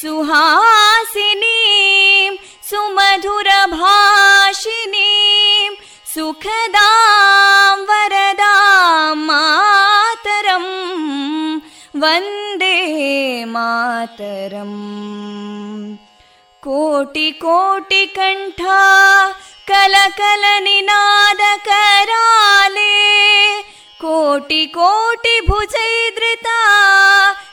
ಸುಹಾಸಿನೀಂ ಸುಮಧುರಭಾಷಿಣೀಂ ಸುಖದಾಂ ವರದಾಂ ಮಾತರಂ ವಂದೇ ಮಾತರಂ. ಕೋಟಿ ಕೋಟಿ ಕಂಠ ಕಲಕಲ ನಿನಾದ ಕರಾಲೇ, ಕೋಟಿ ಕೋಟಿ ಭುಜೈದೃತ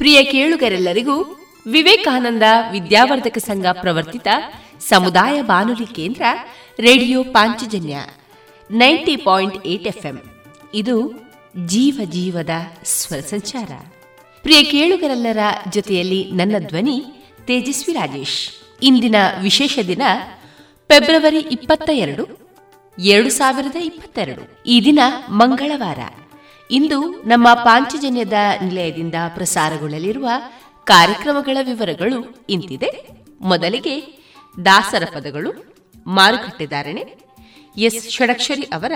ಪ್ರಿಯ ಕೇಳುಗರೆಲ್ಲರಿಗೂ ವಿವೇಕಾನಂದ ವಿದ್ಯಾವರ್ಧಕ ಸಂಘ ಪ್ರವರ್ತಿತ ಸಮುದಾಯ ಬಾನುಲಿ ಕೇಂದ್ರ ರೇಡಿಯೋ ಪಾಂಚಜನ್ಯ 90.8 FM ಇದು ಜೀವ ಜೀವದ ಸ್ವರ ಸಂಚಾರ. ಪ್ರಿಯ ಕೇಳುಗರೆಲ್ಲರ ಜೊತೆಯಲ್ಲಿ ನನ್ನ ಧ್ವನಿ ತೇಜಸ್ವಿ ರಾಜೇಶ್. ಇಂದಿನ ವಿಶೇಷ ದಿನ ಫೆಬ್ರವರಿ 22, 2022. ಈ ದಿನ ಮಂಗಳವಾರ. ಇಂದು ನಮ್ಮ ಪಾಂಚಜನ್ಯದ ನಿಲಯದಿಂದ ಪ್ರಸಾರಗೊಳ್ಳಲಿರುವ ಕಾರ್ಯಕ್ರಮಗಳ ವಿವರಗಳು ಇಂತಿದೆ. ಮೊದಲಿಗೆ ದಾಸರ ಪದಗಳು, ಮಾರುಕಟ್ಟೆದಾರಣೆ, ಎಸ್ ಷಡಕ್ಷರಿ ಅವರ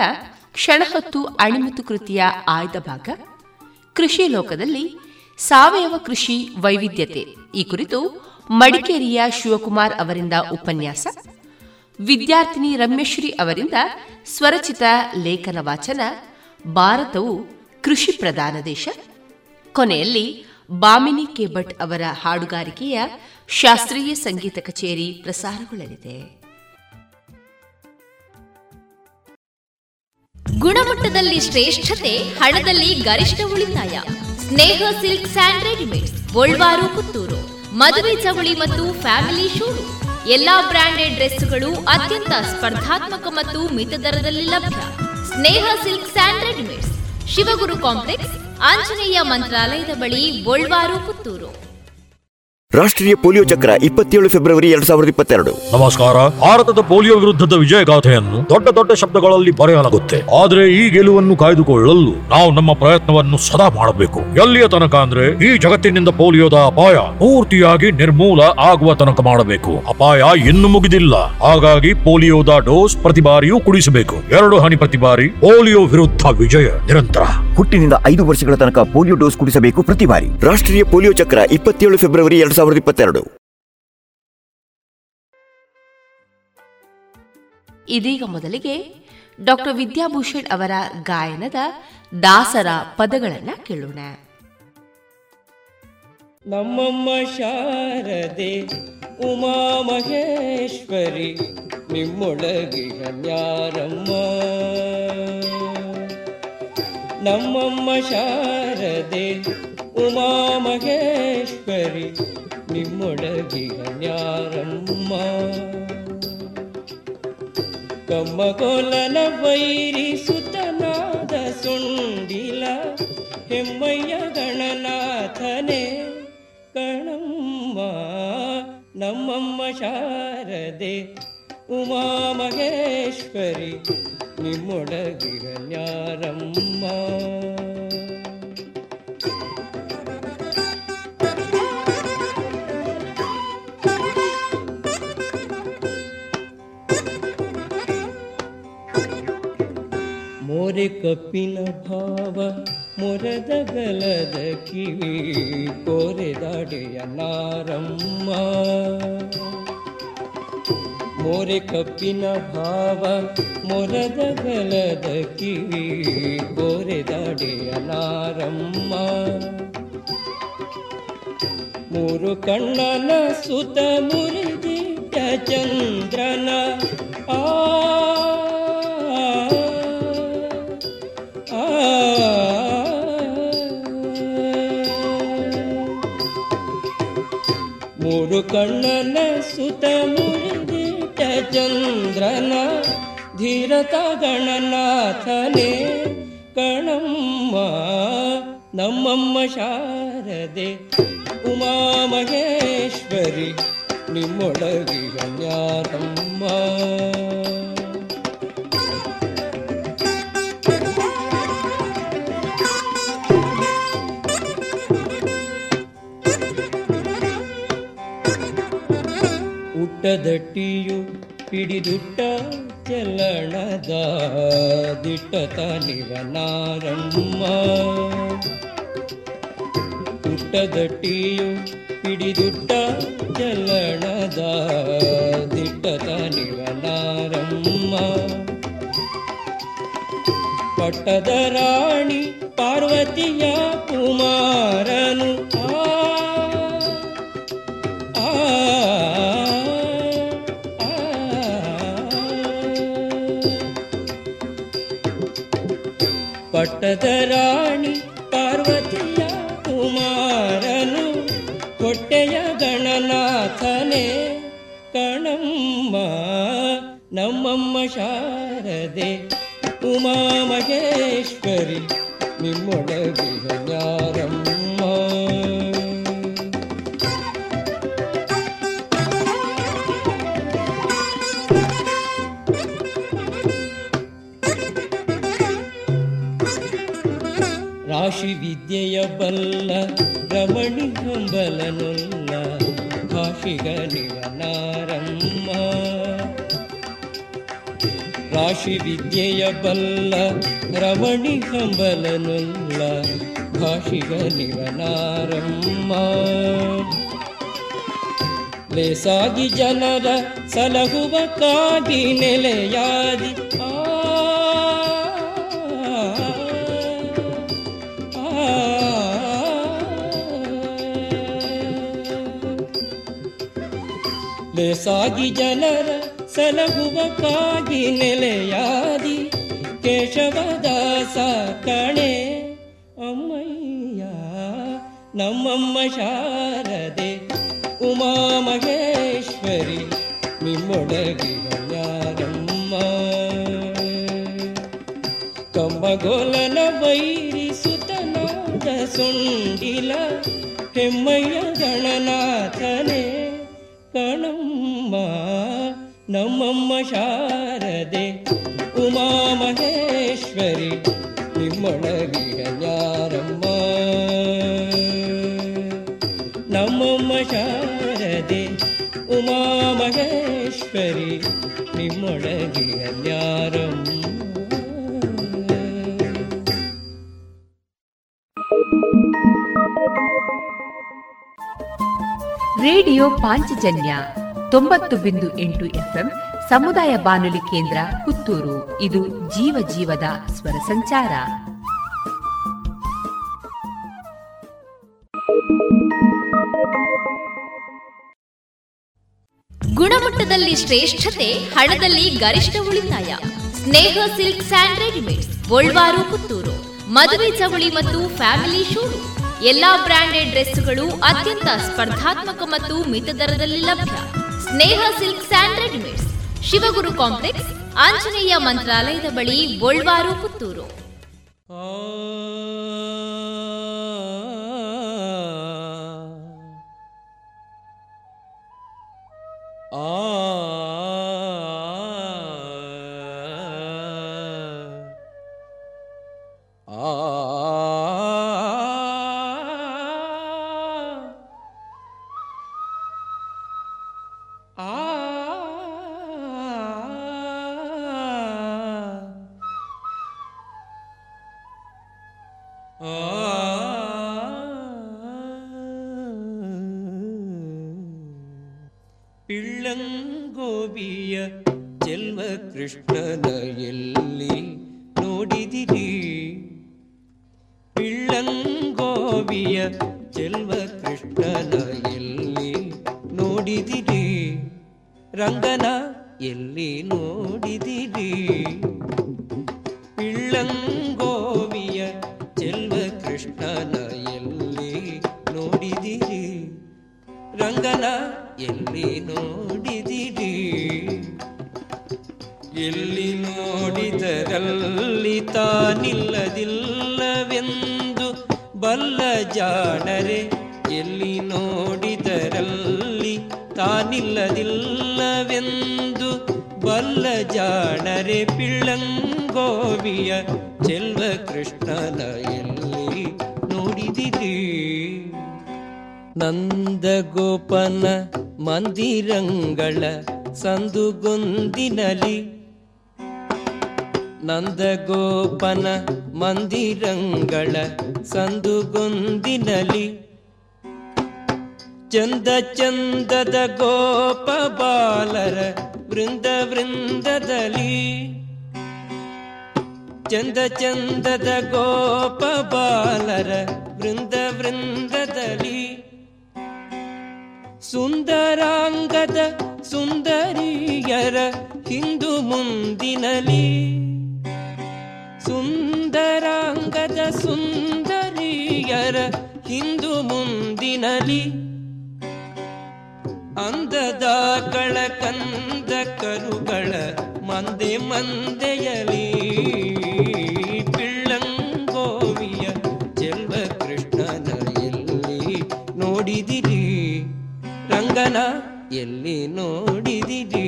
ಕ್ಷಣಹೊತ್ತು ಅಣಿಮುತ್ತು ಕೃತಿಯ ಆಯ್ದ ಭಾಗ, ಕೃಷಿ ಲೋಕದಲ್ಲಿ ಸಾವಯವ ಕೃಷಿ ವೈವಿಧ್ಯತೆ ಈ ಕುರಿತು ಮಡಿಕೇರಿಯ ಶಿವಕುಮಾರ್ ಅವರಿಂದ ಉಪನ್ಯಾಸ, ವಿದ್ಯಾರ್ಥಿನಿ ರಮ್ಯಶ್ರೀ ಅವರಿಂದ ಸ್ವರಚಿತ ಲೇಖನ ವಾಚನ, ಭಾರತವು ಕೃಷಿ ಪ್ರಧಾನ ದೇಶ, ಕೊನೆಯಲ್ಲಿ ಬಾಮಿನಿ ಕೆ ಭಟ್ ಅವರ ಹಾಡುಗಾರಿಕೆಯ ಶಾಸ್ತ್ರೀಯ ಸಂಗೀತ ಕಚೇರಿ ಪ್ರಸಾರಗೊಳ್ಳಲಿದೆ. ಗುಣಮಟ್ಟದಲ್ಲಿ ಶ್ರೇಷ್ಠತೆ, ಹಣದಲ್ಲಿ ಗರಿಷ್ಠ ಉಳಿತಾಯ. ಸ್ನೇಹ ಸಿಲ್ಕ್ ಸ್ಯಾಂಡ್ ರೆಡಿಮೇಡ್ಸ್, ಗೋಲ್ವಾರು ಪುತ್ತೂರು, ಮದುವೆ ಚವಳಿ ಮತ್ತು ಫ್ಯಾಮಿಲಿ ಶೂರೂಮ್. ಎಲ್ಲಾ ಬ್ರಾಂಡೆಡ್ ಡ್ರೆಸ್ಗಳು ಅತ್ಯಂತ ಸ್ಪರ್ಧಾತ್ಮಕ ಮತ್ತು ಮಿತ ದರದಲ್ಲಿ ಲಭ್ಯ. Sneha silk and readymades, Shivaguru complex, Anjaneya ಮಂತ್ರಾಲಯದ ಬಳಿ, ಗೋಲ್ವಾರು ಪುತ್ತೂರು. ರಾಷ್ಟ್ರೀಯ ಪೋಲಿಯೋ ಚಕ್ರ 27 ಫೆಬ್ರವರಿ 2022. ನಮಸ್ಕಾರ. ಭಾರತದ ಪೋಲಿಯೋ ವಿರುದ್ಧದ ವಿಜಯ ಗಾಥೆಯನ್ನು ದೊಡ್ಡ ದೊಡ್ಡ ಶಬ್ದಗಳಲ್ಲಿ ಬರೆಯಲಾಗುತ್ತೆ, ಆದರೆ ಈ ಗೆಲುವನ್ನು ಕಾಯ್ದುಕೊಳ್ಳಲು ನಾವು ನಮ್ಮ ಪ್ರಯತ್ನವನ್ನು ಸದಾ ಮಾಡಬೇಕು. ಎಲ್ಲಿಯ ತನಕ ಅಂದ್ರೆ ಈ ಜಗತ್ತಿನಿಂದ ಪೋಲಿಯೋದ ಅಪಾಯ ಪೂರ್ತಿಯಾಗಿ ನಿರ್ಮೂಲ ಆಗುವ ತನಕ ಮಾಡಬೇಕು. ಅಪಾಯ ಇನ್ನೂ ಮುಗಿದಿಲ್ಲ, ಹಾಗಾಗಿ ಪೋಲಿಯೋದ ಡೋಸ್ ಪ್ರತಿ ಬಾರಿಯೂ ಕುಡಿಸಬೇಕು. 2 ಹನಿ ಪ್ರತಿ ಬಾರಿ. ಪೋಲಿಯೋ ವಿರುದ್ಧ ವಿಜಯ ನಿರಂತರ. ಹುಟ್ಟಿನಿಂದ 5 ವರ್ಷಗಳ ತನಕ ಪೋಲಿಯೋ ಡೋಸ್ ಕುಡಿಸಬೇಕು ಪ್ರತಿ ಬಾರಿ. ರಾಷ್ಟ್ರೀಯ ಪೋಲಿಯೋ ಚಕ್ರ 27 ಫೆಬ್ರವರಿ 2022. ಇದೀಗ ಮೊದಲಿಗೆ ಡಾಕ್ಟರ್ ವಿದ್ಯಾಭೂಷಣ್ ಅವರ ಗಾಯನದ ದಾಸರ ಪದಗಳನ್ನ ಕೇಳೋಣ. ನಮ್ಮಮ್ಮ ಶಾರದೆ ಉಮಾ ಮಹೇಶ್ವರಿ, ನಿಮ್ಮೊಳಗೆ ಗಣ್ಯಾರಮ್ಮ. ನಮ್ಮಮ್ಮ ಶಾರದೆ ಉಮಾ ಮಹೇಶ್ವರಿ, ನಿಮ್ಮೊಡಗಿ ಗಣ್ಯಾರಮ್ಮ. ಕಮ್ಮಕೋಲನ ವೈರಿ ಸುತನಾದ ಸುಂಡಿಲ, ಹೆಮ್ಮಯ್ಯ ಗಣನಾಥನೇ ಕಣಮ್ಮ. ನಮ್ಮಮ್ಮ ಶಾರದೆ ಉಮಾ ಮಹೇಶ್ವರಿ, ನಿಮ್ಮೊಡಗಿ ಗಣ್ಯಾರಮ್ಮ. ಮೊರೆ ಕಪ್ಪಿನ ಭಾವ ಮೊರದ ಗಲದ ಕಿವಿ, ಕೋರೆದಾಡೆಯ ನಾರಮ್ಮ. ಮೊರೆ ಕಪ್ಪಿನ ಭಾವ ಮೊರದ ಗಲದ ಕಿವಿ, ಕೋರೆದಾಡೆಯ ನಾರಮ್ಮ. ಮೂರು ಕಣ್ಣನ ಸುತ ಮುರಿದಿಟ್ಟ ಚಂದ್ರನ, ಆ ಮೂರು ಕಣ್ಣನ ಸುತ ಮುರಿದಿಟ್ಟ ಚಂದ್ರನ, ಧೀರತ ಗಣನಾಥನೇ ಕಣಮ್ಮ. ನಮ್ಮಮ್ಮ ಶಾರದೆ ಉಮಾ ಮಹೇಶ್ವರಿ, ನಿಮ್ಮೊಡಗಿ ಗಣ್ಯಾರಮ್ಮ. ದಟ್ಟಿಯು ಪಿಡಿದುಟ್ಟ ಚಲಣದ ದಿಟ್ಟತ ನಿವನಾರಮ್ಮ. ದಟ್ಟಿಯು ಪಿಡಿದುಟ್ಟ ಚಲಣದ ದಿಟ್ಟತ ನಿವನಾರಮ್ಮ. ಪಟ್ಟದ ರಾಣಿ ಪಾರ್ವತಿಯ ಕುಮಾರನು, ಪಟ್ಟದ ರಾಣಿ ಪಾರ್ವತಿಯ ಕುಮಾರನು, ನಮ್ಮಮ್ಮ ನಮ್ಮಮ್ಮ ಶಾರದೆ ಉಮಾ ಮಹೇಶ್ವರಿ ನಿಮ್ಮೊಡಗಿನ ಯಾರಮ್ಮ. ರಾಶಿ ವಿದ್ಯೆಯ ಬಲ್ಲ ರಮಣಿ ಹಂಬಲನೊಲ್ಲ ಭಾಷಿಗನಿವನಾರಮ್ಮ. ರಾಶಿ ವಿದ್ಯೆಯ ಬಲ್ಲ ರಮಣಿ ಹಂಬಲನೊಲ್ಲ ಭಾಷಿಗನಿವನಾರಮ್ಮ. ಲೇಸಾಗಿ ಜನರ ಸಲಹುವ ಕಾದಿ ನೆಲೆಯಾದಿ ಸಾಗಿ ಜನರ ಸಲಹುವ ಕಾಗಿ ನೆಲೆಯಾದಿ ಕೇಶವದಾಸ ಕಣೆ ಅಮ್ಮಯ್ಯ ನಮ್ಮಮ್ಮ ಶಾರದೆ ಉಮಾ ಮಹೇಶ್ವರಿ ನಿಮ್ಮೊಡಗಿನ ಯಾರಮ್ಮ. ಕಂಬಗೋಲನ ವೈರಿಸುತನಾದ ಸುಂಡಿಲ ಹೆಮ್ಮಯ್ಯ ಗಣನಾಥನೆ ಕಣಮ್ಮ ನಮ್ಮಮ್ಮ ಶಾರದೆ ಉಮಾ ಮಹೇಶ್ವರಿ ನಿಮ್ಮೊಡಗಿನ ಯಾರಮ್ಮ. ನಮ್ಮಮ್ಮ ಶಾರದೆ ಉಮಾ ಮಹೇಶ್ವರಿ ನಿಮ್ಮೊಡಗಿನ ಯಾರಮ್ಮ. ರೇಡಿಯೋ ಪಾಂಚಜನ್ಯ 90.8 FM ಸಮುದಾಯ ಬಾನುಲಿ ಕೇಂದ್ರ ಪುತ್ತೂರು. ಇದು ಜೀವ ಜೀವದ ಸ್ವರ ಸಂಚಾರ. ಗುಣಮಟ್ಟದಲ್ಲಿ ಶ್ರೇಷ್ಠತೆ, ಹಣದಲ್ಲಿ ಗರಿಷ್ಠ ಉಳಿತಾಯ. ಸ್ನೇಹ ಸಿಲ್ಕ್ ಸ್ಯಾಂಡ್ ರೆಡಿಮೇಡ್ಸ್, ಗೋಲ್ವಾರು ಪುತ್ತೂರು. ಮದುವೆ ಚವಳಿ ಮತ್ತು ಫ್ಯಾಮಿಲಿ ಶೂರೂಮ್. ಎಲ್ಲಾ ಬ್ರಾಂಡೆಡ್ ಡ್ರೆಸ್ಗಳು ಅತ್ಯಂತ ಸ್ಪರ್ಧಾತ್ಮಕ ಮತ್ತು ಮಿತ ದರದಲ್ಲಿ ಲಭ್ಯ. Sneha silk and readymades, Shivaguru complex, Anjaneya ಮಂತ್ರಾಲಯದ ಬಳಿ, ಗೋಲ್ವಾರು ಪುತ್ತೂರು. ಪಿಳ್ಳಂಗೋಬಿಯ ಜನ್ಮ ಕೃಷ್ಣನ ಎಲ್ಲಿ ನೋಡಿದಿರಿ? ಪಿಳ್ಳಂಗೋಬಿಯ ಜನ್ಮ ಕೃಷ್ಣನ ಎಲ್ಲಿ ನೋಡಿದಿರಿ? ರಂಗನ ಎಲ್ಲಿ ನೋಡಿದಿರಿ? ಪಿಳ್ಳಂಗೋಬಿಯ ಜನ್ಮ ಕೃಷ್ಣನ ಎಲ್ಲಿ ನೋಡಿದಿರಿ? ರಂಗನ ಎಲ್ಲಿ ನೋಡಿದಿರಿ? ಎಲ್ಲಿ ನೋಡಿದರಲ್ಲಿ ತಾನಿಲ್ಲದಿಲ್ಲವೆಂದು ಬಲ್ಲ ಜಾಣರೆ, ಎಲ್ಲಿ ನೋಡಿದರಲ್ಲಿ ತಾನಿಲ್ಲದಿಲ್ಲವೆಂದು ಬಲ್ಲ ಜಾಣರೆ. ಪಿಳ್ಳಂಗೋವಿಯ ಚೆಲ್ವ ಕೃಷ್ಣನ ಎಲ್ಲಿ ನೋಡಿದಿರಿ? ನಂದಗೋಪನ ಮಂದಿರಂಗಳ ಸಂದುಗೊಂದಿನಲಿ, ನಂದಗೋಪನ ಮಂದಿರಂಗಳ ಸಂದುಗೊಂದಿನಲಿ, ಚಂದ ಚಂದದ ಗೋಪ ಬಾಲರ ವೃಂದ ವೃಂದದಲ್ಲಿ, ಚಂದ ಚಂದದ ಗೋಪ ಬಾಲರ ವೃಂದ ವೃಂದದಲ್ಲಿ, ಸುಂದರಾಂಗದ ಸುಂದರಿಯರ ಹಿಂದು ಮುಂದಿನಲಿ, ಸುಂದರಾಂಗದ ಸುಂದರಿಯರ ಹಿಂದು ಮುಂದಿನಲಿ, ಅಂದದ ಕಳಕಂದ ಕರುಗಳ ಮಂದೆ ಮಂದೆಯಲಿ ಪಿಳ್ಳಂಗೋವಿಯ ಚೆಲ್ವ ಕೃಷ್ಣನ ಎಲ್ಲಿ ನೋಡಿದಿರಿ ರಂಗನ ಎಲ್ಲಿ ನೋಡಿದಿರಿ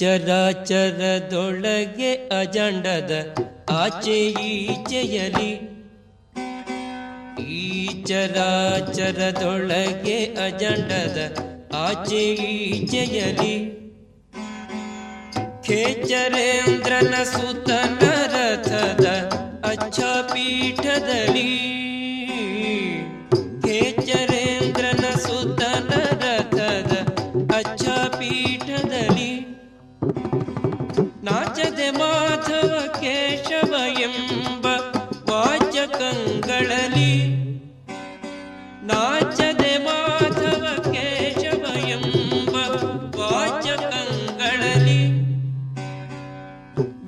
ಚರಾಚರದೊಳಗೆ ಅಜಂಡದ ಆಚೆ ಈಚೆಯಲಿ ಈ ಚರಾಚರದೊಳಗೆ ಅಜಂಡದ ಆಚೆ ಈಚೆಯಲಿ ಖೇಚರೇಂದ್ರನ ಸುತನ ರಥದ ಅಚ್ಚ ಪೀಠದಲ್ಲಿ ಖೇಚರೇಂದ್ರನ ಸುತನ ರಥದ ಅಚ್ಚ ಪೀಠದಲ್ಲಿ ನಾಚದೆ ಮಾಧವ ಕೇಶವ ಎಂಬ ವಾಚಕಂಗಳಲ್ಲಿ ನಾಚದೆ ಮಾಧವ ಕೇಶವ ಎಂಬ ವಾಚಕಂಗಳಲ್ಲಿ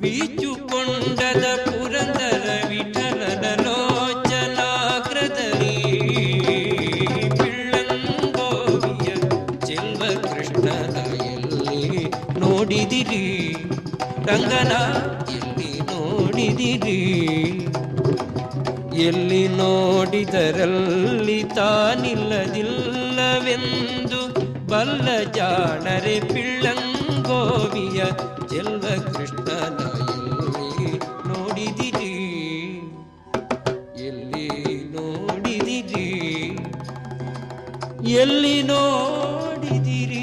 ಬೀಚುಕೊಂಡದ ಪುರಂದರ ವಿಠಲನ ಲೋಚನಾಗ್ರದಲ್ಲಿ ಪಿಳ್ಳಂಗೋವಿಯ ಚೆಲ್ವ ಕೃಷ್ಣನ ಎಲ್ಲಿ ನೋಡಿದಿರಿ ರಂಗನ ಎಲ್ಲಿ ನೋಡಿದಿರಿ ಎಲ್ಲಿ ನೋಡಿದರಲ್ಲಿ ತಾನಿಲ್ಲದಿಲ್ಲವೆಂದು ಬಲ್ಲ ಜಾಣರೆ ಪಿಳ್ಳಂಗೋವಿಯ ಚೆಲ್ವ ಕೃಷ್ಣನ ಎಲ್ಲಿ ನೋಡಿದಿರಿ ಎಲ್ಲಿ ನೋಡಿದಿರಿ ಎಲ್ಲಿ ನೋಡಿದಿರಿ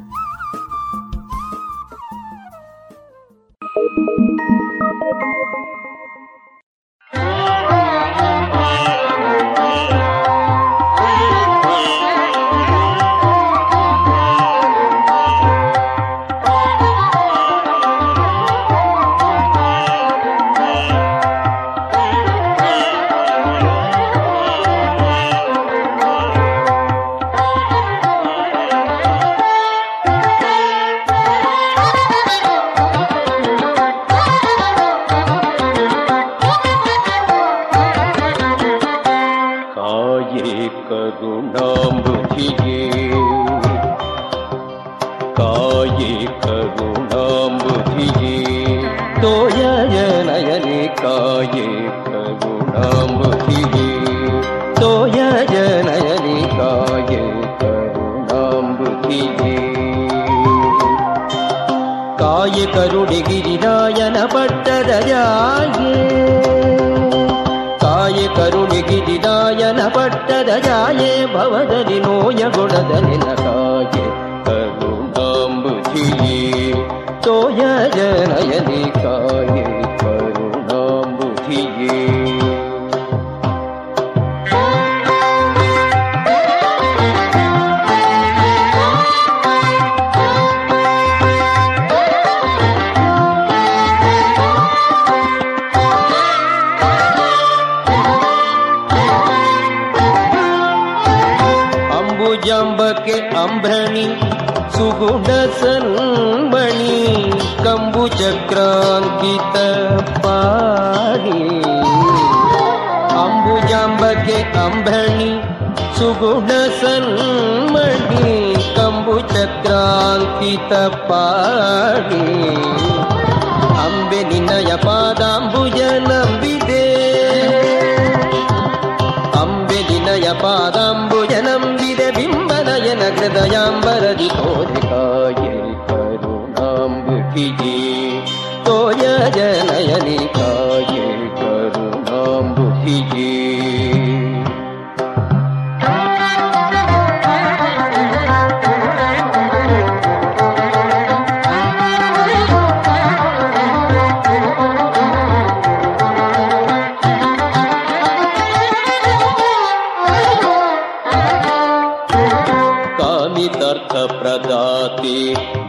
ಅರ್ಥ ಪ್ರದಾತಿ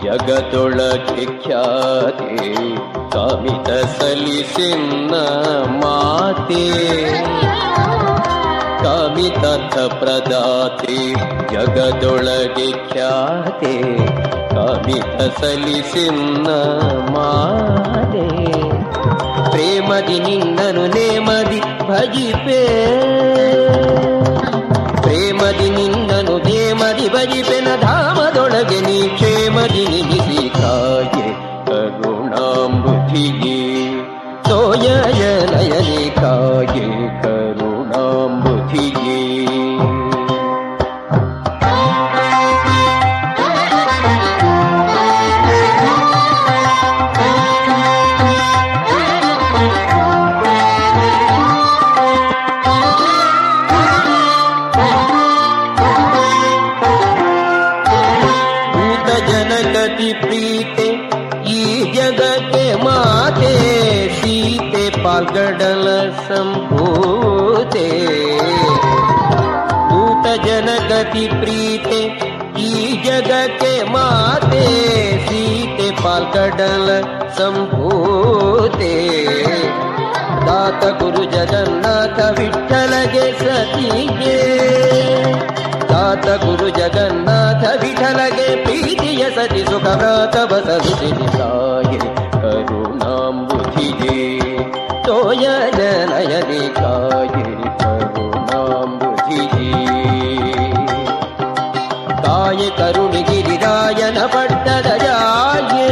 ಜಗದೊಳಗೆ ಖ್ಯಾತಿ ಕವಿತ ಸಲಿಸಿನ್ನ ಮಾತೆ ಕವಿತಥ ಪ್ರದಾತಿ ಜಗದೊಳಗೆ ಖ್ಯಾತೆ ಕವಿತ ಸಲಿಸಿನ್ನ ಮಾತೆ ಪ್ರೇಮದಿ ನಿನ್ನನು ನೇಮದಿ ಭಜಿಪೆ ಪ್ರೇಮದಿ ನಿನ್ನನು ನೇಮದಿ ಭಜಿಪೆನ ಧಾಮದೊಳಗೆ ನೀ ಕ್ಷೇಮದಿ ನಿಮಿಸಿ ಕಾಗೆ ಕರುಣಾಂಬುಧಿಗೆ ಸೋಯಯ ನಯನೆ ಕಾಗೆ ಕರುಣಾಂಬುಧಿಗೆ ಪಾಲ್ಗಡಲ ಸಂಭೂತೆ ಭೂತ ಜನಗತಿ ಪ್ರೀತೆ ಈ ಜಗಕ್ಕೆ ಮಾತೆ ಸೀತೆ ಪಾಲ್ಗಡಲ ಸಂಭೂತೆ ದಾತ ಗುರು ಜಗನ್ನಾಥ ವಿಠಲಗೆ ಸತಿಗೆ ದಾತ ಗುರು ಜಗನ್ನಾಥ ವಿಠಲಗೆ ಪ್ರೀತಿಯ ಸತಿ ಸುಖನಾಥ ಬಸದಿ ತಾಯಿ ಕರುಣಾಂಬುಧಿಗೆ ಸೋಯನ ನಯನಿ ಕಾಯಿ ಕರುಣಾಂಬುಧಿಗೆ ಕಾಯಿ ಕರುಣಗಿರಿರಾಯನ ಪಟ್ಟದ ಜಾಯೇ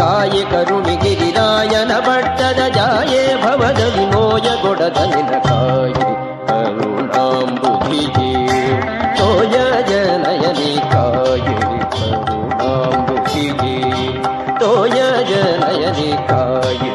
ಕಾಯಿ ಕರುಣಗಿರಿರಾಯನ ಪಟ್ಟದ ಜಾಯೇ ಭವದ ವಿಮೋಯ ಗೊಡದ ನಿನ ಕಾಯಿ ಕರುಣಾಂಬುಧಿಗೆ ಸೋಯನ ನಯನಿ ಕಾಯಿ ಕರುಣಾಂಬುಧಿಗೆ ಸೋಯನ ನಯನಿ ಕಾಯಿ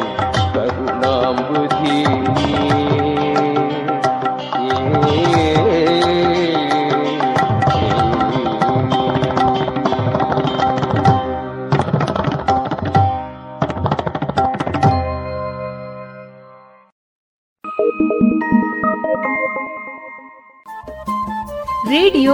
ರೇಡಿಯೋ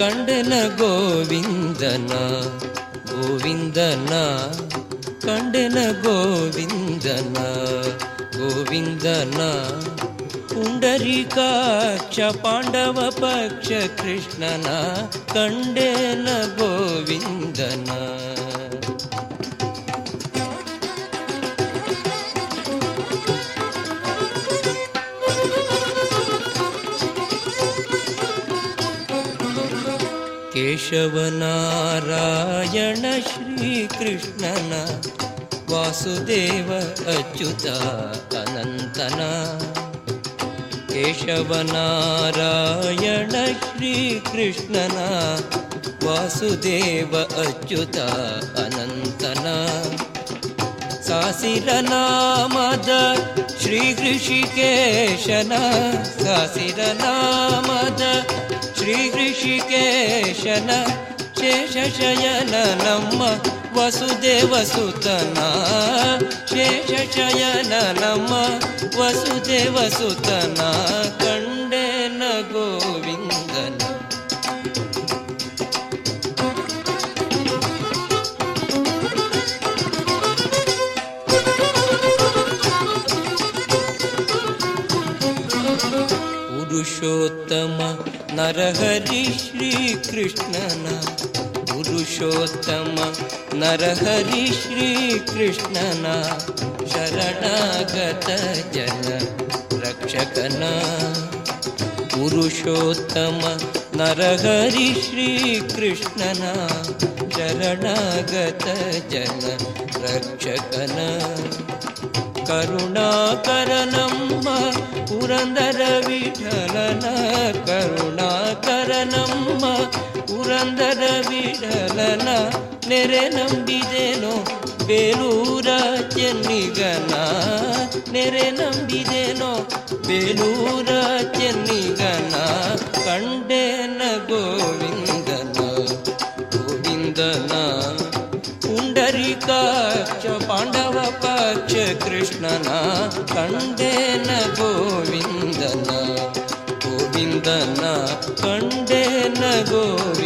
ಕಂಡನ ಗೋವಿಂದನ ಗೋವಿಂದನ ಕಂಡನ ಗೋವಿಂದನ ಗೋವಿಂದನ ಪುಂಡರೀಕಾಕ್ಷ ಪಾಂಡವ ಪಕ್ಷ ಕೃಷ್ಣನ ಕಂಡನ ಗೋವಿಂದನ ಕೇಶವನಾರಾಯಣ ಶ್ರೀಕೃಷ್ಣನ ವಾಸುದೇವ ಅಚ್ಯುತ ಅನಂತನ ಕೇಶವನಾರಾಯಣ ಶ್ರೀಕೃಷ್ಣನ ವಾಸುದೇವ ಅಚ್ಯುತ ಅನಂತನ ಸಾಸಿರ ನಾಮದ ಶ್ರೀ ಋಷಿಕೇಶನ ಸಾಸಿರ ನಾಮದ ಶ್ರೀ ಋಷಿಕೇಶನ ಶೇಷಶಯನ ನಮ್ಮ ವಸುದೇವಸುತನ ಶೇಷಶಯನ ನಮ್ಮ ವಸುದೇವಸುತನ ಕಂಡೇನ ಗೋವಿಂದನ ಪುರುಷೋತ್ತಮ ನರಹರಿ ಶ್ರೀಕೃಷ್ಣನ ಪುರುಷೋತ್ತಮ ನರಹರಿ ಶ್ರೀಕೃಷ್ಣನ ಶರಣಾಗತ ಜನ ರಕ್ಷಕನ. ಪುರುಷೋತ್ತಮ ನರಹರಿ ಶ್ರೀಕೃಷ್ಣನ ಶರಣಾಗತ ಜನ ರಕ್ಷಕನ. ಕರುಣಾಕರ ನಮ್ಮ ಪುರಂದರ ವಿಠಲನ, ಕರುಣಾಕರ ನಮ್ಮ ಪುರಂದರ ವಿಠಲನ. ನೆರೆ ನಂಬಿದೇನೋ ಬೇಲೂರ ಚೆನ್ನಿಗನ, ನೆರೆ ನಂಬಿದೇನೋ ಬೇಲೂರ ಚೆನ್ನಿಗನ. ಕಂಡೇನ ಗೋವಿಂದನ ಗೋವಿಂದನ, ಪುಂಡರಿಕಾಕ್ಷ ಪಾಂಡವ ಪಕ್ಷ ಕೃಷ್ಣನ. ಕಂಡೇನ ಗೋವಿಂದನ ಗೋವಿಂದನ, ಕಂಡೇನ ಗೋವಿಂದನ.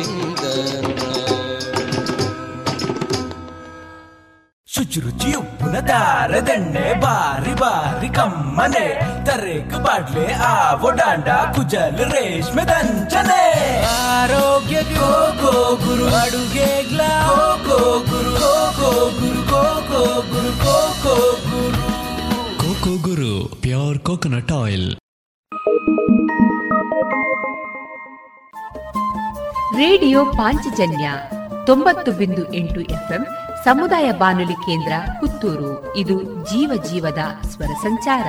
ಶುಚಿರುಚಿ ಉಪ್ಪಿನ ದಾರದಣ್ಣೆ ಬಾರಿ ಬಾರಿ ಕಮ್ಮನೆ, ತರೇಕು ಬಾಡ್ಲೆ ಆವೋ ಡಾಂಡ ಕುಜಲ್ ರೇಷ್ಮೆ ದಂಚನೆ. ಆರೋಗ್ಯ ಗೋ ಗೋ ಗುರು ಅಡುಗೆ ಗ್ಲಾ ಗೋ ಗುರು ಗೋ ಗೋ ಗುರು ಗೋ ಗೋ ಗುರು ಗೋ ಗೋ ಗುರು ಕೋಕೋ ಗುರು pure coconut oil. Radio Panchajanya 90.8 FM ಸಮುದಾಯ ಬಾನುಲಿ ಕೇಂದ್ರ ಪುತ್ತೂರು. ಇದು ಜೀವ ಜೀವದ ಸ್ವರ ಸಂಚಾರ.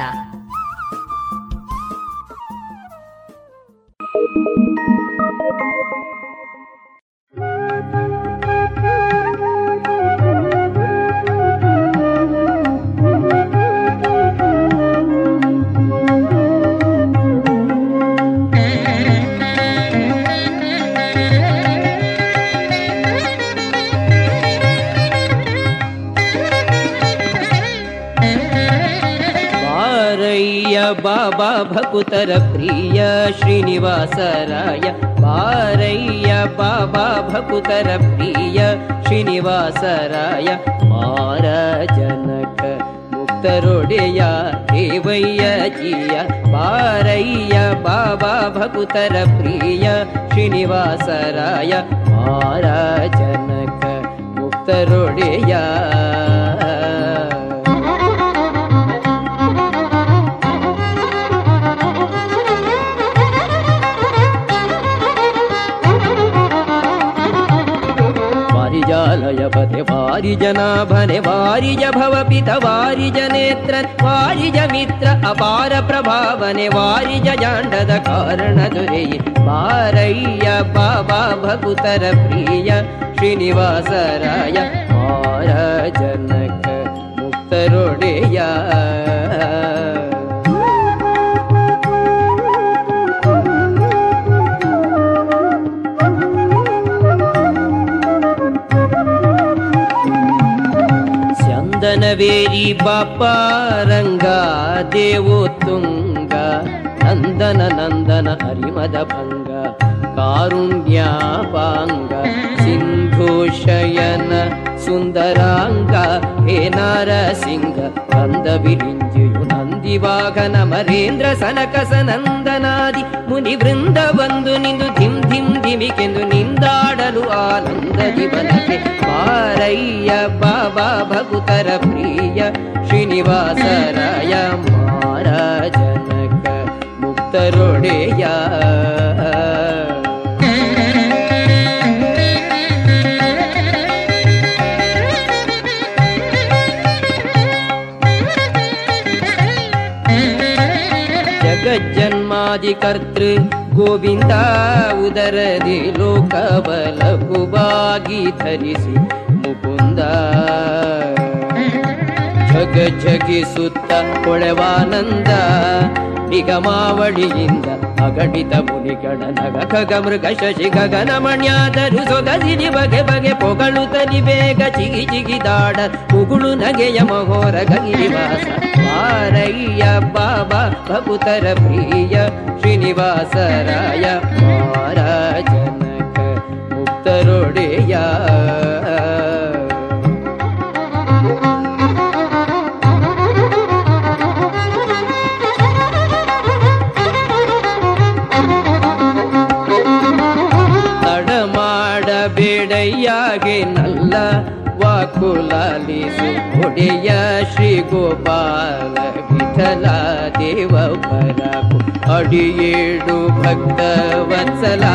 ಬಾಬಾ ಭಕುತರ ಪ್ರಿಯ ಶ್ರೀನಿವಾಸರಾಯ, ಬಾರಯ್ಯ ಬಾಬಾ ಭಕುತರ ಪ್ರಿಯ ಶ್ರೀನಿವಾಸರಾಯ. ಮಾರ ಜನಕ ಮುಕ್ತರೊಡೆಯ ದೇವಯ್ಯ ಜಿಯ, ಬಾರಯ್ಯ ಬಾಬಾ ಭಕುತರ ಪ್ರಿಯ ಶ್ರೀನಿವಾಸರಾಯ. ಮಾರ ಜನಕ ಮುಕ್ತರೊಡೆಯ. ಪತೆ ವಾರಿಜನಾಭನೆ ವಾರಿಜ ಭವಪಿತ ವಾರಿಜ ನೇತ್ರ ವಾರಿಜ ಮಿತ್ರ ಅಪಾರ ಪ್ರಭಾವನೆ ವಾರಿಜ ಜಾಂಡದ ಕಾರಣ ದೊರೆಯೇ. ಬಾರಯ್ಯ ಬಾಬಾ ಭಕುತರ ಪ್ರಿಯ ಶ್ರೀನಿವಾಸರಾಯ, ಮಾರ ಜನಕ ಮುಕ್ತರೊಡೆಯ. ವೇರಿ ಬಾಪಾ ರಂಗ ದೇವೋ ತುಂಗ, ನಂದನ ನಂದನ ಹರಿಮದ ಭಂಗ ಕಾರುಣ್ಯಪಾಂಗ ಸಿಂಧು ಶಯನ ಸುಂದರಾಂಗ. ಹೇ ನರಸಿಂಗ ಕಂದ ವಿರಿಂಜಯು ನಂದಿ ವಾಹನ ಮರೇಂದ್ರ ಸನಕಸ ನಂದನಾದಿ ಮುನಿ ವೃಂದ ಬಂದು ನಿಂದು ಧಿಂ ಧಿಂ ಧಿಮಿಕೆಂದು ನಿಂದಾಡಲು ಆನಂದ ದಿವನಕ್ಕೆ. ಮಾರಯ್ಯ ಬಾಬಾ ಭಕುತರ ಪ್ರಿಯ ಶ್ರೀನಿವಾಸರಾಯ, ಮಾರ ಜನಕ ಮುಕ್ತರೊಡೆಯ. ಜಗಜ್ಜನ್ಮಾದಿಕರ್ತೃ ಗೋವಿಂದ ಉದರದಿ ಲೋಕಬಲಭುವಾಗಿ ಧರಿಸಿ ಮುಕುಂದ ಜಗ ಜಗಿಸುತ್ತ ಕೊಳೆವಾನಂದ ನಿಗಮಾವಳಿಯಿಂದ ಅಗಣಿತ ಮುನಿಗಣ ನಗ ಖಗ ಮೃಗ ಶಶಿ ಗಗನ ಮಣ್ಯಾದರು ಸೊಗಸಿನಿ ಬಗೆ ಬಗೆ ಪೊಗಳು ತನಿ ಬೇಗ ಚಿಗಿ ಚಿಗಿದಾಡ ಮುಗುಳು ನಗೆಯ ಮಹೋರ ಗಗಿರಿವಾಸ. ಮಾರಯ್ಯ ಬಾಬಾ ಭಕುತರ ಪ್ರಿಯ ಶ್ರೀನಿವಾಸರಾಯ, ಮಾರ ಜನಕ ಮುಕ್ತರೊಡೆಯ. ತಡಮಾಡ ಬೇಡಯ್ಯಾಗೆ ನಲ್ಲ ವಾಕುಲಾಲಿಸು ಒಡೆಯ ಶ್ರೀ ಗೋಪಾಲ ವಿಠಲ ದೇವ ಪರಪು ಅಡಿಯೇಡು ಭಕ್ತ ವತ್ಸಲ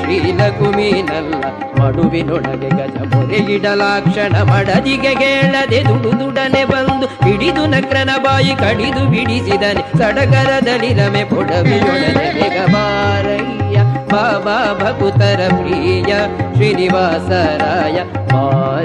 ಶ್ರೀ ಲಘುಮೀನಲ್ಲ ಮಡುವಿನೊಳಗೆ ಗಜ ಮೊರೆಗಿಡಲಾಕ್ಷಣ ಮಡದಿಗೆ ಕೇಳದೆ ದುಡುದುಡನೆ ಬಂದು ಹಿಡಿದು ನಕ್ರನ ಬಾಯಿ ಕಡಿದು ಬಿಡಿಸಿದನೆ ಸಡಗರದಲ್ಲಿ ರಮೆ ಪೊಡವಿಯೊಡನೆ ಗಬಾರಯ್ಯ ಬಾಬಾ ಭಕುತರ ಪ್ರಿಯ ಶ್ರೀನಿವಾಸರಾಯ ಮಾರಜನಕ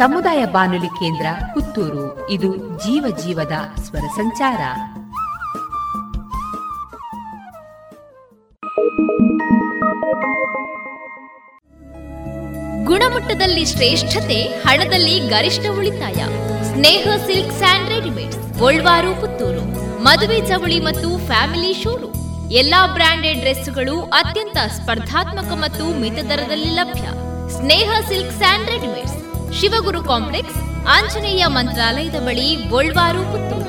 ಸಮುದಾಯ ಬಾನುಲಿ ಕೇಂದ್ರ ಪುತ್ತೂರು. ಇದು ಜೀವ ಜೀವದ ಸ್ವರ ಸಂಚಾರ. ಗುಣಮಟ್ಟದಲ್ಲಿ ಶ್ರೇಷ್ಠತೆ, ಹಣದಲ್ಲಿ ಗರಿಷ್ಠ ಉಳಿತಾಯ. ಸ್ನೇಹ ಸಿಲ್ಕ್ಸ್ ಅಂಡ್ ರೆಡಿಮೇಡ್ಸ್, ಗೋಲ್ವಾರು ಪುತ್ತೂರು. ಮದುವೆ ಚವಳಿ ಮತ್ತು ಫ್ಯಾಮಿಲಿ ಶೋರೂಮ್. ಎಲ್ಲಾ ಬ್ರಾಂಡೆಡ್ ಡ್ರೆಸ್ಗಳು ಅತ್ಯಂತ ಸ್ಪರ್ಧಾತ್ಮಕ ಮತ್ತು ಮಿತ ದರದಲ್ಲಿ ಲಭ್ಯ. Sneha silks and readymades, Shivaguru complex, Anjaneya ಮಂತ್ರಾಲಯದ ಬಳಿ, ಗೋಲ್ವಾರು ಪುತ್ತೂರು.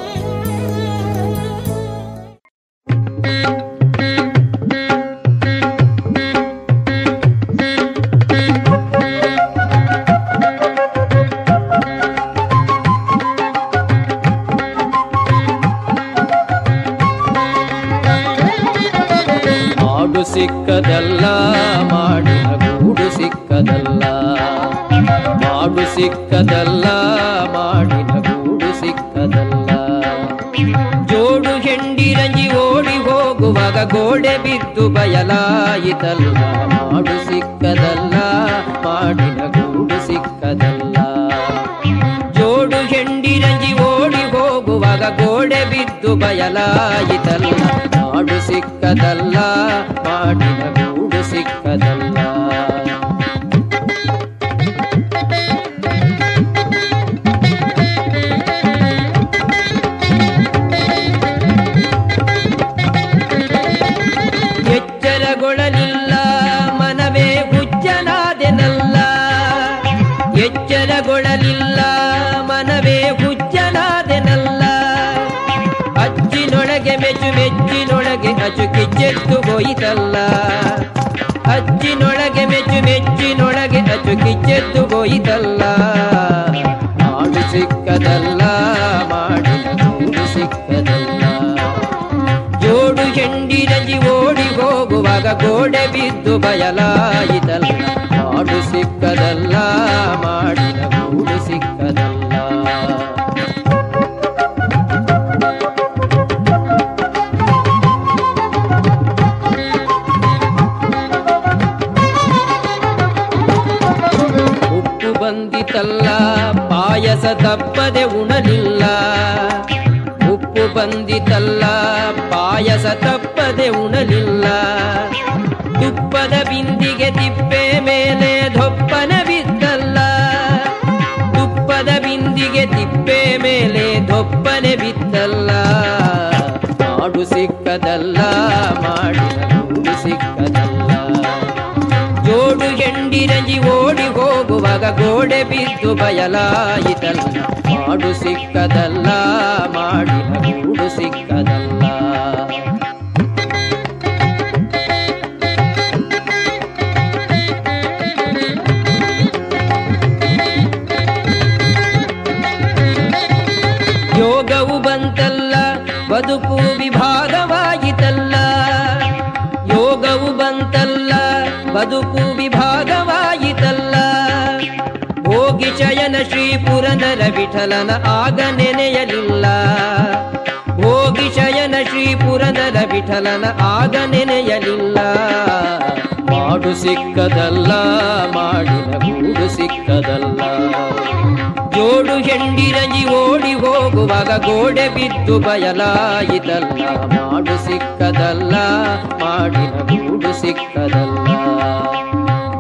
ಸಿಕ್ಕದಲ್ಲ ಮಾಡಿನ ಗೂಡು ಸಿಕ್ಕದಲ್ಲ, ಮಾಡು ಸಿಕ್ಕದಲ್ಲ ಮಾಡಿನ ಗೂಡು ಸಿಕ್ಕದಲ್ಲ. ಜೋಡು ಹೆಂಡಿ ರಂಜಿ ಓಡಿ ಹೋಗುವಾಗ ಗೋಡೆ ಬಿದ್ದು ಬಯಲಾಯಿತಲ್ಲ, ಮಾಡು ಸಿಕ್ಕದಲ್ಲ ಮಾಡಿನ ಗೂಡು ಸಿಕ್ಕದಲ್ಲ. ಜೋಡು ಹೆಂಡಿ ರಂಜಿ ಓಡಿ ಹೋಗುವಾಗ ಗೋಡೆ ಬಿದ್ದು ಬಯಲಾಯಿತಲ್ಲ, ಮಾಡು ಸಿಕ್ಕದಲ್ಲ ಮಾಡಿನ ಗೂಡು ಸಿಕ್ಕದಲ್ಲ. ಎಚ್ಚರಗೊಳ್ಳಲಿಲ್ಲ ಮನವೇ ಹುಚ್ಚನಾದೆನಲ್ಲ, ಎಚ್ಚರಗೊಳ್ಳಲಿಲ್ಲ ಮನವೇ ಹುಚ್ಚನಾದೆನಲ್ಲ. ಅಜ್ಜಿನೊಳಗೆ ಮೆಚ್ಚು ಮೆಚ್ಚಿನೊಳಗೆ ಅಜು ಕಿಚ್ಚೆತ್ತು ಹೋಯಿತಲ್ಲ, ಅಜ್ಜಿನೊಳಗೆ ಮೆಚ್ಚು ಮೆಚ್ಚಿನೊಳಗೆ ಅಜು ಕಿಚ್ಚೆತ್ತು ಹೋಯಿತಲ್ಲ. ಮಾಡು ಸಿಕ್ಕದಲ್ಲ ಮಾಡಿನ ಗೂಡು ಸಿಕ್ಕದಲ್ಲ. ಜೋಡು ಹೆಂಡಿ ರಂಜಿ ಓಡಿ ಹೋಗುವಾಗ ಗೋಡೆ ಬಿದ್ದು ಬಯಲಾಯಿತಲ್ಲ, ಮಾಡು ಸಿಕ್ಕದಲ್ಲ ಮಾಡಿನ ಗೂಡು ಸಿಕ್ಕದಲ್ಲ. ಬಂದಿತಲ್ಲ ಪಾಯಸ ತಪ್ಪದೆ ಉಣಲಿಲ್ಲ, ಉಪ್ಪು ಬಂದಿತಲ್ಲ ಪಾಯಸ ತಪ್ಪದೆ ಉಣಲಿಲ್ಲ. ತುಪ್ಪದ ಬಿಂದಿಗೆ ತಿಪ್ಪೆ ಮೇಲೆ ದೊಪ್ಪನ ಬಿದ್ದಲ್ಲ, ತುಪ್ಪದ ಬಿಂದಿಗೆ ತಿಪ್ಪೆ ಮೇಲೆ ದೊಪ್ಪನೆ ಬಿದ್ದಲ್ಲ. ಮಾಡು ಸಿಕ್ಕದಲ್ಲ ಮಾಡಿನ ಗೂಡು ಸಿಕ್ಕದಲ್ಲ. ಜೋಡು ಹೆಂಡಿ ರಂಜಿ ಓಡಿ ಹೋಗುವಾಗ ಗೋಡೆ ಬಿದ್ದು ಬಯಲಾಯಿತಲ್ಲ, ಮಾಡು ಸಿಕ್ಕದಲ್ಲ ಮಾಡಿನ ಗೂಡು ಸಿಕ್ಕದಲ್ಲ. ಯೋಗವು ಬಂತಲ್ಲ ಬದುಕು ವಿಭಾಗವಾಗಿತಲ್ಲ, ಯೋಗವು ಬಂತಲ್ಲ ಬದುಕು ವಿಭಾಗವಾಯಿತಲ್ಲ. ಹೋಗಿ ಶಯನ ಶ್ರೀ ಪುರಂದರ ವಿಠಲನ ಆಗ ನೆನೆಯಲಿಲ್ಲ, ಹೋಗಿ ಶಯನ ಶ್ರೀ ಪುರಂದರ ವಿಠಲನ ಆಗ ನೆನೆಯಲಿಲ್ಲ. ಮಾಡು ಸಿಕ್ಕದಲ್ಲ ಮಾಡಿನ ಗೂಡು ಸಿಕ್ಕದಲ್ಲ. ಜೋಡು ಹೆಂಡಿರಗಿ ಓಡಿ ಹೋಗುವಾಗ ಗೋಡೆ ಬಿದ್ದು ಬಯಲಾಯಿತಲ್ಲ, ಮಾಡು ಸಿಕ್ಕದಲ್ಲ ಮಾಡಿನ ಗೂಡು ಸಿಕ್ಕದಲ್ಲ.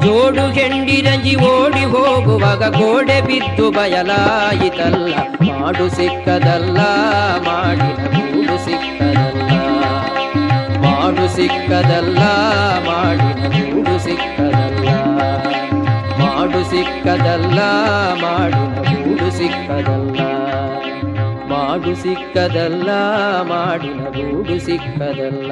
ಜೋಡು ಹೆಂಡಿರಗಿ ಓಡಿ ಹೋಗುವಾಗ ಗೋಡೆ ಬಿದ್ದು ಬಯಲಾಯಿತಲ್ಲ, ಮಾಡು ಸಿಕ್ಕದಲ್ಲ ಮಾಡಿನ ಗೂಡು ಸಿಕ್ಕದಲ್ಲ, ಮಾಡು ಸಿಕ್ಕದಲ್ಲ ಮಾಡಿನ ಗೂಡು ಸಿಕ್ಕದಲ್ಲ, ಮಾಡು ಸಿಕ್ಕದಲ್ಲ ಮಾಡಿನ ಗೂಡು ಸಿಕ್ಕದಲ್ಲ, ಮಾಡು ಸಿಕ್ಕದಲ್ಲ ಮಾಡಿನ ಗೂಡು ಸಿಕ್ಕದಲ್ಲ.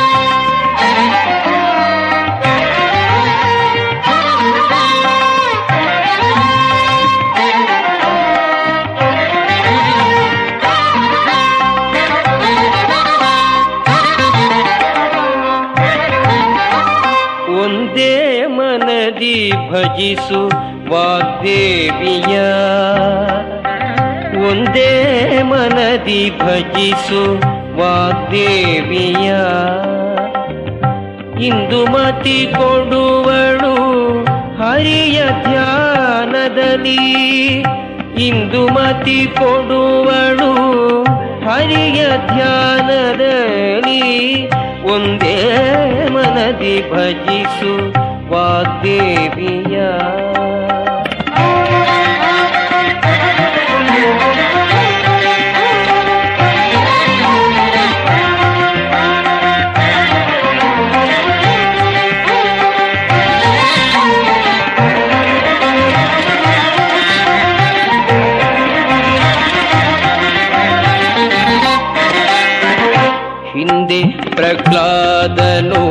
ಭಜಿಸು ವಾಗ್ದೇವಿಯ, ಒಂದೇ ಮನದಿ ಭಜಿಸು ವಾಗ್ದೇವಿಯ, ಇಂದು ಮತಿ ಕೊಡುವಳು ಹರಿಯ ಧ್ಯಾನದಲ್ಲಿ, ಇಂದು ಮತಿ ಕೊಡುವಳು ಹರಿಯ ಧ್ಯಾನದಲ್ಲಿ, ಒಂದೇ ಮನದಿ ಭಜಿಸು ವಾಗ್ದೇವಿಯ. ಹಿಂದೆ ಪ್ರಹ್ಲಾದನು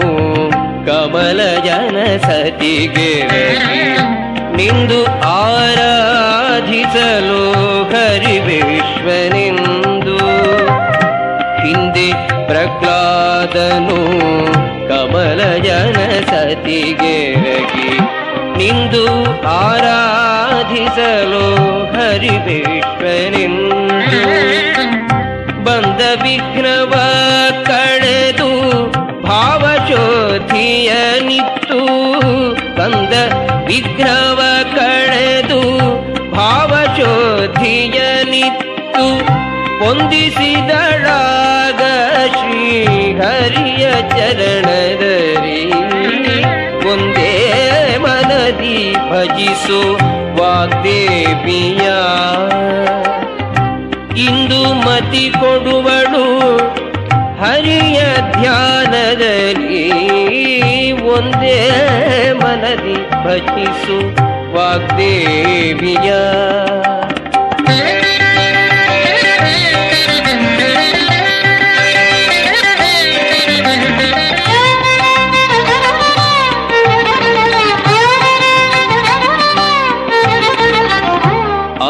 ಕಮಲ ಜನ ಸತಿಗೆ ನಿಂದು ಆರಾಧಿಸಲು ಹರಿವಿಶ್ವನಿಂದು, ಹಿಂದೆ ಪ್ರಹ್ಲಾದನು ಕಮಲ ಜನ ಸತಿಗೆ ನಿಂದು ಆರಾಧಿಸಲು ಹರಿವಿಶ್ವನಿಂದು, ಬಂದ ವಿಘ್ನವ ಕಳೆದು ಭಾವಶೋಧಿಯನಿತ್ತು, ಬಂದ ವಿಘ್ನವ ಕಳೆದು ಭಾವಶೋಧಿಯನಿತ್ತು, ವಂದಿಸಿದಳಾಗ ಶ್ರೀಹರಿಯ ಚರಣದರಿ, ಒಂದೇ ಮನದಿ ಭಜಿಸು ವಾಗ್ದೇವಿಯ, ಇಂದು ಮತಿ ಕೊಡುವಳು ಹರಿಯ ಧ್ಯಾನದಲ್ಲಿ, ಒಂದೇ ಮನದಿ ಭಜಿಸು ವಾಗ್ದೇವಿಯ.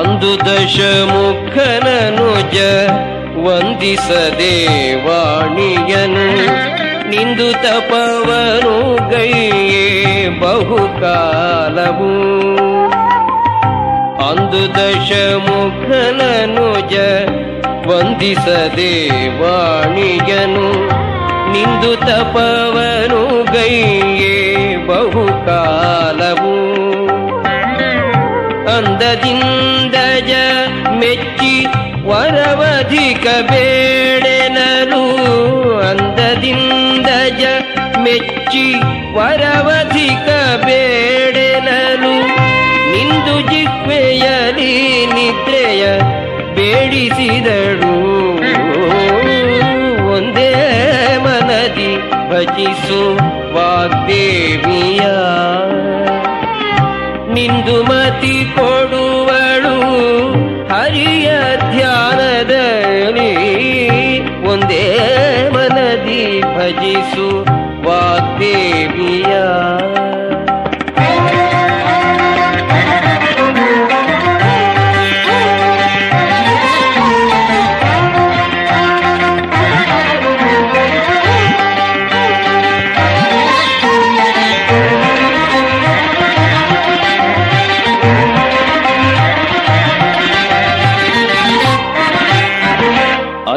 ಅಂದು ದಶಮುಖನನುಜ ವಂದಿಸದೆ ವಾಣಿಯನು, ನಿಂದು ತಪವನು ಗೈಯೇ ಬಹುಕಾಲವು, ಅಂದು ದಶಮುಖನನುಜ ವಂದಿಸದೆ ವಾಣಿಯನು, ನಿಂದು ತಪವನು ಗೈಯೇ ಬಹುಕಾಲವು, ಅಂದದಿಂದಜ ಮೆಚ್ಚಿ ವರವಧಿಕ ಬೇಡನರು, ಅಂದದಿಂದಜ ಮೆಚ್ಚಿ ವರವಧಿಕ ಬೇಡನರು, ನಿಂದು ಜಿಹ್ವೆಯಲಿ ನಿದ್ರೆಯ ಬೇಡಿಸಿದಳು, ಒಂದೇ ಮನದಿ ಭಜಿಸು ವಾಗ್ದೇವಿಯ, ನಿಂದು ಮತಿ ಕೊಡುವಳು ಹರಿಯ ಧ್ಯಾನದಲ್ಲಿ, ಒಂದೇ ಮನದಿ ಭಜಿಸು ವಾಗ್ದೇವಿಯ.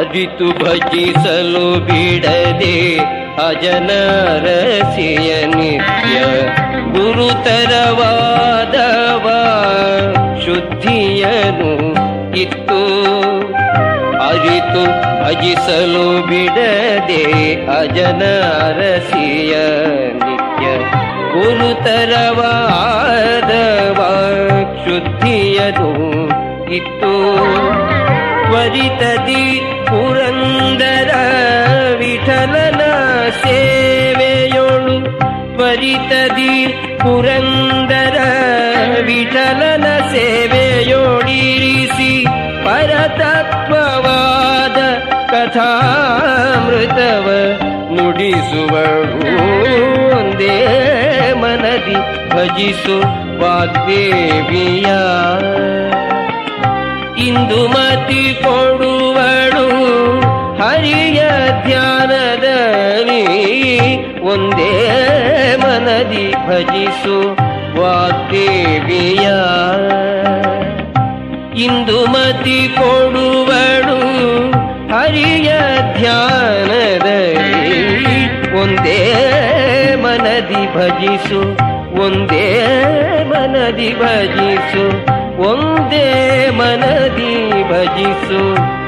ಅರಿತು ಭಜಿಸಲು ಬಿಡದೆ ಅಜನರಸಿಯ ನಿತ್ಯ ಗುರುತರವಾದವ ಶುದ್ಧಿಯನು ಇತ್ತು. ಅರಿತು ಭಜಿಸಲು ಬಿಡದೆ ಅಜನರಸಿಯ ನಿತ್ಯ ಗುರುತರವಾದವ ಶುದ್ಧಿಯನು ಇತ್ತು. ತ್ವರಿತದಿ ಪುರಂದರ ವಿಠಲನ ಸೇವೆಯೊಳು ತ್ವರಿತದಿ ಪುರಂದರ ವಿಠಲನ ಸೇವೆಯೊಡಿರಿಸಿ ಪರತತ್ವವಾದ ಕಥಾಮೃತವ ನುಡಿಸುವಳು. ಒಂದೇ ಮನದಿ ಭಜಿಸು ವಾಗ್ದೇವಿಯ ಇಂದು ಮತಿ ಕೊಡುವಳು ಹರಿಯ ಧ್ಯಾನದಲ್ಲಿ. ಒಂದೇ ಮನದಿ ಭಜಿಸು ವಾಗ್ದೇವಿಯ ಇಂದು ಮತಿ ಕೊಡುವಳು ಹರಿಯ ಧ್ಯಾನದಲ್ಲಿ. ಒಂದೇ ಮನದಿ ಭಜಿಸು, ಒಂದೇ ಮನದಿ ಭಜಿಸು, ಒಂದೇ ಮನದಿ ಭಜಿಸು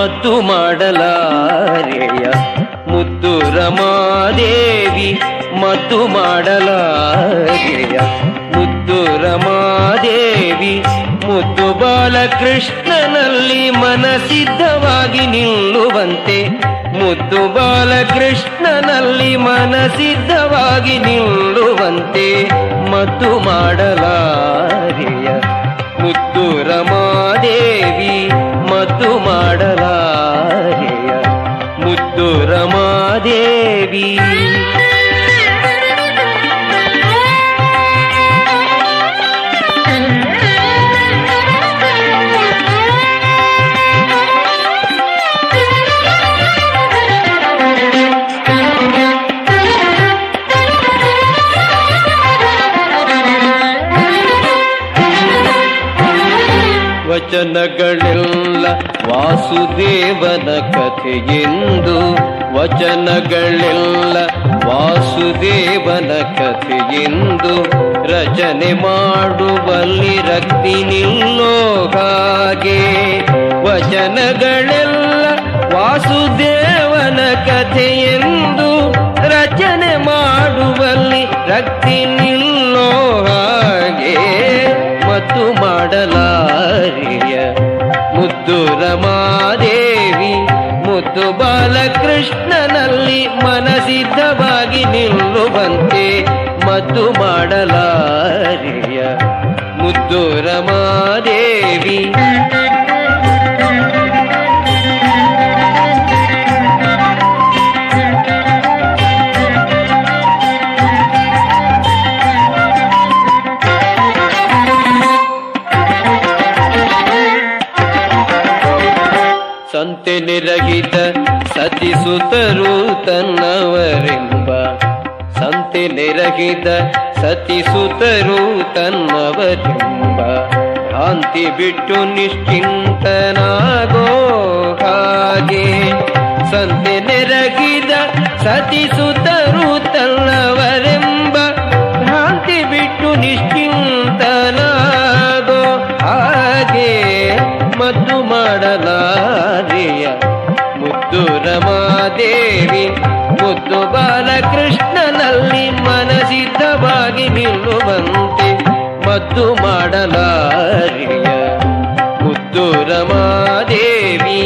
ಮದ್ದು ಮಾಡಲಾಗೆಯ ಮುದ್ದು ರಮಾದೇವಿ, ಮುದ್ದು ಬಾಲಕೃಷ್ಣನಲ್ಲಿ ಮನಸಿದ್ಧವಾಗಿ ನಿಲ್ಲುವಂತೆ, ಮುದ್ದು ಬಾಲಕೃಷ್ಣನಲ್ಲಿ ಮನಸಿದ್ಧವಾಗಿ ನಿಲ್ಲುವಂತೆ ಮದ್ದು ಮಾಡಲಾಗೆಯ ಮುದ್ದು ರಮಾದೇವಿ, ಮದ್ದು ಮಾಡಲಾಗೆಯ ಮುದ್ದು ರಮಾದೇವಿ. ವಚನಗಳೆಲ್ಲ ವಾಸುದೇವನ ಕಥೆಯೆಂದು, ವಚನಗಳೆಲ್ಲ ವಾಸುದೇವನ ಕಥೆಯೆಂದು ರಚನೆ ಮಾಡುವಲ್ಲಿ ರಕ್ತಿ ನಿಲ್ಲೋ ಹಾಗೆ. ವಚನಗಳೆಲ್ಲ ವಾಸುದೇವನ ಕಥೆಯೆಂದು ರಚನೆ ಮಾಡುವಲ್ಲಿ ರಕ್ತಿ ನಿಲ್ಲೋ ಹಾಗೆ ಮತ್ತು ಮಾಡಲಾರಿಯ ಮುದ್ದು ರಮಾದೇವಿ, ಮುದ್ದು ಬಾಲಕೃಷ್ಣನಲ್ಲಿ ಮನಸಿದ್ಧವಾಗಿ ನಿಲ್ಲುವಂತೆ ಮತ್ತು ಮಾಡಲಾರಿಯ ಮುದ್ದು ರಮಾದೇವಿ. ಸಂತೆ ನಿರಹಿತ ಸತಿಸುತರು ತನ್ನವರೆಂಬ, ಸಂತೆ ನಿರಹಿತ ಸತಿಸುತರು ತನ್ನವರೆಂಬ ಭ್ರಾಂತಿ ಬಿಟ್ಟು ನಿಶ್ಚಿಂತನಾಗೋ ಹಾಗೆ. ಸಂತೆ ನಿರಹಿತ ಸತಿಸುತರು ತನ್ನವರೆಂಬ ಭ್ರಾಂತಿ ಬಿಟ್ಟು ನಿಶ್ಚಿಂತನಾಗೋ ಹಾಗೆ ಮತ್ತು ಮಾಡಲ ಮುರಾರಿಯ ಮುದ್ದು ರಮಾದೇವಿ ಮುದ್ದು ಬಾಲಕೃಷ್ಣನಲ್ಲಿ ಮನಸಿದ್ಧವಾಗಿ ನಿಲ್ಲುವಂತೆ ಮದ್ದು ಮಾಡಲಾರಿಯ ಮುದ್ದು ರಮಾದೇವಿ.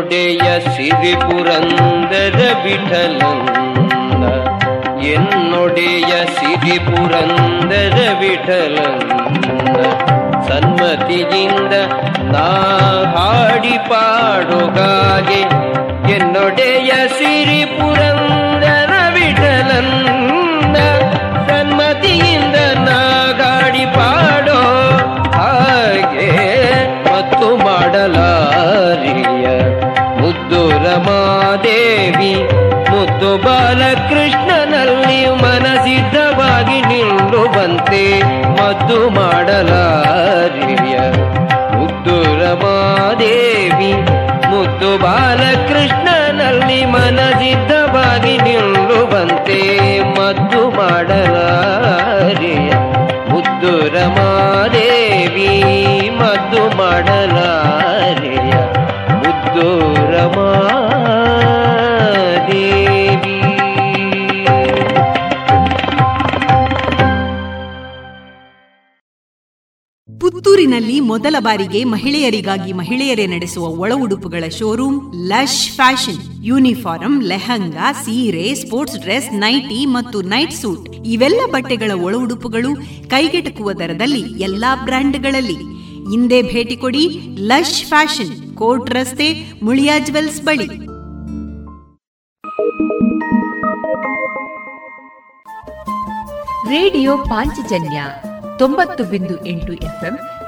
ೊಡೆಯ ಸಿರಿ ಪುರಂದರ ವಿಠಲನ್ನ ಎನ್ನೊಡೆಯ ಸಿರಿ ಪುರಂದರ ವಿಠಲನ್ನ ಸನ್ಮತಿಯಿಂದ ನಾ ಹಾಡಿ ಪಾಡುಗಾಗೆ ಎನ್ನೊಡೆಯ ಸಿರಿ ಪುರಂದರ ವಿಠಲನ್ನ ಸನ್ಮತಿಯಿಂದ ನಾ ಹಾಡಿ ಪಾಡೋ ಹಾಗೆ ಮತ್ತು ಮಾಡಲಾರಿಯ ಮುದ್ದು ರಮಾದೇವಿ ಮುದ್ದು ಬಾಲಕೃಷ್ಣನಲ್ಲಿ ಮನಸಿದ್ಧವಾಗಿ ನಿಲ್ಲುವಂತೆ ಮದ್ದು ಮಾಡಲಾರಿಯ ಮುದ್ದು ರಮಾದೇವಿ ಮುದ್ದು ಬಾಲಕೃಷ್ಣನಲ್ಲಿ ಮನಸಿದ್ಧವಾಗಿ ನಿಲ್ಲುವಂತೆ ಮದ್ದು ಮಾಡಲಾರಿಯ ಮುದ್ದು ರಮಾದೇವಿ ಮದ್ದು ಮಾಡಲಾರಿಯ ಮುದ್ದು ರಮಾದೇವಿ. ಪುತ್ತೂರಿನಲ್ಲಿ ಮೊದಲ ಬಾರಿಗೆ ಮಹಿಳೆಯರಿಗಾಗಿ ಮಹಿಳೆಯರೇ ನಡೆಸುವ ಒಳ ಉಡುಪುಗಳ showroom lush fashion. Uniform, lehenga, ಸೀರೆ, ಸ್ಪೋರ್ಟ್ಸ್ ಡ್ರೆಸ್, ನೈಟಿ ಮತ್ತು ನೈಟ್ ಸೂಟ್ ಇವೆಲ್ಲ ಬಟ್ಟೆಗಳ ಒಳ ಉಡುಪುಗಳು ಕೈಗೆಟಕುವ ದರದಲ್ಲಿ ಎಲ್ಲಾ ಬ್ರ್ಯಾಂಡ್ಗಳಲ್ಲಿ. ಇಂದೇ ಭೇಟಿ ಕೊಡಿ ಲಶ್ ಫ್ಯಾಷನ್, ಕೋರ್ಟ್ ರಸ್ತೆ, ಮುಳಿಯಾ ಜುವೆಲ್ಸ್ ಬಳಿ. ರೇಡಿಯೋ ಪಾಂಚಜನ್ಯ 90.8 FM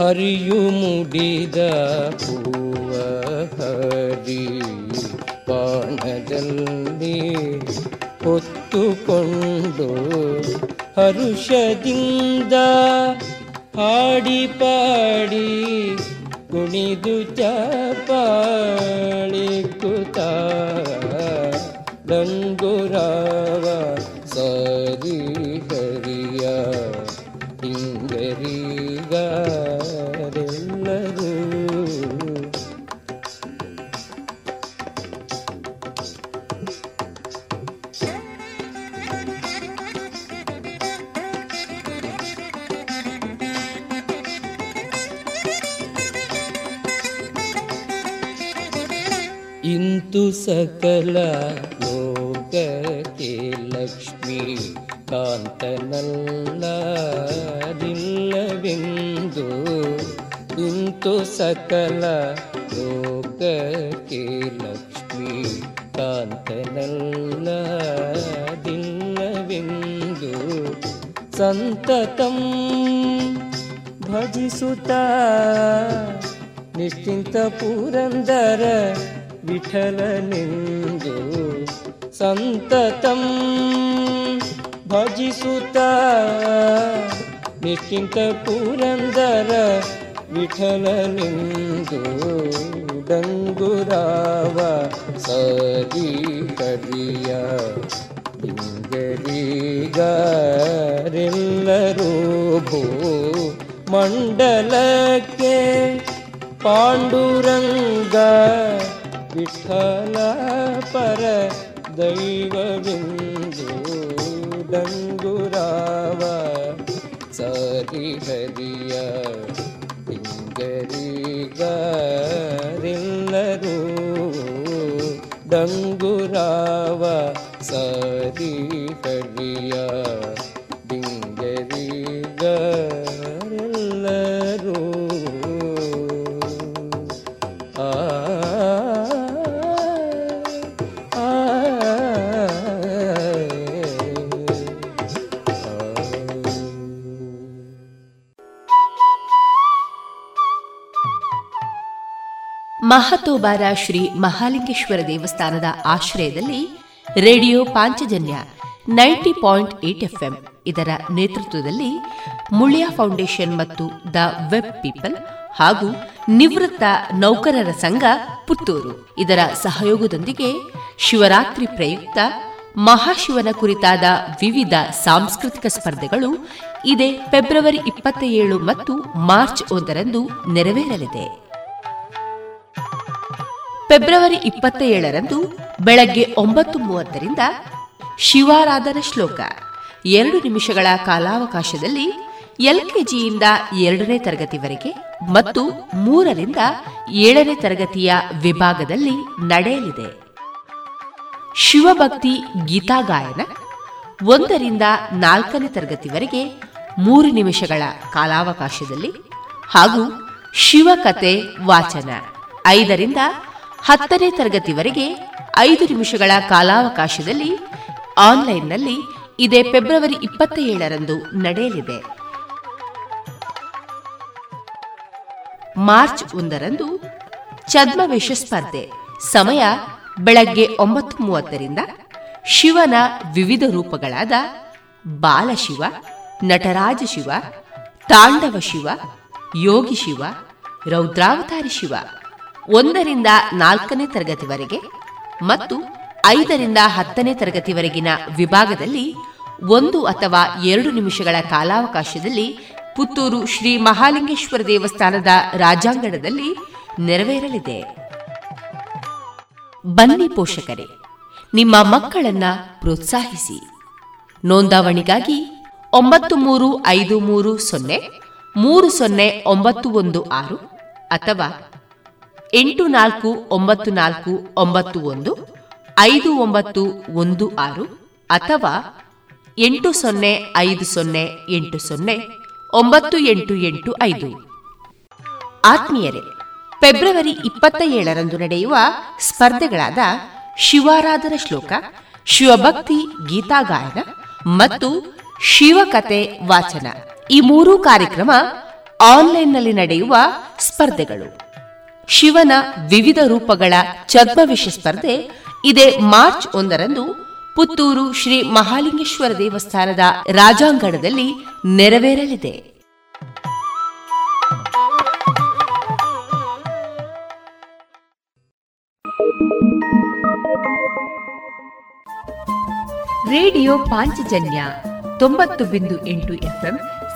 ಹರಿಯು ಮುಡಿದ ಪೂವ ಹರಿ ಬಾಣದಲ್ಲಿ ಹೊತ್ತುಕೊಂಡು ಹರುಷದಿಂದ ಹಾಡಿ ಪಾಡಿ ಕುಣಿದು ಚಪಾಳಿ ಕುತ ಗಂಗುರಾವ ಸರಿ ಹರಿಯ ಹಿಂಗರಿಗರೆಲ್ಲರೂ ಇಂತು ಸಕಲ ಲೋಕಕ್ಕೆ ಲಕ್ಷ್ಮೀ ಕಾಂತನಲ್ಲದಿಲ್ಲವೆಂದು ಇಂತು ಸಕಲ ಲೋಕಕ್ಕೆ ಲಕ್ಷ್ಮೀ ಕಾಂತನಲ್ಲದಿಲ್ಲವೆಂದು ಸಂತತಂ ಭಜಿಸುತ್ತ ನಿಶ್ಚಿಂತ ಪುರಂದರ ವಿಠಲನೆಂದು ಸಂತತಂ ಭಜಿಸುತ್ತ ನಿಶ್ಚಿಂತ ಪುರಂದರ ವಿಠಲನೆಂದು ಗಂಗುರಾವ ಸರಿ ಕರಿಯ ಹಿಂಗರಿಗರೆಲ್ಲರೂ ಭೂ ಮಂಡಲಕ್ಕೆ ಪಾಂಡುರಂಗ ವಿಠಲ ಪರ ದೈವವಿಂದು ಗಂಗುರಾವ ಸರಿ ಹರಿಯ ಹಿಂಗರಿಗರೆಲ್ಲರೂ ಗಂಗುರಾವ ಸರಿ ಹರಿಯ ಹಿಂಗರಿಗರೆಲ್ಲರೂ. ಮಹಾತೋಬಾರ ಶ್ರೀ ಮಹಾಲಿಂಗೇಶ್ವರ ದೇವಸ್ಥಾನದ ಆಶ್ರಯದಲ್ಲಿ ರೇಡಿಯೋ ಪಾಂಚಜನ್ಯ 90.8 FM ಇದರ ನೇತೃತ್ವದಲ್ಲಿ ಮುಳಿಯಾ ಫೌಂಡೇಶನ್ ಮತ್ತು ದ ವೆಬ್ ಪೀಪಲ್ ಹಾಗೂ ನಿವೃತ್ತ ನೌಕರರ ಸಂಘ ಪುತ್ತೂರು ಇದರ ಸಹಯೋಗದೊಂದಿಗೆ ಶಿವರಾತ್ರಿ ಪ್ರಯುಕ್ತ ಮಹಾಶಿವನ ಕುರಿತಾದ ವಿವಿಧ ಸಾಂಸ್ಕೃತಿಕ ಸ್ಪರ್ಧೆಗಳು ಇದೇ ಫೆಬ್ರವರಿ 27 ಮತ್ತು ಮಾರ್ಚ್ 1 ನೆರವೇರಲಿದೆ. ಫೆಬ್ರವರಿ 27 ಬೆಳಗ್ಗೆ 9:30 ಶಿವಾರಾಧನಾ ಶ್ಲೋಕ 2 ನಿಮಿಷಗಳ ಕಾಲಾವಕಾಶದಲ್ಲಿ ಎಲ್ಕೆಜಿಯಿಂದ 2ನೇ ತರಗತಿವರೆಗೆ ಮತ್ತು 3ರಿಂದ 7ನೇ ತರಗತಿಯ ವಿಭಾಗದಲ್ಲಿ ನಡೆಯಲಿದೆ. ಶಿವಭಕ್ತಿ ಗೀತಾಗಾಯನ 1ರಿಂದ 4ನೇ ತರಗತಿವರೆಗೆ 3 ನಿಮಿಷಗಳ ಕಾಲಾವಕಾಶದಲ್ಲಿ ಹಾಗೂ ಶಿವಕಥೆ ವಾಚನ 5ರಿಂದ 10ನೇ ತರಗತಿವರೆಗೆ 5 ನಿಮಿಷಗಳ ಕಾಲಾವಕಾಶದಲ್ಲಿ ಆನ್ಲೈನ್ನಲ್ಲಿ ಇದೇ ಫೆಬ್ರವರಿ 27 ನಡೆಯಲಿದೆ. ಮಾರ್ಚ್ 1 ಛದ್ಮವೇಷ ಸ್ಪರ್ಧೆ ಸಮಯ ಬೆಳಗ್ಗೆ 9:30 ಶಿವನ ವಿವಿಧ ರೂಪಗಳಾದ ಬಾಲಶಿವ, ನಟರಾಜ ಶಿವ, ತಾಂಡವ ಶಿವ, ಯೋಗಿ ಶಿವ, ರೌದ್ರಾವತಾರಿ ಶಿವ 1ರಿಂದ 4ನೇ ತರಗತಿವರೆಗೆ ಮತ್ತು 5ರಿಂದ 10ನೇ ತರಗತಿವರೆಗಿನ ವಿಭಾಗದಲ್ಲಿ 1 ಅಥವಾ 2 ನಿಮಿಷಗಳ ಕಾಲಾವಕಾಶದಲ್ಲಿ ಪುತ್ತೂರು ಶ್ರೀ ಮಹಾಲಿಂಗೇಶ್ವರ ದೇವಸ್ಥಾನದ ರಾಜಾಂಗಣದಲ್ಲಿ ನೆರವೇರಲಿದೆ. ಬನ್ನಿ ಪೋಷಕರೇ, ನಿಮ್ಮ ಮಕ್ಕಳನ್ನು ಪ್ರೋತ್ಸಾಹಿಸಿ. ನೋಂದಾವಣಿಗಾಗಿ 9353030916 ಅಥವಾ 8494915916 ಅಥವಾ 8050809885. ಆತ್ಮೀಯರೇ, ಫೆಬ್ರವರಿ 27 ನಡೆಯುವ ಸ್ಪರ್ಧೆಗಳಾದ ಶಿವಾರಾಧನಾ ಶ್ಲೋಕ, ಶಿವಭಕ್ತಿ ಗೀತಾಗಾಯನ ಮತ್ತು ಶಿವಕಥೆ ವಾಚನ ಈ 3 ಕಾರ್ಯಕ್ರಮ ಆನ್ಲೈನ್ನಲ್ಲಿ ನಡೆಯುವ ಸ್ಪರ್ಧೆಗಳು. ಶಿವನ ವಿವಿಧ ರೂಪಗಳ ಛದ್ಮವೇಷ ಸ್ಪರ್ಧೆ ಇದೇ ಮಾರ್ಚ್ 1ರಂದು ಪುತ್ತೂರು ಶ್ರೀ ಮಹಾಲಿಂಗೇಶ್ವರ ದೇವಸ್ಥಾನದ ರಾಜಾಂಗಣದಲ್ಲಿ ನೆರವೇರಲಿದೆ. ರೇಡಿಯೋ ಪಾಂಚಜನ್ಯ 90.8 FM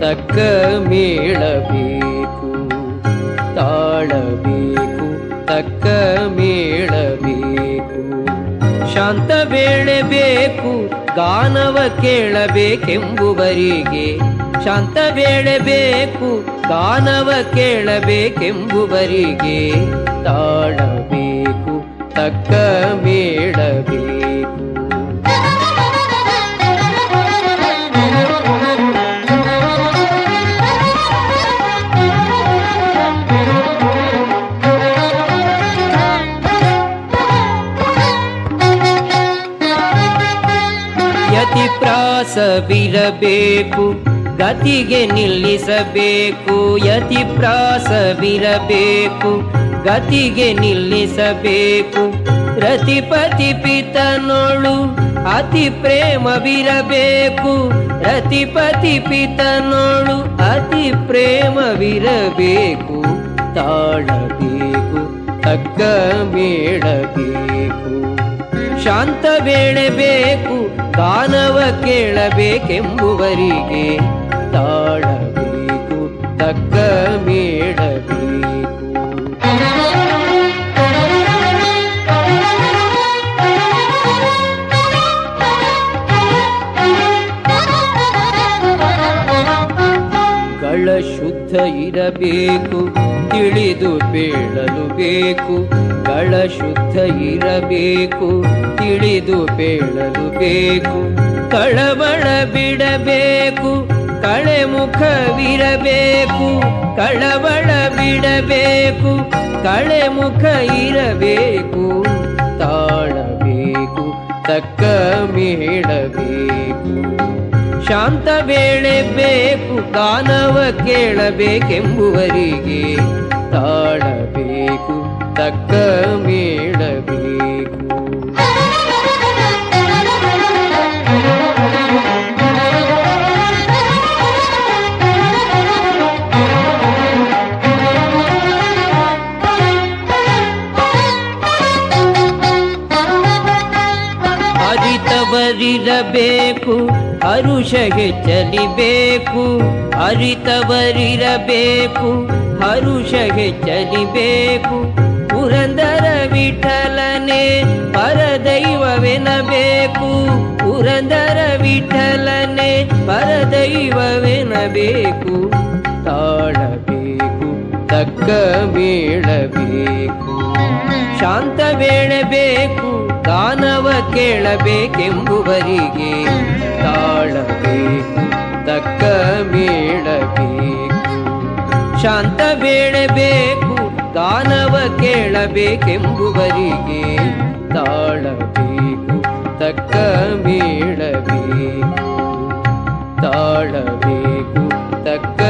ತಕ್ಕ ಮೇಳಬೇಕು ತಾಳಬೇಕು ತಕ್ಕ ಮೇಳಬೇಕು ಶಾಂತ ವೇಳೆ ಬೇಕು ಗಾನವ ಕೇಳಬೇಕೆಂಬುವರಿಗೆ ಶಾಂತ ವೇಳೆ ಬೇಕು ಗಾನವ ಕೇಳಬೇಕೆಂಬುವರಿಗೆ ತಾಳಬೇಕು ತಕ್ಕ ಮೇಳಬೇಕು. ಯತಿಪ್ರಾಸವಿರಬೇಕು ಗತಿಗೆ ನಿಲ್ಲಿಸಬೇಕು ಯತಿಪ್ರಾಸವಿರಬೇಕು ಗತಿಗೆ ನಿಲ್ಲಿಸಬೇಕು ರತಿಪತಿ ಪಿತನೊಳು ಅತಿ ಪ್ರೇಮವಿರಬೇಕು ರತಿಪತಿ ಪಿತನೊಳು ಅತಿ ಪ್ರೇಮವಿರಬೇಕು ತಾಳಬೇಕು ತಕ್ಕ ಮೇಳಬೇಕು ಶಾಂತ ವೇಳೆ ಬೇಕು ಗಾನವ ಕೇಳಬೇಕೆಂಬುವರಿಗೆ ತಾಳಬೇಕು ತಕ್ಕ ಮೇಳಬೇಕು. ಗಳ ಶುದ್ಧ ಇರಬೇಕು ತಿಳಿದು ಬೇಳಲು ಬೇಕು ಗಳ ಶುದ್ಧ ಇರಬೇಕು ತಿಳಿದು ಬೇಳಲು ಬೇಕು ಕಳವಳ ಬಿಡಬೇಕು ಕಳೆ ಮುಖವಿರಬೇಕು ಕಳವಳ ಬಿಡಬೇಕು ಕಳೆ ಮುಖ ಇರಬೇಕು ತಾಳಬೇಕು ತಕ್ಕ ಮೇಳಬೇಕು ಶಾಂತ ವೇಳೆ ಬೇಕು ಗಾನವ ಕೇಳಬೇಕೆಂಬುವರಿಗೆ ತಾಳಬೇಕು ತಕ್ಕ ಮೇಳಬೇಕು. ಅರಿತವರಿರಬೇಕು ಹರುಷಗೆ ಚಲಿಬೇಕು ಅರಿತವರಿರಬೇಕು ಹರುಷಗೆ ಚಲಿಬೇಕು ಪುರಂದರ ವಿಠಲನೆ ಪರದೈವವೆನಬೇಕು ಪುರಂದರ ವಿಠಲನೆ ಪರದೈವವೆನಬೇಕು ತಾಳಬೇಕು ತಕ್ಕ ಮೇಳಬೇಕು ಶಾಂತ ವೇಳೆ ಬೇಕು ಗಾನವ ಕೇಳಬೇಕೆಂಬುವರಿಗೆ ತಾಳಬೇಕು ತಕ್ಕ ಮೇಳಬೇಕು ಶಾಂತ ವೇಳೆ ಬೇಕು ಗಾನವ ಕೇಳಬೇಕೆಂಬುವರಿಗೆ ತಾಳಬೇಕು ತಕ್ಕ ಮೇಳಬೇಕು ತಾಳಬೇಕು ತಕ್ಕ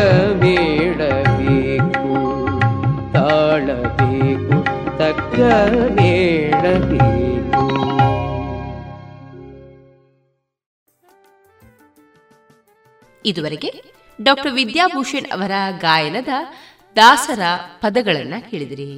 ಮೇಳಬೇಕು ತಾಳಬೇಕು ತಕ್ಕ ಮೇಳಬೇಕು. ಇದುವರೆಗೆ ಡಾಕ್ಟರ್ ವಿದ್ಯಾಭೂಷಣ್ ಅವರ ಗಾಯನದ ದಾಸರ ಪದಗಳನ್ನು ಕೇಳಿದಿರಿ.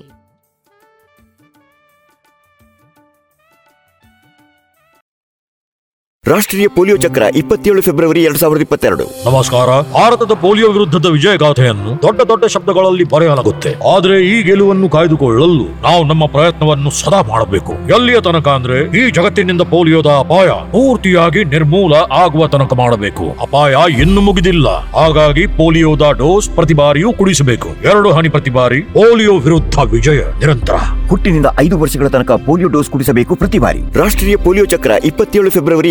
ರಾಷ್ಟ್ರೀಯ ಪೋಲಿಯೋ ಚಕ್ರ 27 ಫೆಬ್ರವರಿ 2022. ನಮಸ್ಕಾರ. ಭಾರತದ ಪೋಲಿಯೋ ವಿರುದ್ಧದ ವಿಜಯ ಗಾಥೆಯನ್ನು ದೊಡ್ಡ ದೊಡ್ಡ ಶಬ್ದಗಳಲ್ಲಿ ಬರೆಯಲಾಗುತ್ತೆ, ಆದ್ರೆ ಈ ಗೆಲುವನ್ನು ಕಾಯ್ದುಕೊಳ್ಳಲು ನಾವು ನಮ್ಮ ಪ್ರಯತ್ನವನ್ನು ಸದಾ ಮಾಡಬೇಕು. ಎಲ್ಲಿಯ ತನಕ ಅಂದ್ರೆ ಈ ಜಗತ್ತಿನಿಂದ ಪೋಲಿಯೋದ ಅಪಾಯ ಪೂರ್ತಿಯಾಗಿ ನಿರ್ಮೂಲ ಆಗುವ ತನಕ ಮಾಡಬೇಕು. ಅಪಾಯ ಇನ್ನೂ ಮುಗಿದಿಲ್ಲ, ಹಾಗಾಗಿ ಪೋಲಿಯೋದ ಡೋಸ್ ಪ್ರತಿ ಬಾರಿಯೂ ಕುಡಿಸಬೇಕು. 2 ಹನಿ ಪ್ರತಿ ಬಾರಿ. ಪೋಲಿಯೋ ವಿರುದ್ಧ ವಿಜಯ ನಿರಂತರ. ಹುಟ್ಟಿನಿಂದ 5 ವರ್ಷಗಳ ತನಕ ಪೋಲಿಯೋ ಡೋಸ್ ಕುಡಿಸಬೇಕು ಪ್ರತಿ ಬಾರಿ. ರಾಷ್ಟ್ರೀಯ ಪೋಲಿಯೋ ಚಕ್ರ 27 ಫೆಬ್ರವರಿ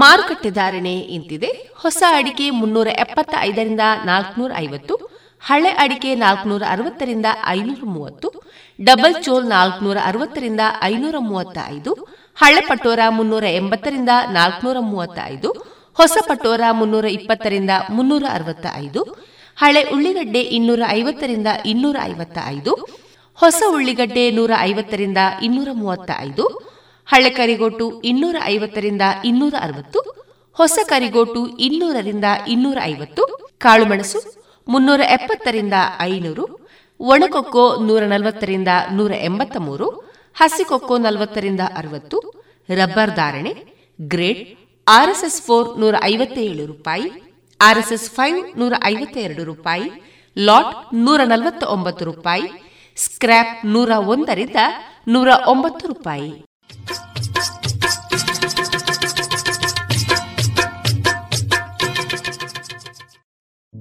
ಮಾರುಕಟ್ಟೆ ಧಾರಣೆ ಇಂತಿದೆ. ಹೊಸ ಅಡಿಕೆ 375 ರಿಂದ 450, ಹಳೆ ಅಡಿಕೆ 460 ರಿಂದ 530, ಡಬಲ್ ಚೋಲ್ 460 ರಿಂದ 535, ಹಳೆ ಪಟೋರ 380 ರಿಂದ 435, ಹೊಸ ಪಟೋರ 320 ರಿಂದ 365, ಹಳೆ ಉಳ್ಳಿಗಡ್ಡೆ 250 ರಿಂದ 255, ಹೊಸ ಉಳ್ಳಿಗಡ್ಡೆ 150 ರಿಂದ 235, ಹಳೆ ಕರಿಗೋಟು 250 ರಿಂದ 260, ಹೊಸ ಕರಿಗೋಟು 200 ರಿಂದ 250, ಕಾಳುಮೆಣಸು 370 ರಿಂದ 500, ಒಣಕೊಕ್ಕೋ 140 ರಿಂದ 183, ಹಸಿಕೊಕ್ಕೋ 40 ರಿಂದ 60. ರಬ್ಬರ್ ಧಾರಣೆ ಗ್ರೇಡ್ RSS 4 157 ರೂಪಾಯಿ, RSS 5 152 ರೂಪಾಯಿ, ಲಾಟ್ 149 ರೂಪಾಯಿ, ಸ್ಕ್ರಾಪ್ 101 ರಿಂದ 109 ರೂಪಾಯಿ.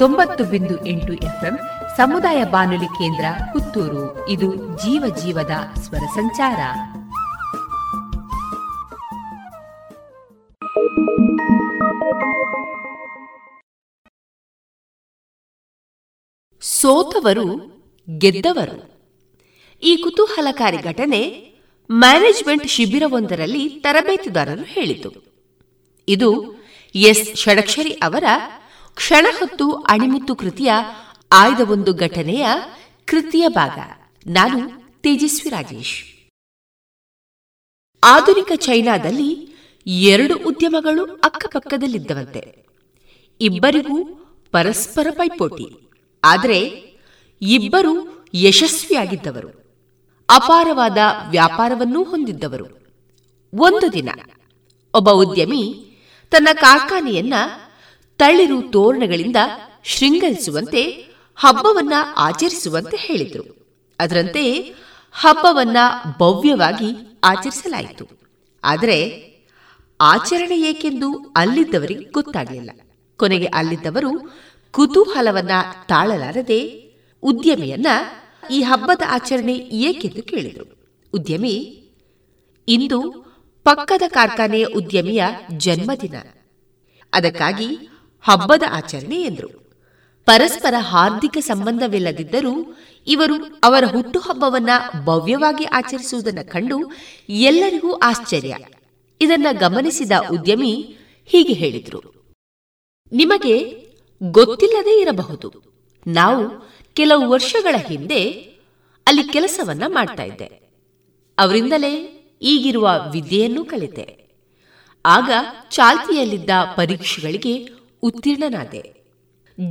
90.8 FM ಸಮುದಾಯ ಬಾನುಲಿ ಕೇಂದ್ರ ಪುತ್ತೂರು. ಇದು ಜೀವ ಜೀವದ ಸ್ವರ ಸಂಚಾರ. ಸೋತವರು ಗೆದ್ದವರು. ಈ ಕುತೂಹಲಕಾರಿ ಘಟನೆ ಮ್ಯಾನೇಜ್ಮೆಂಟ್ ಶಿಬಿರವೊಂದರಲ್ಲಿ ತರಬೇತುದಾರರು ಹೇಳಿತು. ಇದು ಎಸ್ ಷಡಕ್ಷರಿ ಅವರ ಕ್ಷಣ ಹೊತ್ತು ಅಣಿಮುತ್ತು ಕೃತಿಯ ಆಯ್ದ ಒಂದು ಘಟನೆಯ ಕೃತಿಯ ಭಾಗ. ನಾನು ತೇಜಸ್ವಿ ರಾಜೇಶ್. ಆಧುನಿಕ ಚೈನಾದಲ್ಲಿ 2 ಉದ್ಯಮಗಳು ಅಕ್ಕಪಕ್ಕದಲ್ಲಿದ್ದವಂತೆ. ಇಬ್ಬರಿಗೂ ಪರಸ್ಪರ ಪೈಪೋಟಿ. ಆದರೆ ಇಬ್ಬರು ಯಶಸ್ವಿಯಾಗಿದ್ದವರು, ಅಪಾರವಾದ ವ್ಯಾಪಾರವನ್ನೂ ಹೊಂದಿದ್ದವರು. ಒಂದು ದಿನ ಒಬ್ಬ ಉದ್ಯಮಿ ತನ್ನ ಕಾರ್ಖಾನೆಯನ್ನ ತಳಿರು ತೋರಣಗಳಿಂದ ಶೃಂಗರಿಸುವಂತೆ ಹಬ್ಬವನ್ನ ಆಚರಿಸುವಂತೆ ಹೇಳಿದರು. ಅದರಂತೆ ಹಬ್ಬವನ್ನ ಭವ್ಯವಾಗಿ ಆಚರಿಸಲಾಯಿತು. ಆದರೆ ಆಚರಣೆ ಏಕೆಂದು ಅಲ್ಲಿದ್ದವರಿಗೆ ಗೊತ್ತಾಗಲಿಲ್ಲ. ಕೊನೆಗೆ ಅಲ್ಲಿದ್ದವರು ಕುತೂಹಲವನ್ನ ತಾಳಲಾರದೆ ಉದ್ಯಮಿಯನ್ನ ಈ ಹಬ್ಬದ ಆಚರಣೆ ಏಕೆಂದು ಕೇಳಿದರು. ಉದ್ಯಮಿ, ಇಂದು ಪಕ್ಕದ ಕಾರ್ಖಾನೆಯ ಉದ್ಯಮಿಯ ಜನ್ಮದಿನ, ಅದಕ್ಕಾಗಿ ಹಬ್ಬದ ಆಚರಣೆ ಎಂದರು. ಪರಸ್ಪರ ಹಾರ್ದಿಕ ಸಂಬಂಧವಿಲ್ಲದಿದ್ದರೂ ಇವರು ಅವರ ಹುಟ್ಟುಹಬ್ಬವನ್ನ ಭವ್ಯವಾಗಿ ಆಚರಿಸುವುದನ್ನು ಕಂಡು ಎಲ್ಲರಿಗೂ ಆಶ್ಚರ್ಯ. ಇದನ್ನ ಗಮನಿಸಿದ ಉದ್ಯಮಿ ಹೀಗೆ ಹೇಳಿದರು: ನಿಮಗೆ ಗೊತ್ತಿಲ್ಲದೇ ಇರಬಹುದು, ನಾವು ಕೆಲವು ವರ್ಷಗಳ ಹಿಂದೆ ಅಲ್ಲಿ ಕೆಲಸವನ್ನ ಮಾಡ್ತಾ ಇದ್ದೆ. ಅವರಿಂದಲೇ ಈಗಿರುವ ವಿದ್ಯೆಯನ್ನು ಕಲಿತೆ. ಆಗ ಚಾಲ್ತಿಯಲ್ಲಿದ್ದ ಪರೀಕ್ಷೆಗಳಿಗೆ ಉತ್ತೀರ್ಣನಾದೆ.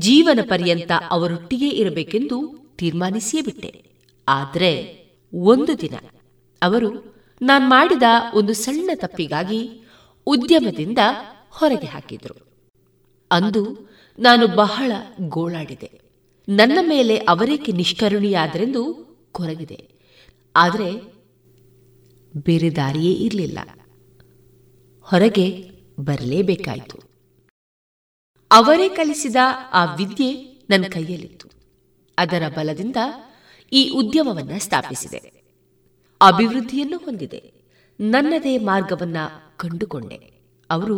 ಜೀವನ ಪರ್ಯಂತ ಅವರೊಟ್ಟಿಗೆ ಇರಬೇಕೆಂದು ತೀರ್ಮಾನಿಸಿಯೇ ಬಿಟ್ಟೆ. ಆದರೆ ಒಂದು ದಿನ ಅವರು ನಾನು ಮಾಡಿದ ಒಂದು ಸಣ್ಣ ತಪ್ಪಿಗಾಗಿ ಉದ್ಯಮದಿಂದ ಹೊರಗೆ ಹಾಕಿದರು. ಅಂದು ನಾನು ಬಹಳ ಗೋಳಾಡಿದೆ. ನನ್ನ ಮೇಲೆ ಅವರೇಕೆ ನಿಷ್ಕರುಣಿಯಾದರೆಂದು ಕೊರಗಿದೆ. ಆದರೆ ಬೇರೆ ದಾರಿಯೇ ಇರಲಿಲ್ಲ. ಹೊರಗೆ ಬರಲೇಬೇಕಾಯಿತು. ಅವರೇ ಕಲಿಸಿದ ಆ ವಿದ್ಯೆ ನನ್ನ ಕೈಯಲ್ಲಿತ್ತು. ಅದರ ಬಲದಿಂದ ಈ ಉದ್ಯಮವನ್ನು ಸ್ಥಾಪಿಸಿದೆ, ಅಭಿವೃದ್ಧಿಯನ್ನು ಹೊಂದಿದೆ, ನನ್ನದೇ ಮಾರ್ಗವನ್ನ ಕಂಡುಕೊಂಡೆ. ಅವರು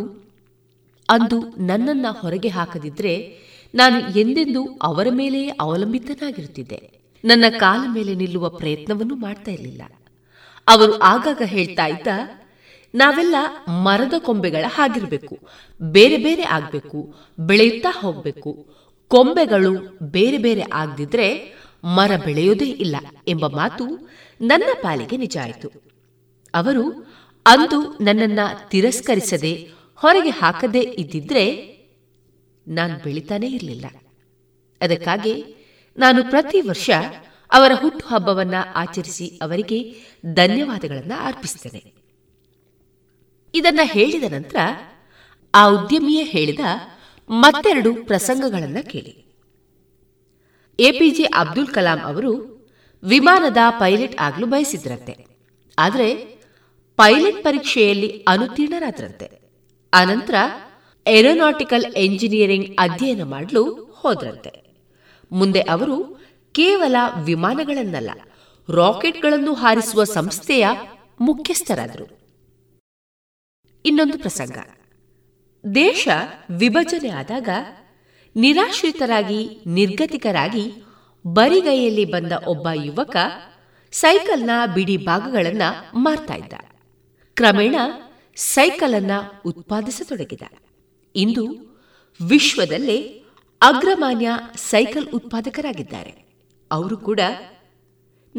ಅಂದು ನನ್ನನ್ನ ಹೊರಗೆ ಹಾಕದಿದ್ರೆ ನಾನು ಎಂದೆಂದೂ ಅವರ ಮೇಲೆಯೇ ಅವಲಂಬಿತನಾಗಿರುತ್ತಿದ್ದೆ. ನನ್ನ ಕಾಲ ಮೇಲೆ ನಿಲ್ಲುವ ಪ್ರಯತ್ನವನ್ನು ಮಾಡ್ತಾ ಇರಲಿಲ್ಲ. ಅವರು ಆಗಾಗ ಹೇಳ್ತಾ ಇದ್ದ, ನಾವೆಲ್ಲ ಮರದ ಕೊಂಬೆಗಳ ಹಾಗಿರಬೇಕು, ಬೇರೆ ಬೇರೆ ಆಗಬೇಕು, ಬೆಳೆಯುತ್ತಾ ಹೋಗಬೇಕು. ಕೊಂಬೆಗಳು ಬೇರೆ ಬೇರೆ ಆಗದಿದ್ರೆ ಮರ ಬೆಳೆಯೋದೇ ಇಲ್ಲ ಎಂಬ ಮಾತು ನನ್ನ ಪಾಲಿಗೆ ನಿಜ ಆಯಿತು. ಅವರು ಅಂದು ನನ್ನನ್ನು ತಿರಸ್ಕರಿಸದೆ ಹೊರಗೆ ಹಾಕದೇ ಇದ್ದಿದ್ರೆ ನಾನು ಬೆಳೀತಾನೇ ಇರಲಿಲ್ಲ. ಅದಕ್ಕಾಗಿ ನಾನು ಪ್ರತಿ ವರ್ಷ ಅವರ ಹುಟ್ಟುಹಬ್ಬವನ್ನು ಆಚರಿಸಿ ಅವರಿಗೆ ಧನ್ಯವಾದಗಳನ್ನು ಅರ್ಪಿಸ್ತೇನೆ. ಇದನ್ನು ಹೇಳಿದ ನಂತರ ಆ ಉದ್ಯಮಿಯೇ ಹೇಳಿದ ಮತ್ತೆರಡು ಪ್ರಸಂಗಗಳನ್ನು ಕೇಳಿ. ಎಪಿಜೆ ಅಬ್ದುಲ್ ಕಲಾಂ ಅವರು ವಿಮಾನದ ಪೈಲಟ್ ಆಗಲು ಬಯಸಿದ್ರಂತೆ. ಆದರೆ ಪೈಲಟ್ ಪರೀಕ್ಷೆಯಲ್ಲಿ ಅನುತ್ತೀರ್ಣರಾದ್ರಂತೆ. ಆನಂತರ ಏರೋನಾಟಿಕಲ್ ಎಂಜಿನಿಯರಿಂಗ್ ಅಧ್ಯಯನ ಮಾಡಲು ಹೋದ್ರಂತೆ. ಮುಂದೆ ಅವರು ಕೇವಲ ವಿಮಾನಗಳನ್ನಲ್ಲ, ರಾಕೆಟ್ಗಳನ್ನು ಹಾರಿಸುವ ಸಂಸ್ಥೆಯ ಮುಖ್ಯಸ್ಥರಾದರು. ಇನ್ನೊಂದು ಪ್ರಸಂಗ. ದೇಶ ವಿಭಜನೆ ಆದಾಗ ನಿರಾಶ್ರಿತರಾಗಿ ನಿರ್ಗತಿಕರಾಗಿ ಬರಿಗೈಯಲ್ಲಿ ಬಂದ ಒಬ್ಬ ಯುವಕ ಸೈಕಲ್ನ ಬಿಡಿ ಭಾಗಗಳನ್ನು ಮಾರ್ತಾ ಇದ್ದ. ಕ್ರಮೇಣ ಸೈಕಲನ್ನು ಉತ್ಪಾದಿಸತೊಡಗಿದ. ಇಂದು ವಿಶ್ವದಲ್ಲೇ ಅಗ್ರಮಾನ್ಯ ಸೈಕಲ್ ಉತ್ಪಾದಕರಾಗಿದ್ದಾರೆ. ಅವರು ಕೂಡ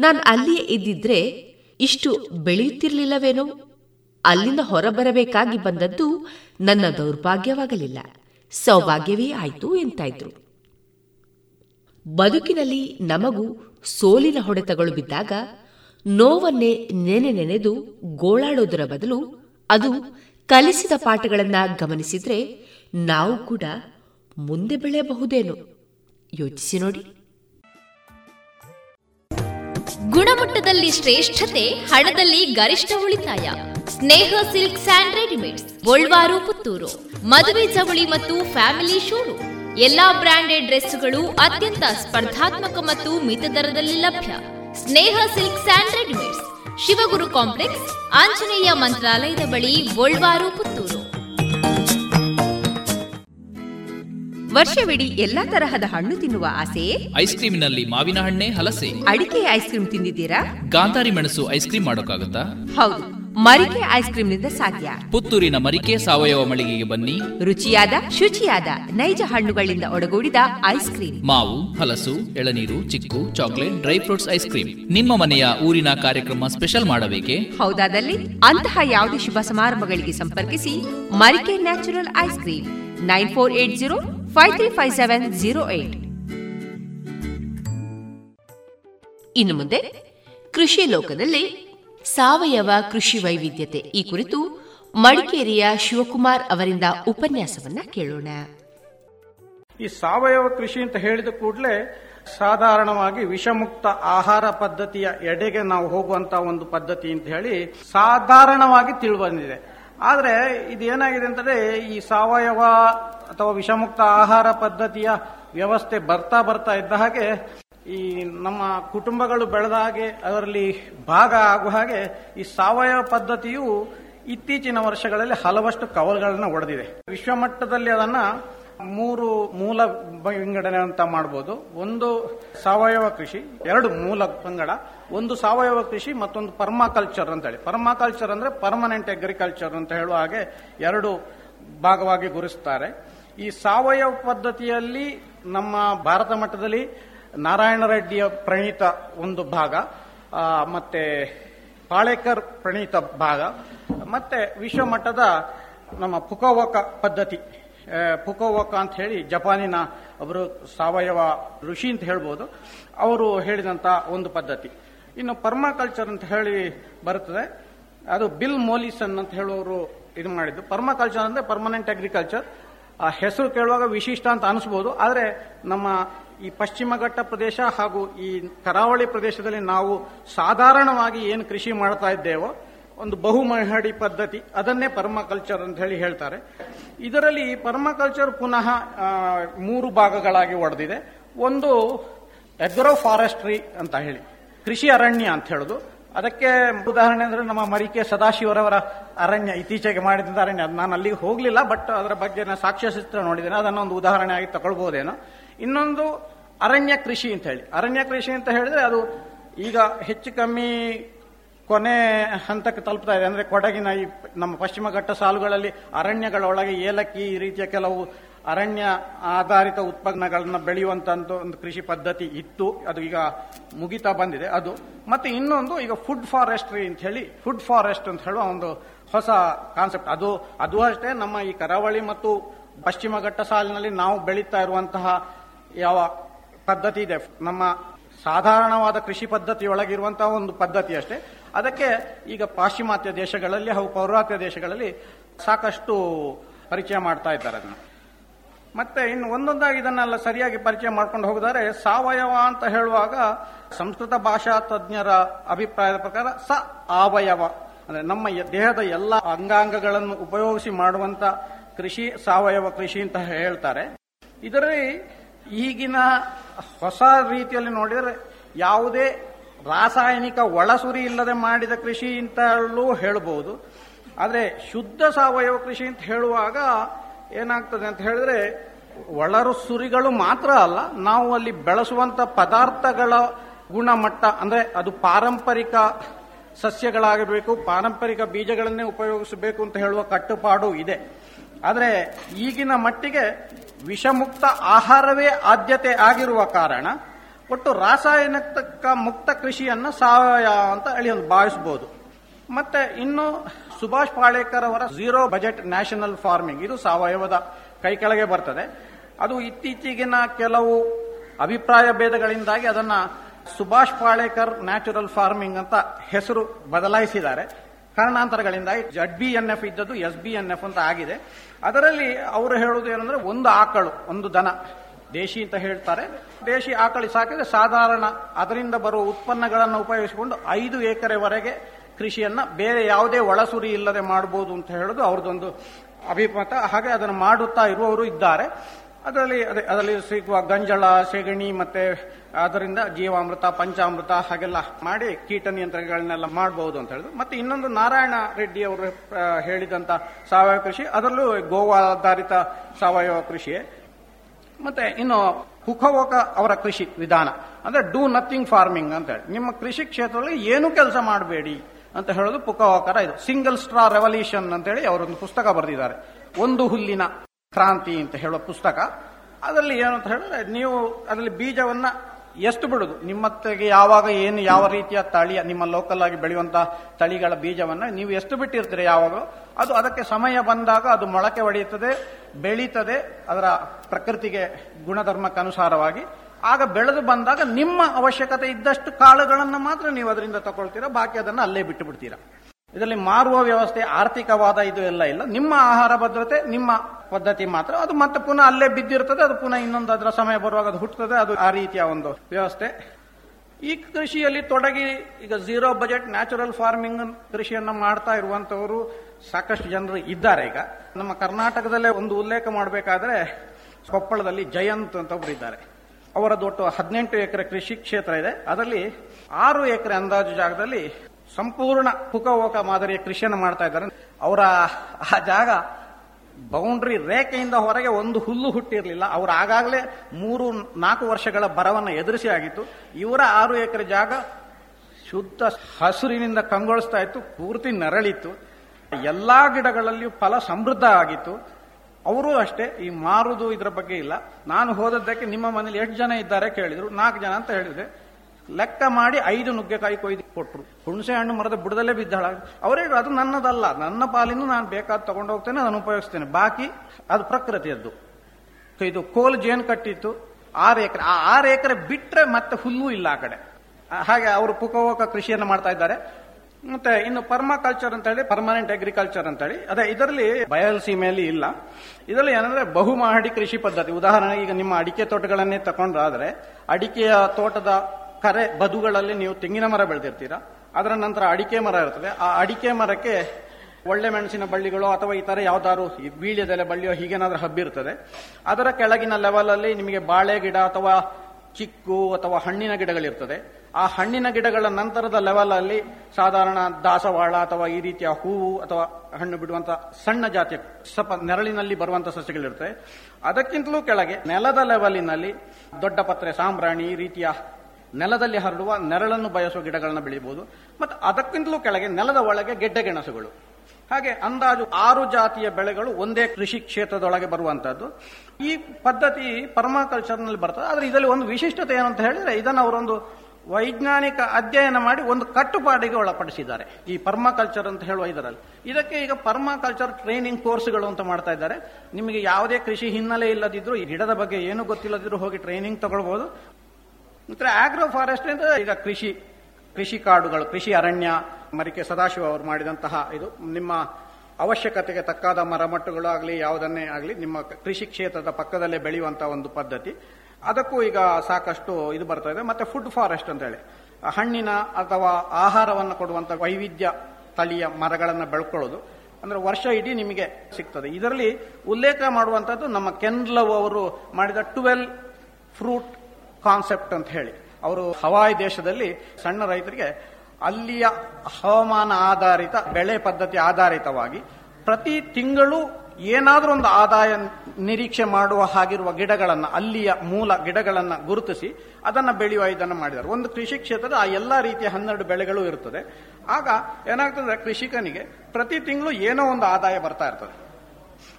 ನಾನು ಅಲ್ಲಿಯೇ ಇದ್ದಿದ್ರೆ ಇಷ್ಟು ಬೆಳೆಯುತ್ತಿರಲಿಲ್ಲವೇನೋ, ಅಲ್ಲಿಂದ ಹೊರಬರಬೇಕಾಗಿ ಬಂದದ್ದು ನನ್ನ ದೌರ್ಭಾಗ್ಯವಾಗಲಿಲ್ಲ, ಸೌಭಾಗ್ಯವೇ ಆಯಿತು ಎಂತ ಇದ್ರು. ಬದುಕಿನಲ್ಲಿ ನಮಗೂ ಸೋಲಿನ ಹೊಡೆತಗಳು ಬಿದ್ದಾಗ ನೋವನ್ನೇ ನೆನೆದು ಗೋಳಾಡೋದರ ಬದಲು ಅದು ಕಲಿಸಿದ ಪಾಠಗಳನ್ನು ಗಮನಿಸಿದ್ರೆ ನಾವು ಕೂಡ ಮುಂದೆ ಬೆಳೆಯಬಹುದೇನೋ. ಯೋಚಿಸಿ ನೋಡಿ. ಗುಣಮಟ್ಟದಲ್ಲಿ ಶ್ರೇಷ್ಠತೆ, ಹಣದಲ್ಲಿ ಗರಿಷ್ಠ ಉಳಿತಾಯ. ಸ್ನೇಹ ಸಿಲ್ಕ್ ಸ್ಯಾಂಡ್ ರೆಡಿಮೇಡ್ಸ್, ಗೋಲ್ವಾರು ಪುತ್ತೂರು. ಮದುವೆ ಚವಳಿ ಮತ್ತು ಫ್ಯಾಮಿಲಿ ಶೋರೂಮ್. ಎಲ್ಲಾ ಬ್ರಾಂಡೆಡ್ ಡ್ರೆಸ್ಗಳು ಅತ್ಯಂತ ಸ್ಪರ್ಧಾತ್ಮಕ ಮತ್ತು ಮಿತ ದರದಲ್ಲಿ ಲಭ್ಯ. Sneha silk and readymades, Shivaguru complex, Anjaneya ಮಂತ್ರಾಲಯದ ಬಳಿ, ಗೋಲ್ವಾರು ಪುತ್ತೂರು. ವರ್ಷವಿಡೀ ಎಲ್ಲಾ ತರಹದ ಹಣ್ಣು ತಿನ್ನುವ ಆಸೆಯೇ? ಐಸ್ ಕ್ರೀಮ್ ನಲ್ಲಿ ಮಾವಿನ ಹಣ್ಣೆ, ಹಲಸೆ, ಅಡಿಕೆ ಐಸ್ ಕ್ರೀಮ್ ತಿಂದಿದ್ದೀರಾ? ಗಾಂಧಾರಿ ಮೆಣಸು ಐಸ್ ಕ್ರೀಮ್ ಮಾಡೋಕ್ಕಾಗುತ್ತಾ? ಹೌದು, ಮರಿಕೆ ಐಸ್ ಕ್ರೀಮ್ ನಿಂದ ಸಾಧ್ಯ. ಪುತ್ತೂರಿನ ಮರಿಕೆ ಸಾವಯವ ಮಳಿಗೆಗೆ ಬನ್ನಿ. ರುಚಿಯಾದ, ಶುಚಿಯಾದ, ನೈಜ ಹಣ್ಣುಗಳಿಂದ ಒಡಗೂಡಿದ ಐಸ್ ಕ್ರೀಮ್. ಮಾವು, ಹಲಸು, ಎಳನೀರು, ಚಿಕ್ಕು, chocolate, dry fruits ice cream. ನಿಮ್ಮ ಮನೆಯ ಊರಿನ ಕಾರ್ಯಕ್ರಮ ಸ್ಪೆಷಲ್ ಮಾಡಬೇಕೆ? ಹೌದಾದಲ್ಲಿ ಅಂತಹ ಯಾವುದೇ ಶುಭ ಸಮಾರಂಭಗಳಿಗೆ ಸಂಪರ್ಕಿಸಿ ಮರಿಕೆ ನ್ಯಾಚುರಲ್ ಐಸ್ ಕ್ರೀಮ್ 9480535708. ಇನ್ನು ಮುಂದೆ ಕೃಷಿ ಲೋಕದಲ್ಲಿ ಸಾವಯವ ಕೃಷಿ ವೈವಿಧ್ಯತೆ ಈ ಕುರಿತು ಮಡಿಕೇರಿಯ ಶಿವಕುಮಾರ್ ಅವರಿಂದ ಉಪನ್ಯಾಸವನ್ನ ಕೇಳೋಣ. ಈ ಸಾವಯವ ಕೃಷಿ ಅಂತ ಹೇಳಿದ ಕೂಡಲೇ ಸಾಧಾರಣವಾಗಿ ವಿಷಮುಕ್ತ ಆಹಾರ ಪದ್ಧತಿಯ ಎಡೆಗೆ ನಾವು ಹೋಗುವಂತಹ ಒಂದು ಪದ್ಧತಿ ಅಂತ ಹೇಳಿ ಸಾಧಾರಣವಾಗಿ ತಿಳಿದುಬಂದಿದೆ. ಆದರೆ ಇದೇನಾಗಿದೆ ಅಂತಂದ್ರೆ, ಈ ಸಾವಯವ ಅಥವಾ ವಿಷಮುಕ್ತ ಆಹಾರ ಪದ್ಧತಿಯ ವ್ಯವಸ್ಥೆ ಬರ್ತಾ ಇದ್ದ ಹಾಗೆ ಈ ನಮ್ಮ ಕುಟುಂಬಗಳು ಬೆಳೆದ ಹಾಗೆ ಅದರಲ್ಲಿ ಭಾಗ ಆಗುವ ಹಾಗೆ ಈ ಸಾವಯವ ಪದ್ಧತಿಯು ಇತ್ತೀಚಿನ ವರ್ಷಗಳಲ್ಲಿ ಹಲವಷ್ಟು ಕವಲುಗಳನ್ನು ಒಡೆದಿದೆ. ವಿಶ್ವಮಟ್ಟದಲ್ಲಿ ಅದನ್ನು ಮೂರು ಮೂಲ ವಿಂಗಡಣೆ ಅಂತ ಮಾಡ್ಬೋದು. ಒಂದು ಸಾವಯವ ಕೃಷಿ, ಎರಡು ಮೂಲ ಪಂಗಡ. ಒಂದು ಸಾವಯವ ಕೃಷಿ, ಮತ್ತೊಂದು ಪರ್ಮಾಕಲ್ಚರ್ ಅಂತ ಹೇಳಿ. ಪರ್ಮಾಕಲ್ಚರ್ ಅಂದ್ರೆ ಪರ್ಮನೆಂಟ್ ಅಗ್ರಿಕಲ್ಚರ್ ಅಂತ ಹೇಳುವ ಹಾಗೆ ಎರಡು ಭಾಗವಾಗಿ ಗುರುಸ್ತಾರೆ. ಈ ಸಾವಯವ ಪದ್ಧತಿಯಲ್ಲಿ ನಮ್ಮ ಭಾರತ ಮಟ್ಟದಲ್ಲಿ ನಾರಾಯಣ ರೆಡ್ಡಿಯ ಪ್ರಣೀತ ಒಂದು ಭಾಗ, ಮತ್ತೆ ಪಾಳೇಕರ್ ಪ್ರಣೀತ ಭಾಗ, ಮತ್ತೆ ವಿಶ್ವಮಟ್ಟದ ನಮ್ಮ ಪುಕೋವಕ ಪದ್ಧತಿ, ಪುಕೋವಕ ಅಂತ ಹೇಳಿ ಜಪಾನಿನ ಅವರು ಸಾವಯವ ಋಷಿ ಅಂತ ಹೇಳ್ಬೋದು, ಅವರು ಹೇಳಿದಂಥ ಒಂದು ಪದ್ಧತಿ. ಇನ್ನು ಪರ್ಮಾಕಲ್ಚರ್ ಅಂತ ಹೇಳಿ ಬರುತ್ತದೆ, ಅದು ಬಿಲ್ ಮೋಲಿಸನ್ ಅಂತ ಹೇಳುವವರು ಇದು ಮಾಡಿದ್ದು. ಪರ್ಮಾಕಲ್ಚರ್ ಅಂದರೆ ಪರ್ಮನೆಂಟ್ ಅಗ್ರಿಕಲ್ಚರ್. ಆ ಹೆಸರು ಕೇಳುವಾಗ ವಿಶಿಷ್ಟ ಅಂತ ಅನಿಸ್ಬೋದು, ಆದರೆ ನಮ್ಮ ಈ ಪಶ್ಚಿಮ ಘಟ್ಟ ಪ್ರದೇಶ ಹಾಗೂ ಈ ಕರಾವಳಿ ಪ್ರದೇಶದಲ್ಲಿ ನಾವು ಸಾಧಾರಣವಾಗಿ ಏನು ಕೃಷಿ ಮಾಡ್ತಾ ಇದ್ದೇವೋ ಒಂದು ಬಹುಮಹಡಿ ಪದ್ಧತಿ, ಅದನ್ನೇ ಪರ್ಮಾಕಲ್ಚರ್ ಅಂತ ಹೇಳಿ ಹೇಳ್ತಾರೆ. ಇದರಲ್ಲಿ ಪರ್ಮಾಕಲ್ಚರ್ ಪುನಃ 3 ಭಾಗಗಳಾಗಿ ಒಡೆದಿದೆ. ಒಂದು ಅಗ್ರೋ ಫಾರೆಸ್ಟ್ರಿ ಅಂತ ಹೇಳಿ, ಕೃಷಿ ಅರಣ್ಯ ಅಂತ ಹೇಳೋದು. ಅದಕ್ಕೆ ಉದಾಹರಣೆ ಅಂದ್ರೆ ನಮ್ಮ ಮರಿಕೆ ಸದಾಶಿವರವರ ಅರಣ್ಯ, ಇತ್ತೀಚೆಗೆ ಮಾಡಿದಂಥ ಅರಣ್ಯ. ನಾನು ಅಲ್ಲಿಗೆ ಹೋಗಲಿಲ್ಲ, ಬಟ್ ಅದರ ಬಗ್ಗೆ ನಾನು ಸಾಕ್ಷ್ಯಚಿತ್ರ ನೋಡಿದ್ದೇನೆ, ಅದನ್ನೊಂದು ಉದಾಹರಣೆ ಆಗಿ ತಗೊಳ್ಬಹುದೇನೋ. ಇನ್ನೊಂದು ಅರಣ್ಯ ಕೃಷಿ ಅಂತ ಹೇಳಿ, ಅರಣ್ಯ ಕೃಷಿ ಅಂತ ಹೇಳಿದ್ರೆ ಅದು ಈಗ ಹೆಚ್ಚು ಕಮ್ಮಿ ಕೊನೆ ಹಂತಕ್ಕೆ ತಲುಪ್ತಾ ಇದೆ. ಅಂದರೆ ಕೊಡಗಿನ ಈ ನಮ್ಮ ಪಶ್ಚಿಮ ಘಟ್ಟ ಸಾಲುಗಳಲ್ಲಿ ಅರಣ್ಯಗಳೊಳಗೆ ಏಲಕ್ಕಿ ಈ ರೀತಿಯ ಕೆಲವು ಅರಣ್ಯ ಆಧಾರಿತ ಉತ್ಪನ್ನಗಳನ್ನು ಬೆಳೆಯುವಂಥ ಒಂದು ಕೃಷಿ ಪದ್ಧತಿ ಇತ್ತು, ಅದು ಈಗ ಮುಗಿತಾ ಬಂದಿದೆ ಅದು. ಮತ್ತು ಇನ್ನೊಂದು ಈಗ ಫುಡ್ ಫಾರೆಸ್ಟ್ರಿ ಅಂತ ಹೇಳಿ, ಫುಡ್ ಫಾರೆಸ್ಟ್ ಅಂತ ಹೇಳುವ ಒಂದು ಹೊಸ ಕಾನ್ಸೆಪ್ಟ್. ಅದು ಅಷ್ಟೇ ನಮ್ಮ ಈ ಕರಾವಳಿ ಮತ್ತು ಪಶ್ಚಿಮ ಘಟ್ಟ ಸಾಲಿನಲ್ಲಿ ನಾವು ಬೆಳೀತಾ ಇರುವಂತಹ ಯಾವ ಪದ್ಧತಿ ಇದೆ, ನಮ್ಮ ಸಾಧಾರಣವಾದ ಕೃಷಿ ಪದ್ಧತಿಯೊಳಗಿರುವಂತಹ ಒಂದು ಪದ್ಧತಿ ಅಷ್ಟೇ. ಅದಕ್ಕೆ ಈಗ ಪಾಶ್ಚಿಮಾತ್ಯ ದೇಶಗಳಲ್ಲಿ ಹಾಗೂ ಪೌರಾತ್ಯ ದೇಶಗಳಲ್ಲಿ ಸಾಕಷ್ಟು ಪರಿಚಯ ಮಾಡ್ತಾ ಇದ್ದಾರೆ ಅದನ್ನು. ಮತ್ತೆ ಇನ್ನು ಒಂದೊಂದಾಗಿ ಇದನ್ನೆಲ್ಲ ಸರಿಯಾಗಿ ಪರಿಚಯ ಮಾಡ್ಕೊಂಡು ಹೋಗಿದರೆ, ಸಾವಯವ ಅಂತ ಹೇಳುವಾಗ ಸಂಸ್ಕೃತ ಭಾಷಾ ತಜ್ಞರ ಅಭಿಪ್ರಾಯದ ಪ್ರಕಾರ ಸ ಆವಯವ ಅಂದ್ರೆ ನಮ್ಮ ದೇಹದ ಎಲ್ಲ ಅಂಗಾಂಗಗಳನ್ನು ಉಪಯೋಗಿಸಿ ಮಾಡುವಂತ ಕೃಷಿ ಸಾವಯವ ಕೃಷಿ ಅಂತ ಹೇಳ್ತಾರೆ. ಇದರಲ್ಲಿ ಈಗಿನ ಹೊಸ ರೀತಿಯಲ್ಲಿ ನೋಡಿದರೆ ಯಾವುದೇ ರಾಸಾಯನಿಕ ಒಳಸುರಿ ಇಲ್ಲದೆ ಮಾಡಿದ ಕೃಷಿ ಅಂತಲೂ ಹೇಳಬಹುದು. ಆದರೆ ಶುದ್ಧ ಸಾವಯವ ಕೃಷಿ ಅಂತ ಹೇಳುವಾಗ ಏನಾಗ್ತದೆ ಅಂತ ಹೇಳಿದ್ರೆ, ಒಳಸುರಿಗಳು ಮಾತ್ರ ಅಲ್ಲ, ನಾವು ಅಲ್ಲಿ ಬೆಳೆಸುವಂತ ಪದಾರ್ಥಗಳ ಗುಣಮಟ್ಟ, ಅಂದ್ರೆ ಅದು ಪಾರಂಪರಿಕ ಸಸ್ಯಗಳಾಗಿರಬೇಕು, ಪಾರಂಪರಿಕ ಬೀಜಗಳನ್ನೇ ಉಪಯೋಗಿಸಬೇಕು ಅಂತ ಹೇಳುವ ಕಟ್ಟುಪಾಡು ಇದೆ. ಆದರೆ ಈಗಿನ ಮಟ್ಟಿಗೆ ವಿಷಮುಕ್ತ ಆಹಾರವೇ ಆದ್ಯತೆ ಆಗಿರುವ ಕಾರಣ ಒಟ್ಟು ರಾಸಾಯನಿಕ ಮುಕ್ತ ಕೃಷಿಯನ್ನು ಸಾವಯವ ಅಂತ ಹೇಳಿ ಒಂದು ಭಾವಿಸಬಹುದು. ಮತ್ತೆ ಇನ್ನು ಸುಭಾಷ್ ಪಾಳೇಕರ್ ಅವರ 0 ಬಜೆಟ್ ನ್ಯಾಷನಲ್ ಫಾರ್ಮಿಂಗ್, ಇದು ಸಾವಯವದ ಕೈ ಕೆಳಗೆ ಬರ್ತದೆ. ಅದು ಇತ್ತೀಚೆಗಿನ ಕೆಲವು ಅಭಿಪ್ರಾಯ ಭೇದಗಳಿಂದಾಗಿ ಅದನ್ನ ಸುಭಾಷ್ ಪಾಳೇಕರ್ ನ್ಯಾಚುರಲ್ ಫಾರ್ಮಿಂಗ್ ಅಂತ ಹೆಸರು ಬದಲಾಯಿಸಿದ್ದಾರೆ. ಕಾರಣಾಂತರಗಳಿಂದಾಗಿ ZBNF ಇದ್ದದ್ದು SBNF ಅಂತ ಆಗಿದೆ. ಅದರಲ್ಲಿ ಅವರು ಹೇಳುವುದು ಏನಂದ್ರೆ, ಒಂದು ಆಕಳು ಒಂದು ದನ ದೇಶಿ ಅಂತ ಹೇಳ್ತಾರೆ. ದೇಶಿ ಆಕಳಿ ಸಾಕಿದ್ರೆ ಸಾಧಾರಣ ಅದರಿಂದ ಬರುವ ಉತ್ಪನ್ನಗಳನ್ನು ಉಪಯೋಗಿಸಿಕೊಂಡು 5 ಎಕರೆವರೆಗೆ ಕೃಷಿಯನ್ನ ಬೇರೆ ಯಾವುದೇ ಒಳಸುರಿ ಇಲ್ಲದೆ ಮಾಡಬಹುದು ಅಂತ ಹೇಳೋದು ಅವ್ರದ್ದೊಂದು ಅಭಿಮತ. ಹಾಗೆ ಅದನ್ನು ಮಾಡುತ್ತಾ ಇರುವವರು ಇದ್ದಾರೆ. ಅದರಲ್ಲಿ ಸಿಗುವ ಗಂಜಳ, ಸೆಗಣಿ ಮತ್ತೆ ಅದರಿಂದ ಜೀವಾಮೃತ, ಪಂಚಾಮೃತ ಹಾಗೆಲ್ಲ ಮಾಡಿ ಕೀಟ ನಿಯಂತ್ರಣಗಳನ್ನೆಲ್ಲ ಮಾಡಬಹುದು ಅಂತ ಹೇಳಿದ್ರು. ಮತ್ತೆ ಇನ್ನೊಂದು ನಾರಾಯಣ ರೆಡ್ಡಿ ಅವರು ಹೇಳಿದಂತ ಸಾವಯವ ಕೃಷಿ, ಅದರಲ್ಲೂ ಗೋವಾಧಾರಿತ ಸಾವಯವ ಕೃಷಿಯೇ. ಮತ್ತೆ ಇನ್ನು ಹುಕವೋಕ ಅವರ ಕೃಷಿ ವಿಧಾನ ಅಂದ್ರೆ ಡೂ ನಥಿಂಗ್ ಫಾರ್ಮಿಂಗ್ ಅಂತ ಹೇಳಿ, ನಿಮ್ಮ ಕೃಷಿ ಕ್ಷೇತ್ರದಲ್ಲಿ ಏನು ಕೆಲಸ ಮಾಡಬೇಡಿ ಅಂತ ಹೇಳೋದು ಪುಕವೋಕರ ಇದು. ಸಿಂಗಲ್ ಸ್ಟ್ರಾ ರೆವಲ್ಯೂಷನ್ ಅಂತೇಳಿ ಅವರೊಂದು ಪುಸ್ತಕ ಬರೆದಿದ್ದಾರೆ, ಒಂದು ಹುಲ್ಲಿನ ಕ್ರಾಂತಿ ಅಂತ ಹೇಳೋ ಪುಸ್ತಕ. ಅದರಲ್ಲಿ ಏನು ಅಂತ ಹೇಳಿದ್ರೆ, ನೀವು ಅದರಲ್ಲಿ ಬೀಜವನ್ನ ಎಷ್ಟು ಬಿಡುದು, ನಿಮ್ಮತ್ತೆಗೆ ಯಾವಾಗ ಏನು ಯಾವ ರೀತಿಯ ತಳಿಯ ನಿಮ್ಮ ಲೋಕಲ್ ಆಗಿ ಬೆಳೆಯುವಂತಹ ತಳಿಗಳ ಬೀಜವನ್ನ ನೀವು ಎಷ್ಟು ಬಿಟ್ಟಿರ್ತೀರಿ ಯಾವಾಗ, ಅದು ಅದಕ್ಕೆ ಸಮಯ ಬಂದಾಗ ಅದು ಮೊಳಕೆ ಒಡೆಯುತ್ತದೆ, ಬೆಳೀತದೆ ಅದರ ಪ್ರಕೃತಿಗೆ ಗುಣಧರ್ಮಕ್ಕನುಸಾರವಾಗಿ. ಆಗ ಬೆಳೆದು ಬಂದಾಗ ನಿಮ್ಮ ಅವಶ್ಯಕತೆ ಇದ್ದಷ್ಟು ಕಾಳುಗಳನ್ನು ಮಾತ್ರ ನೀವು ಅದರಿಂದ ತಗೊಳ್ತೀರಾ, ಬಾಕಿ ಅದನ್ನು ಅಲ್ಲೇ ಬಿಟ್ಟು ಬಿಡ್ತೀರಾ. ಇದರಲ್ಲಿ ಮಾರುವ ವ್ಯವಸ್ಥೆ, ಆರ್ಥಿಕವಾದ ಇದು ಎಲ್ಲ ಇಲ್ಲ. ನಿಮ್ಮ ಆಹಾರ ಭದ್ರತೆ ನಿಮ್ಮ ಪದ್ಧತಿ ಮಾತ್ರ. ಅದು ಮತ್ತೆ ಪುನಃ ಅಲ್ಲೇ ಬಿದ್ದಿರ್ತದೆ, ಅದು ಪುನಃ ಇನ್ನೊಂದು ಅದರ ಸಮಯ ಬರುವಾಗ ಅದು ಹುಟ್ಟುತ್ತದೆ. ಅದು ಆ ರೀತಿಯ ಒಂದು ವ್ಯವಸ್ಥೆ ಈ ಕೃಷಿಯಲ್ಲಿ ತೊಡಗಿ ಈಗ 0 ಬಜೆಟ್ ನ್ಯಾಚುರಲ್ ಫಾರ್ಮಿಂಗ್ ಕೃಷಿಯನ್ನು ಮಾಡ್ತಾ ಇರುವಂತವರು ಸಾಕಷ್ಟು ಜನರು ಇದ್ದಾರೆ. ಈಗ ನಮ್ಮ ಕರ್ನಾಟಕದಲ್ಲೇ ಒಂದು ಉಲ್ಲೇಖ ಮಾಡಬೇಕಾದ್ರೆ, ಕೊಪ್ಪಳದಲ್ಲಿ ಜಯಂತ್ ಅಂತ ಒಬ್ಬರು ಇದ್ದಾರೆ. ಅವರದ್ದು ಒಟ್ಟು 18 ಎಕರೆ ಕೃಷಿ ಕ್ಷೇತ್ರ ಇದೆ. ಅದರಲ್ಲಿ 6 ಎಕರೆ ಅಂದಾಜು ಜಾಗದಲ್ಲಿ ಸಂಪೂರ್ಣ ಪುಕವೋಕ ಮಾದರಿಯ ಕೃಷಿಯನ್ನು ಮಾಡ್ತಾ ಇದ್ದಾರೆ. ಅವರ ಆ ಜಾಗ ಬೌಂಡ್ರಿ ರೇಖೆಯಿಂದ ಹೊರಗೆ ಒಂದು ಹುಲ್ಲು ಹುಟ್ಟಿರಲಿಲ್ಲ. ಅವರು ಆಗಾಗಲೇ 3-4 ವರ್ಷಗಳ ಬರವನ್ನು ಎದುರಿಸಿ ಆಗಿತ್ತು. ಇವರ 6 ಎಕರೆ ಜಾಗ ಶುದ್ಧ ಹಸುರಿನಿಂದ ಕಂಗೊಳಿಸ್ತಾ ಇತ್ತು, ಪೂರ್ತಿ ನೆರಳಿತ್ತು, ಎಲ್ಲಾ ಗಿಡಗಳಲ್ಲಿಯೂ ಫಲ ಸಮೃದ್ಧ ಆಗಿತ್ತು. ಅವರು ಅಷ್ಟೇ, ಈ ಮಾರುದು ಇದರ ಬಗ್ಗೆ ಇಲ್ಲ. ನಾನು ಹೋದದ್ದಕ್ಕೆ ನಿಮ್ಮ ಮನೇಲಿ ಎಷ್ಟು ಜನ ಇದ್ದಾರೆ ಕೇಳಿದ್ರು, 4 ಜನ ಅಂತ ಹೇಳಿದ್ರೆ, ಲೆಕ್ಕ ಮಾಡಿ 5 ನುಗ್ಗೆಕಾಯಿ ಕೊಯ್ದು ಕೊಟ್ಟರು. ಹುಣಸೆ ಹಣ್ಣು ಮರದ ಬುಡದಲ್ಲೇ ಬಿದ್ದಾಳ. ಅವರೇ ಅದು ನನ್ನದಲ್ಲ, ನನ್ನ ಪಾಲಿನ ನಾನು ಬೇಕಾದ ತಗೊಂಡು ಹೋಗ್ತೇನೆ, ನಾನು ಉಪಯೋಗಿಸ್ತೇನೆ, ಬಾಕಿ ಅದು ಪ್ರಕೃತಿಯದ್ದು. ಇದು ಕೋಲು ಜೇನು ಕಟ್ಟಿತ್ತು 6 ಎಕರೆ. ಆ 6 ಎಕರೆ ಬಿಟ್ರೆ ಮತ್ತೆ ಹುಲ್ಲು ಇಲ್ಲ ಆ ಕಡೆ. ಹಾಗೆ ಅವರು ಪುಕವೋಕ ಕೃಷಿಯನ್ನು ಮಾಡ್ತಾ ಇದ್ದಾರೆ. ಮತ್ತೆ ಇನ್ನು ಪರ್ಮಾಕಲ್ಚರ್ ಅಂತ ಹೇಳಿ, ಪರ್ಮನೆಂಟ್ ಅಗ್ರಿಕಲ್ಚರ್ ಅಂತ ಹೇಳಿ, ಅದೇ ಇದರಲ್ಲಿ ಬಯಲುಸೀಮೆಯಲ್ಲಿ ಇಲ್ಲ. ಇದರಲ್ಲಿ ಏನಂದ್ರೆ ಬಹುಮಹಡಿ ಕೃಷಿ ಪದ್ಧತಿ. ಉದಾಹರಣೆಗೆ ಈಗ ನಿಮ್ಮ ಅಡಿಕೆ ತೋಟಗಳನ್ನೇ ತಕೊಂಡ್ರಾದ್ರೆ, ಅಡಿಕೆಯ ತೋಟದ ಕರೆ ಬದುಗಳಲ್ಲಿ ನೀವು ತೆಂಗಿನ ಮರ ಬೆಳೆದಿರ್ತೀರಾ. ಅದರ ನಂತರ ಅಡಿಕೆ ಮರ ಇರ್ತದೆ. ಆ ಅಡಿಕೆ ಮರಕ್ಕೆ ಒಳ್ಳೆ ಮೆಣಸಿನ ಬಳ್ಳಿಗಳು ಅಥವಾ ಈ ತರ ಯಾವ್ದಾದ್ರು ಬೀಳ್ಯದೆಲೆ ಬಳ್ಳಿಯೋ ಹೀಗೇನಾದ್ರೂ ಹಬ್ಬಿರ್ತದೆ. ಅದರ ಕೆಳಗಿನ ಲೆವೆಲ್ ಅಲ್ಲಿ ನಿಮಗೆ ಬಾಳೆ ಗಿಡ ಅಥವಾ ಚಿಕ್ಕು ಅಥವಾ ಹಣ್ಣಿನ ಗಿಡಗಳಿರ್ತದೆ. ಆ ಹಣ್ಣಿನ ಗಿಡಗಳ ನಂತರದ ಲೆವೆಲ್ ಅಲ್ಲಿ ಸಾಧಾರಣ ದಾಸವಾಳ ಅಥವಾ ಈ ರೀತಿಯ ಹೂವು ಅಥವಾ ಹಣ್ಣು ಬಿಡುವಂತಹ ಸಣ್ಣ ಜಾತಿಯ ಸ್ವಲ್ಪ ನೆರಳಿನಲ್ಲಿ ಬರುವಂತಹ ಸಸ್ಯಗಳಿರ್ತವೆ. ಅದಕ್ಕಿಂತಲೂ ಕೆಳಗೆ ನೆಲದ ಲೆವೆಲಿನಲ್ಲಿ ದೊಡ್ಡ ಪತ್ರೆ, ಸಾಂಬ್ರಾಣಿ ಈ ರೀತಿಯ ನೆಲದಲ್ಲಿ ಹರಡುವ ನೆರಳನ್ನು ಬಯಸುವ ಗಿಡಗಳನ್ನ ಬೆಳೀಬಹುದು. ಮತ್ತು ಅದಕ್ಕಿಂತಲೂ ಕೆಳಗೆ ನೆಲದ ಒಳಗೆ ಗೆಡ್ಡೆ ಗೆಣಸುಗಳು, ಹಾಗೆ ಅಂದಾಜು 6 ಜಾತಿಯ ಬೆಳೆಗಳು ಒಂದೇ ಕೃಷಿ ಕ್ಷೇತ್ರದೊಳಗೆ ಬರುವಂತಹದ್ದು. ಈ ಪದ್ಧತಿ ಪರ್ಮಾಕಲ್ಚರ್ನಲ್ಲಿ ಬರ್ತದೆ. ಆದರೆ ಇದರಲ್ಲಿ ಒಂದು ವಿಶಿಷ್ಟತೆ ಏನಂತ ಹೇಳಿದ್ರೆ, ಇದನ್ನು ಅವರೊಂದು ವೈಜ್ಞಾನಿಕ ಅಧ್ಯಯನ ಮಾಡಿ ಒಂದು ಕಟ್ಟುಪಾಡಿಗೆ ಒಳಪಡಿಸಿದ್ದಾರೆ ಈ ಪರ್ಮಾಕಲ್ಚರ್ ಅಂತ ಹೇಳುವ ಇದರಲ್ಲಿ. ಇದಕ್ಕೆ ಈಗ ಪರ್ಮಾಕಲ್ಚರ್ ಟ್ರೈನಿಂಗ್ ಕೋರ್ಸ್ಗಳು ಅಂತ ಮಾಡ್ತಾ ಇದ್ದಾರೆ. ನಿಮಗೆ ಯಾವುದೇ ಕೃಷಿ ಹಿನ್ನೆಲೆ ಇಲ್ಲದಿದ್ರು, ಈ ಗಿಡದ ಬಗ್ಗೆ ಏನು ಗೊತ್ತಿಲ್ಲದಿದ್ರು ಹೋಗಿ ಟ್ರೈನಿಂಗ್ ತಗೊಳ್ಬಹುದು. ಮತ್ತೆ ಆಗ್ರೋ ಫಾರೆಸ್ಟ್ರಿ ಅಂದ್ರೆ ಈಗ ಕೃಷಿ ಕಾಡುಗಳು, ಕೃಷಿ ಅರಣ್ಯ. ಮರಿಕೆ ಸದಾಶಿವ ಅವರು ಮಾಡಿದಂತಹ ಇದು ನಿಮ್ಮ ಅವಶ್ಯಕತೆಗೆ ತಕ್ಕಾದ ಮರಮಟ್ಟುಗಳು ಆಗಲಿ ಯಾವುದನ್ನೇ ಆಗಲಿ ನಿಮ್ಮ ಕೃಷಿ ಕ್ಷೇತ್ರದ ಪಕ್ಕದಲ್ಲೇ ಬೆಳೆಯುವಂತಹ ಒಂದು ಪದ್ಧತಿ. ಅದಕ್ಕೂ ಈಗ ಸಾಕಷ್ಟು ಇದು ಬರ್ತಾ ಇದೆ. ಮತ್ತೆ ಫುಡ್ ಫಾರೆಸ್ಟ್ ಅಂತ ಹೇಳಿ ಹಣ್ಣಿನ ಅಥವಾ ಆಹಾರವನ್ನು ಕೊಡುವಂತಹ ವೈವಿಧ್ಯ ತಳಿಯ ಮರಗಳನ್ನು ಬೆಳ್ಕೊಳ್ಳೋದು, ಅಂದ್ರೆ ವರ್ಷ ಇಡೀ ನಿಮಗೆ ಸಿಗ್ತದೆ. ಇದರಲ್ಲಿ ಉಲ್ಲೇಖ ಮಾಡುವಂಥದ್ದು ನಮ್ಮ ಕೆನ್ ಲವ್ ಅವರು ಮಾಡಿದ 12 ಫ್ರೂಟ್ ಕಾನ್ಸೆಪ್ಟ್ ಅಂತ ಹೇಳಿ. ಅವರು ಹವಾಯ್ ದೇಶದಲ್ಲಿ ಸಣ್ಣ ರೈತರಿಗೆ ಅಲ್ಲಿಯ ಹವಾಮಾನ ಆಧಾರಿತ ಬೆಳೆ ಪದ್ಧತಿ ಆಧಾರಿತವಾಗಿ ಪ್ರತಿ ತಿಂಗಳು ಏನಾದರೂ ಒಂದು ಆದಾಯ ನಿರೀಕ್ಷೆ ಮಾಡುವ ಹಾಗಿರುವ ಗಿಡಗಳನ್ನು, ಅಲ್ಲಿಯ ಮೂಲ ಗಿಡಗಳನ್ನು ಗುರುತಿಸಿ ಅದನ್ನು ಬೆಳೆಯುವ ಇದನ್ನು ಮಾಡಿದ್ದಾರೆ. ಒಂದು ಕೃಷಿ ಕ್ಷೇತ್ರದ ಆ ಎಲ್ಲ ರೀತಿಯ 12 ಬೆಳೆಗಳು ಇರ್ತದೆ. ಆಗ ಏನಾಗ್ತದೆ, ಕೃಷಿಕನಿಗೆ ಪ್ರತಿ ತಿಂಗಳು ಏನೋ ಒಂದು ಆದಾಯ ಬರ್ತಾ ಇರ್ತದೆ.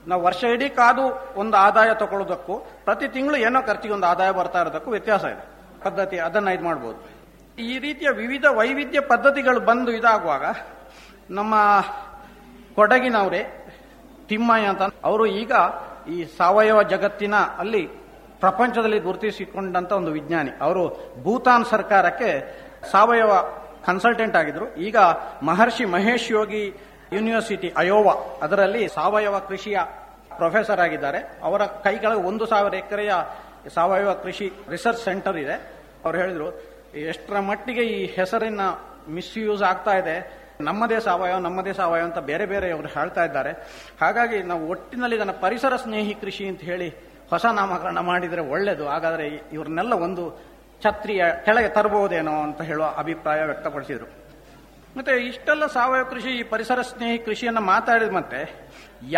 ನಾವು ವರ್ಷ ಇಡೀ ಕಾದು ಒಂದು ಆದಾಯ ತಗೊಳ್ಳೋದಕ್ಕೂ ಪ್ರತಿ ತಿಂಗಳು ಏನೋ ಖರ್ಚಿಗೆ ಒಂದು ಆದಾಯ ಬರ್ತಾ ಇರೋದಕ್ಕೂ ವ್ಯತ್ಯಾಸ ಇದೆ ಪದ್ಧತಿ. ಅದನ್ನು ಇದು ಮಾಡ್ಬೋದು. ಈ ರೀತಿಯ ವಿವಿಧ ವೈವಿಧ್ಯ ಪದ್ಧತಿಗಳು ಬಂದು ಇದಾಗುವಾಗ ನಮ್ಮ ಕೊಡಗಿನವರೇ ತಿಮ್ಮಯ್ಯ ಅಂತ ಅವರು ಈಗ ಈ ಸಾವಯವ ಜಗತ್ತಿನ ಅಲ್ಲಿ ಪ್ರಪಂಚದಲ್ಲಿ ಗುರುತಿಸಿಕೊಂಡಂತ ಒಂದು ವಿಜ್ಞಾನಿ. ಅವರು ಭೂತಾನ್ ಸರ್ಕಾರಕ್ಕೆ ಸಾವಯವ ಕನ್ಸಲ್ಟೆಂಟ್ ಆಗಿದ್ರು. ಈಗ ಮಹರ್ಷಿ ಮಹೇಶ್ ಯೋಗಿ ಯೂನಿವರ್ಸಿಟಿ ಅಯೋವಾ ಅದರಲ್ಲಿ ಸಾವಯವ ಕೃಷಿಯ ಪ್ರೊಫೆಸರ್ ಆಗಿದ್ದಾರೆ. ಅವರ ಕೈಗಳಿಗೆ 1000 ಎಕರೆಯ ಸಾವಯವ ಕೃಷಿ ರಿಸರ್ಚ್ ಸೆಂಟರ್ ಇದೆ. ಅವರು ಹೇಳಿದ್ರು, ಎಷ್ಟರ ಮಟ್ಟಿಗೆ ಈ ಹೆಸರಿನ ಮಿಸ್ಯೂಸ್ ಆಗ್ತಾ ಇದೆ, ನಮ್ಮದೇ ಸಾವಯವ ಅಂತ ಬೇರೆ ಬೇರೆ ಅವರು ಹೇಳ್ತಾ ಇದ್ದಾರೆ. ಹಾಗಾಗಿ ನಾವು ಒಟ್ಟಿನಲ್ಲಿ ಇದನ್ನು ಪರಿಸರ ಸ್ನೇಹಿ ಕೃಷಿ ಅಂತ ಹೇಳಿ ಹೊಸ ನಾಮಕರಣ ಮಾಡಿದರೆ ಒಳ್ಳೆಯದು. ಹಾಗಾದರೆ ಇವ್ರನ್ನೆಲ್ಲ ಒಂದು ಛತ್ರಿಯ ಕೆಳಗೆ ತರಬಹುದೇನೋ ಅಂತ ಹೇಳುವ ಅಭಿಪ್ರಾಯ ವ್ಯಕ್ತಪಡಿಸಿದರು. ಮತ್ತೆ ಇಷ್ಟೆಲ್ಲ ಸಾವಯವ ಕೃಷಿ, ಈ ಪರಿಸರ ಸ್ನೇಹಿ ಕೃಷಿಯನ್ನು ಮಾತಾಡಿದ ಮತ್ತೆ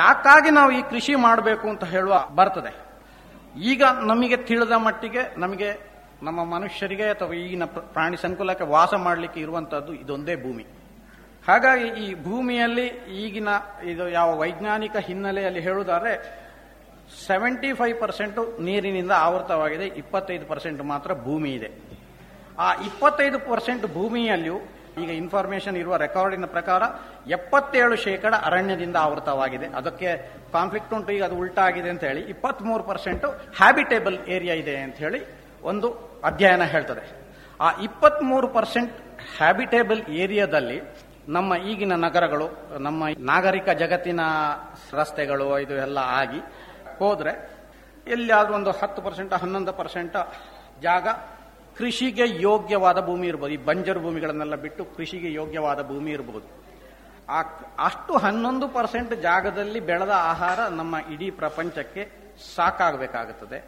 ಯಾಕಾಗಿ ನಾವು ಈ ಕೃಷಿ ಮಾಡಬೇಕು ಅಂತ ಹೇಳುವ ಬರ್ತದೆ. ಈಗ ನಮಗೆ ತಿಳಿದ ಮಟ್ಟಿಗೆ ನಮಗೆ ನಮ್ಮ ಮನುಷ್ಯರಿಗೆ ಅಥವಾ ಈಗಿನ ಪ್ರಾಣಿ ಸಂಕುಲಕ್ಕೆ ವಾಸ ಮಾಡಲಿಕ್ಕೆ ಇರುವಂತಹದ್ದು ಇದೊಂದೇ ಭೂಮಿ. ಹಾಗಾಗಿ ಈ ಭೂಮಿಯಲ್ಲಿ ಈಗಿನ ಇದು ಯಾವ ವೈಜ್ಞಾನಿಕ ಹಿನ್ನೆಲೆಯಲ್ಲಿ ಹೇಳುವುದಾದ್ರೆ 75% ನೀರಿನಿಂದ ಆವೃತವಾಗಿದೆ, 25% ಮಾತ್ರ ಭೂಮಿ ಇದೆ. ಆ 25% ಭೂಮಿಯಲ್ಲಿಯೂ ಈಗ ಇನ್ಫಾರ್ಮೇಶನ್ ಇರುವ ರೆಕಾರ್ಡಿನ ಪ್ರಕಾರ 77% ಅರಣ್ಯದಿಂದ ಆವೃತವಾಗಿದೆ. ಅದಕ್ಕೆ ಕಾನ್ಫ್ಲಿಕ್ಟ್ ಉಂಟು, ಈಗ ಅದು ಉಲ್ಟಾ ಆಗಿದೆ ಅಂತ ಹೇಳಿ. 23% ಹ್ಯಾಬಿಟೇಬಲ್ ಏರಿಯಾ ಇದೆ ಅಂತ ಹೇಳಿ ಒಂದು ಅಧ್ಯಯನ ಹೇಳ್ತದೆ. ಆ 23% ಹ್ಯಾಬಿಟೇಬಲ್ ಏರಿಯಾದಲ್ಲಿ ನಮ್ಮ ಈಗಿನ ನಗರಗಳು, ನಮ್ಮ ನಾಗರಿಕ ಜಗತ್ತಿನ ರಸ್ತೆಗಳು ಇದು ಎಲ್ಲ ಆಗಿ ಹೋದರೆ ಎಲ್ಲಿಯಾದ್ರೂ ಒಂದು 10%, 11% ಜಾಗ ಕೃಷಿಗೆ ಯೋಗ್ಯವಾದ ಭೂಮಿ ಇರ್ಬೋದು. ಈ ಬಂಜರು ಭೂಮಿಗಳನ್ನೆಲ್ಲ ಬಿಟ್ಟು ಕೃಷಿಗೆ ಯೋಗ್ಯವಾದ ಭೂಮಿ ಇರ್ಬೋದು. ಅಷ್ಟು 11% ಜಾಗದಲ್ಲಿ ಬೆಳೆದ ಆಹಾರ ನಮ್ಮ ಇಡೀ ಪ್ರಪಂಚಕ್ಕೆ ಸಾಕಾಗಬೇಕಾಗುತ್ತದೆ.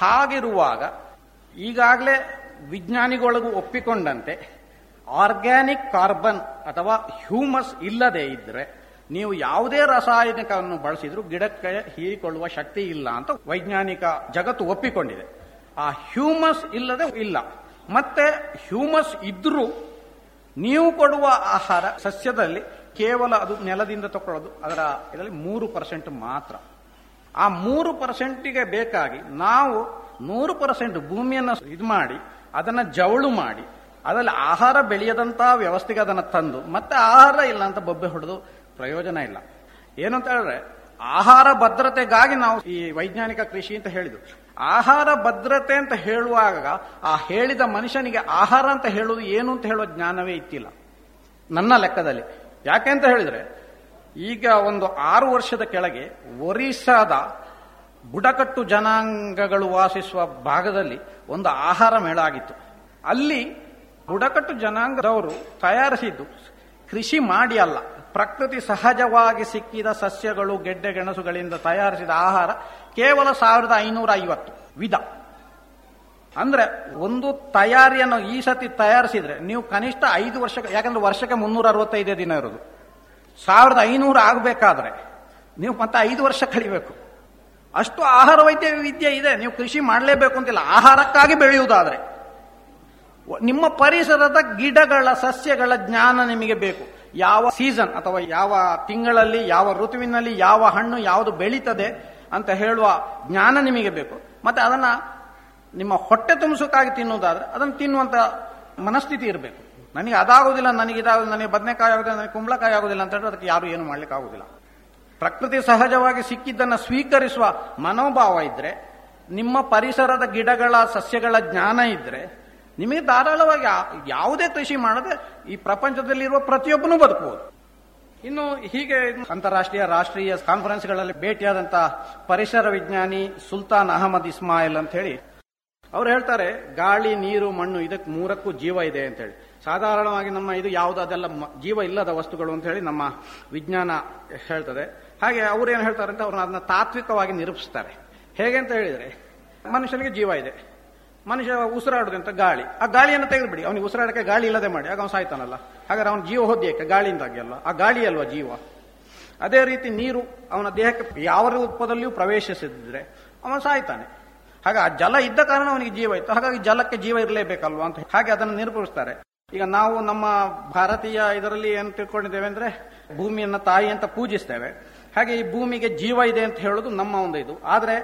ಹಾಗಿರುವಾಗ ಈಗಾಗಲೇ ವಿಜ್ಞಾನಿಗಳಿಗೂ ಒಪ್ಪಿಕೊಂಡಂತೆ ಆರ್ಗ್ಯಾನಿಕ್ ಕಾರ್ಬನ್ ಅಥವಾ ಹ್ಯೂಮಸ್ ಇಲ್ಲದೆ ಇದ್ರೆ ನೀವು ಯಾವುದೇ ರಾಸಾಯನಿಕವನ್ನು ಬಳಸಿದ್ರು ಗಿಡಕ್ಕೆ ಹೀರಿಕೊಳ್ಳುವ ಶಕ್ತಿ ಇಲ್ಲ ಅಂತ ವೈಜ್ಞಾನಿಕ ಜಗತ್ತು ಒಪ್ಪಿಕೊಂಡಿದೆ. ಆ ಹ್ಯೂಮಸ್ ಇಲ್ಲದೆ ಇಲ್ಲ. ಮತ್ತೆ ಹ್ಯೂಮಸ್ ಇದ್ರೂ ನೀವು ಕೊಡುವ ಆಹಾರ ಸಸ್ಯದಲ್ಲಿ ಕೇವಲ ಅದು ನೆಲದಿಂದ ತಗೊಳ್ಳೋದು, ಅದರ ಇದರಲ್ಲಿ 3% ಮಾತ್ರ. ಆ 3%ಗೆ ಬೇಕಾಗಿ ನಾವು 100% ಭೂಮಿಯನ್ನು ಇದು ಮಾಡಿ ಅದನ್ನು ಜವಳು ಮಾಡಿ ಅದರಲ್ಲಿ ಆಹಾರ ಬೆಳೆಯದಂತಹ ವ್ಯವಸ್ಥೆಗೆ ಅದನ್ನು ತಂದು ಮತ್ತೆ ಆಹಾರ ಇಲ್ಲ ಅಂತ ಬೊಬ್ಬೆ ಹೊಡೆದು ಪ್ರಯೋಜನ ಇಲ್ಲ. ಏನಂತ ಹೇಳಿದ್ರೆ, ಆಹಾರ ಭದ್ರತೆಗಾಗಿ ನಾವು ಈ ವೈಜ್ಞಾನಿಕ ಕೃಷಿ ಅಂತ ಹೇಳಿದ್ವು. ಆಹಾರ ಭದ್ರತೆ ಅಂತ ಹೇಳುವಾಗ ಆ ಹೇಳಿದ ಮನುಷ್ಯನಿಗೆ ಆಹಾರ ಅಂತ ಹೇಳುವುದು ಏನು ಅಂತ ಹೇಳುವ ಜ್ಞಾನವೇ ಇತ್ತಿಲ್ಲ ನನ್ನ ಲೆಕ್ಕದಲ್ಲಿ. ಯಾಕೆ ಅಂತ ಹೇಳಿದ್ರೆ, ಈಗ ಒಂದು 6 ವರ್ಷದ ಕೆಳಗೆ ಒರಿಸ್ಸಾದ ಬುಡಕಟ್ಟು ಜನಾಂಗಗಳು ವಾಸಿಸುವ ಭಾಗದಲ್ಲಿ ಒಂದು ಆಹಾರ ಮೇಳ ಆಗಿತ್ತು. ಅಲ್ಲಿ ಬುಡಕಟ್ಟು ಜನಾಂಗದವರು ತಯಾರಿಸಿದ್ದು ಕೃಷಿ ಮಾಡಿ ಅಲ್ಲ, ಪ್ರಕೃತಿ ಸಹಜವಾಗಿ ಸಿಕ್ಕಿದ ಸಸ್ಯಗಳು ಗೆಡ್ಡೆ ಗೆಣಸುಗಳಿಂದ ತಯಾರಿಸಿದ ಆಹಾರ ಕೇವಲ 1550 ವಿಧ. ಅಂದ್ರೆ ಒಂದು ತಯಾರಿಯನ್ನು ಈ ಸತಿ ತಯಾರಿಸಿದ್ರೆ ನೀವು ಕನಿಷ್ಠ 5 ವರ್ಷಕ್ಕೆ, ಯಾಕಂದ್ರೆ ವರ್ಷಕ್ಕೆ 365 ದಿನ ಇರೋದು, 1500 ಆಗಬೇಕಾದ್ರೆ ನೀವು ಮತ್ತೆ 5 ವರ್ಷ ಕಳಿಬೇಕು. ಅಷ್ಟು ಆಹಾರ ವೈದ್ಯ ವಿದ್ಯೆ ಇದೆ, ನೀವು ಕೃಷಿ ಮಾಡಲೇಬೇಕು ಅಂತಿಲ್ಲ. ಆಹಾರಕ್ಕಾಗಿ ಬೆಳೆಯುವುದಾದ್ರೆ ನಿಮ್ಮ ಪರಿಸರದ ಗಿಡಗಳ ಸಸ್ಯಗಳ ಜ್ಞಾನ ನಿಮಗೆ ಬೇಕು. ಯಾವ ಸೀಸನ್ ಅಥವಾ ಯಾವ ತಿಂಗಳಲ್ಲಿ ಯಾವ ಋತುವಿನಲ್ಲಿ ಯಾವ ಹಣ್ಣು ಯಾವುದು ಬೆಳೀತದೆ ಅಂತ ಹೇಳುವ ಜ್ಞಾನ ನಿಮಗೆ ಬೇಕು. ಮತ್ತೆ ಅದನ್ನು ನಿಮ್ಮ ಹೊಟ್ಟೆ ತುಂಬಿಸೋಕ್ಕಾಗಿ ತಿನ್ನುವುದಾದ್ರೆ ಅದನ್ನು ತಿನ್ನುವಂಥ ಮನಸ್ಥಿತಿ ಇರಬೇಕು. ನನಗೆ ಅದಾಗೋದಿಲ್ಲ, ನನಗಿದಾಗೋದು, ನನಗೆ ಬದನೆಕಾಯಿ ಆಗೋದಿಲ್ಲ, ನನಗೆ ಕುಂಬಳಕಾಯಿ ಆಗೋದಿಲ್ಲ ಅಂತ ಹೇಳಿದ್ರೆ ಅದಕ್ಕೆ ಯಾರು ಏನು ಮಾಡಲಿಕ್ಕಾಗೋದಿಲ್ಲ. ಪ್ರಕೃತಿ ಸಹಜವಾಗಿ ಸಿಕ್ಕಿದ್ದನ್ನು ಸ್ವೀಕರಿಸುವ ಮನೋಭಾವ ಇದ್ದರೆ, ನಿಮ್ಮ ಪರಿಸರದ ಗಿಡಗಳ ಸಸ್ಯಗಳ ಜ್ಞಾನ ಇದ್ದರೆ ನಿಮಗೆ ಧಾರಾಳವಾಗಿ ಯಾವುದೇ ಕೃಷಿ ಮಾಡದೆ ಈ ಪ್ರಪಂಚದಲ್ಲಿರುವ ಪ್ರತಿಯೊಬ್ಬನೂ ಬದುಕಬಹುದು. ಇನ್ನು ಹೀಗೆ ಅಂತಾರಾಷ್ಟ್ರೀಯ ರಾಷ್ಟ್ರೀಯ ಕಾನ್ಫರೆನ್ಸ್ಗಳಲ್ಲಿ ಭೇಟಿಯಾದಂಥ ಪರಿಸರ ವಿಜ್ಞಾನಿ ಸುಲ್ತಾನ್ ಅಹಮದ್ ಇಸ್ಮಾಯಿಲ್ ಅಂತ ಹೇಳಿ ಅವ್ರು ಹೇಳ್ತಾರೆ, ಗಾಳಿ ನೀರು ಮಣ್ಣು ಇದಕ್ಕೆ ಮೂರಕ್ಕೂ ಜೀವ ಇದೆ ಅಂತ ಹೇಳಿ. ಸಾಧಾರಣವಾಗಿ ನಮ್ಮ ಇದು ಯಾವುದಾದೆಲ್ಲ ಜೀವ ಇಲ್ಲದ ವಸ್ತುಗಳು ಅಂತ ಹೇಳಿ ನಮ್ಮ ವಿಜ್ಞಾನ ಹೇಳ್ತದೆ. ಹಾಗೆ ಅವ್ರೇನು ಹೇಳ್ತಾರೆ ಅಂತ ಅವ್ರನ್ನ ಅದನ್ನ ತಾತ್ವಿಕವಾಗಿ ನಿರೂಪಿಸ್ತಾರೆ. ಹೇಗೆ ಅಂತ ಹೇಳಿದರೆ, ಮನುಷ್ಯನಿಗೆ ಜೀವ ಇದೆ, ಮನುಷ್ಯ ಉಸಿರಾಡೋದಂತ ಗಾಳಿ, ಆ ಗಾಳಿಯನ್ನು ತೆಗೆದುಬಿಡಿ, ಅವನಿಗೆ ಉಸಿರಾಡೋಕ್ಕೆ ಗಾಳಿ ಇಲ್ಲದೆ ಮಾಡಿ, ಆಗ ಅವ್ನು ಸಾಯ್ತಾನಲ್ಲ. ಹಾಗಾದ್ರೆ ಅವ್ನ ಜೀವ ಹೋದ್ಯಕ್ಕೆ ಗಾಳಿಯಿಂದಾಗಿ ಅಲ್ಲ, ಆ ಗಾಳಿ ಅಲ್ವಾ ಜೀವ. ಅದೇ ರೀತಿ ನೀರು ಅವನ ದೇಹಕ್ಕೆ ಯಾವ ರೂಪದಲ್ಲಿಯೂ ಪ್ರವೇಶಿಸಿದ್ರೆ ಅವನು ಸಾಯ್ತಾನೆ. ಹಾಗೆ ಆ ಜಲ ಇದ್ದ ಕಾರಣ ಅವನಿಗೆ ಜೀವ ಇತ್ತು, ಹಾಗಾಗಿ ಜಲಕ್ಕೆ ಜೀವ ಇರಲೇಬೇಕಲ್ವಾ ಅಂತ ಹಾಗೆ ಅದನ್ನು ನಿರೂಪಿಸ್ತಾರೆ. ಈಗ ನಾವು ನಮ್ಮ ಭಾರತೀಯ ಇದರಲ್ಲಿ ಏನು ತಿಳ್ಕೊಂಡಿದ್ದೇವೆ ಅಂದರೆ, ಭೂಮಿಯನ್ನು ತಾಯಿ ಅಂತ ಪೂಜಿಸ್ತೇವೆ. ಹಾಗೆ ಈ ಭೂಮಿಗೆ ಜೀವ ಇದೆ ಅಂತ ಹೇಳೋದು ನಮ್ಮ ಒಂದು ಇದು. ಆದರೆ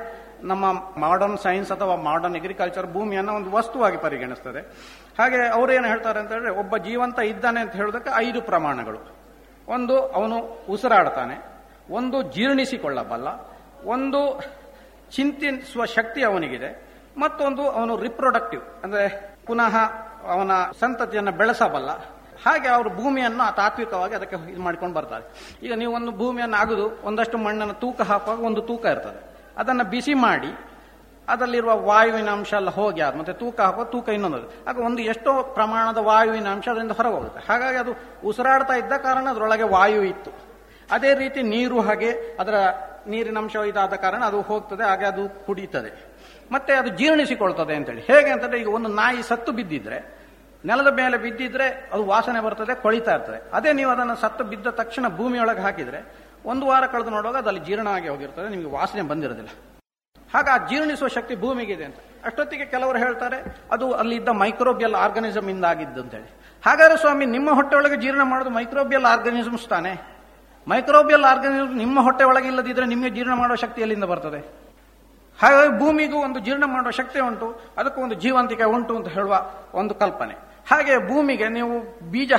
ನಮ್ಮ ಮಾಡರ್ನ್ ಸೈನ್ಸ್ ಅಥವಾ ಮಾಡರ್ನ್ ಅಗ್ರಿಕಲ್ಚರ್ ಭೂಮಿಯನ್ನು ಒಂದು ವಸ್ತುವಾಗಿ ಪರಿಗಣಿಸ್ತದೆ. ಹಾಗೆ ಅವರೇನು ಹೇಳ್ತಾರೆ ಅಂತ ಹೇಳಿದ್ರೆ, ಒಬ್ಬ ಜೀವಂತ ಇದ್ದಾನೆ ಅಂತ ಹೇಳೋದಕ್ಕೆ 5 ಪ್ರಮಾಣಗಳು. ಒಂದು, ಅವನು ಉಸಿರಾಡ್ತಾನೆ. ಒಂದು, ಜೀರ್ಣಿಸಿಕೊಳ್ಳಬಲ್ಲ. ಒಂದು, ಚಿಂತಿಸುವ ಶಕ್ತಿ ಅವನಿಗಿದೆ. ಮತ್ತೊಂದು, ಅವನು ರಿಪ್ರೊಡಕ್ಟಿವ್ ಅಂದರೆ ಪುನಃ ಅವನ ಸಂತತಿಯನ್ನು ಬೆಳೆಸಬಲ್ಲ. ಹಾಗೆ ಅವರು ಭೂಮಿಯನ್ನು ತಾತ್ವಿಕವಾಗಿ ಅದಕ್ಕೆ ಇದು ಮಾಡ್ಕೊಂಡು ಬರ್ತಾರೆ. ಈಗ ನೀವು ಒಂದು ಭೂಮಿಯನ್ನು ಅಗೆದು ಒಂದಷ್ಟು ಮಣ್ಣನ್ನು ತೂಕ ಹಾಕುವಾಗ ಒಂದು ತೂಕ ಇರ್ತದೆ, ಅದನ್ನು ಬಿಸಿ ಮಾಡಿ ಅದರಲ್ಲಿರುವ ವಾಯುವಿನ ಅಂಶ ಎಲ್ಲ ಹೋಗಿ ಅದು ಮತ್ತೆ ತೂಕ ಹಾಕೋ ತೂಕ ಇನ್ನೊಂದು, ಆಗ ಒಂದು ಎಷ್ಟೋ ಪ್ರಮಾಣದ ವಾಯುವಿನ ಅಂಶ ಅದರಿಂದ ಹೊರಗೋಗುತ್ತೆ. ಹಾಗಾಗಿ ಅದು ಉಸಿರಾಡ್ತಾ ಇದ್ದ ಕಾರಣ ಅದರೊಳಗೆ ವಾಯು ಇತ್ತು. ಅದೇ ರೀತಿ ನೀರು, ಹಾಗೆ ಅದರ ನೀರಿನ ಅಂಶ ಇದಾದ ಕಾರಣ ಅದು ಹೋಗ್ತದೆ, ಹಾಗೆ ಅದು ಕುಡಿಯುತ್ತದೆ, ಮತ್ತೆ ಅದು ಜೀರ್ಣಿಸಿಕೊಳ್ತದೆ ಅಂತೇಳಿ. ಹೇಗೆ ಅಂತಂದರೆ, ಈಗ ಒಂದು ನಾಯಿ ಸತ್ತು ಬಿದ್ದಿದ್ರೆ ನೆಲದ ಮೇಲೆ ಬಿದ್ದಿದ್ರೆ ಅದು ವಾಸನೆ ಬರ್ತದೆ, ಕೊಳಿತಾ ಇರ್ತದೆ. ಅದೇ ನೀವು ಅದನ್ನು ಸತ್ತು ಬಿದ್ದ ತಕ್ಷಣ ಭೂಮಿಯೊಳಗೆ ಹಾಕಿದರೆ 1 ವಾರ ಕಳೆದು ನೋಡುವಾಗ ಅದಲ್ಲಿ ಜೀರ್ಣ ಆಗಿ ಹೋಗಿರ್ತದೆ, ನಿಮಗೆ ವಾಸನೆ ಬಂದಿರೋದಿಲ್ಲ. ಹಾಗೆ ಆ ಜೀರ್ಣಿಸುವ ಶಕ್ತಿ ಭೂಮಿಗಿದೆ ಅಂತ. ಅಷ್ಟೊತ್ತಿಗೆ ಕೆಲವರು ಹೇಳ್ತಾರೆ ಅದು ಅಲ್ಲಿದ್ದ ಮೈಕ್ರೋಬಿಯಲ್ ಆರ್ಗನಿಸಮ್ ಇಂದ ಆಗಿದ್ದು ಅಂತೇಳಿ. ಹಾಗಾದ್ರೆ ಸ್ವಾಮಿ, ನಿಮ್ಮ ಹೊಟ್ಟೆಯೊಳಗೆ ಜೀರ್ಣ ಮಾಡೋದು ಮೈಕ್ರೋಬಿಯಲ್ ಆರ್ಗನಿಸಮ್ಸ್ ತಾನೆ. ಮೈಕ್ರೋಬಿಯಲ್ ಆರ್ಗನಿಸಮ್ ನಿಮ್ಮ ಹೊಟ್ಟೆ ಒಳಗೆ ಇಲ್ಲದಿದ್ದರೆ ನಿಮಗೆ ಜೀರ್ಣ ಮಾಡುವ ಶಕ್ತಿ ಎಲ್ಲಿಂದ ಬರ್ತದೆ? ಹಾಗಾಗಿ ಭೂಮಿಗೂ ಒಂದು ಜೀರ್ಣ ಮಾಡುವ ಶಕ್ತಿ ಉಂಟು, ಅದಕ್ಕೂ ಒಂದು ಜೀವಂತಿಕೆ ಉಂಟು ಅಂತ ಹೇಳುವ ಒಂದು ಕಲ್ಪನೆ. ಹಾಗೆ ಭೂಮಿಗೆ ನೀವು ಬೀಜ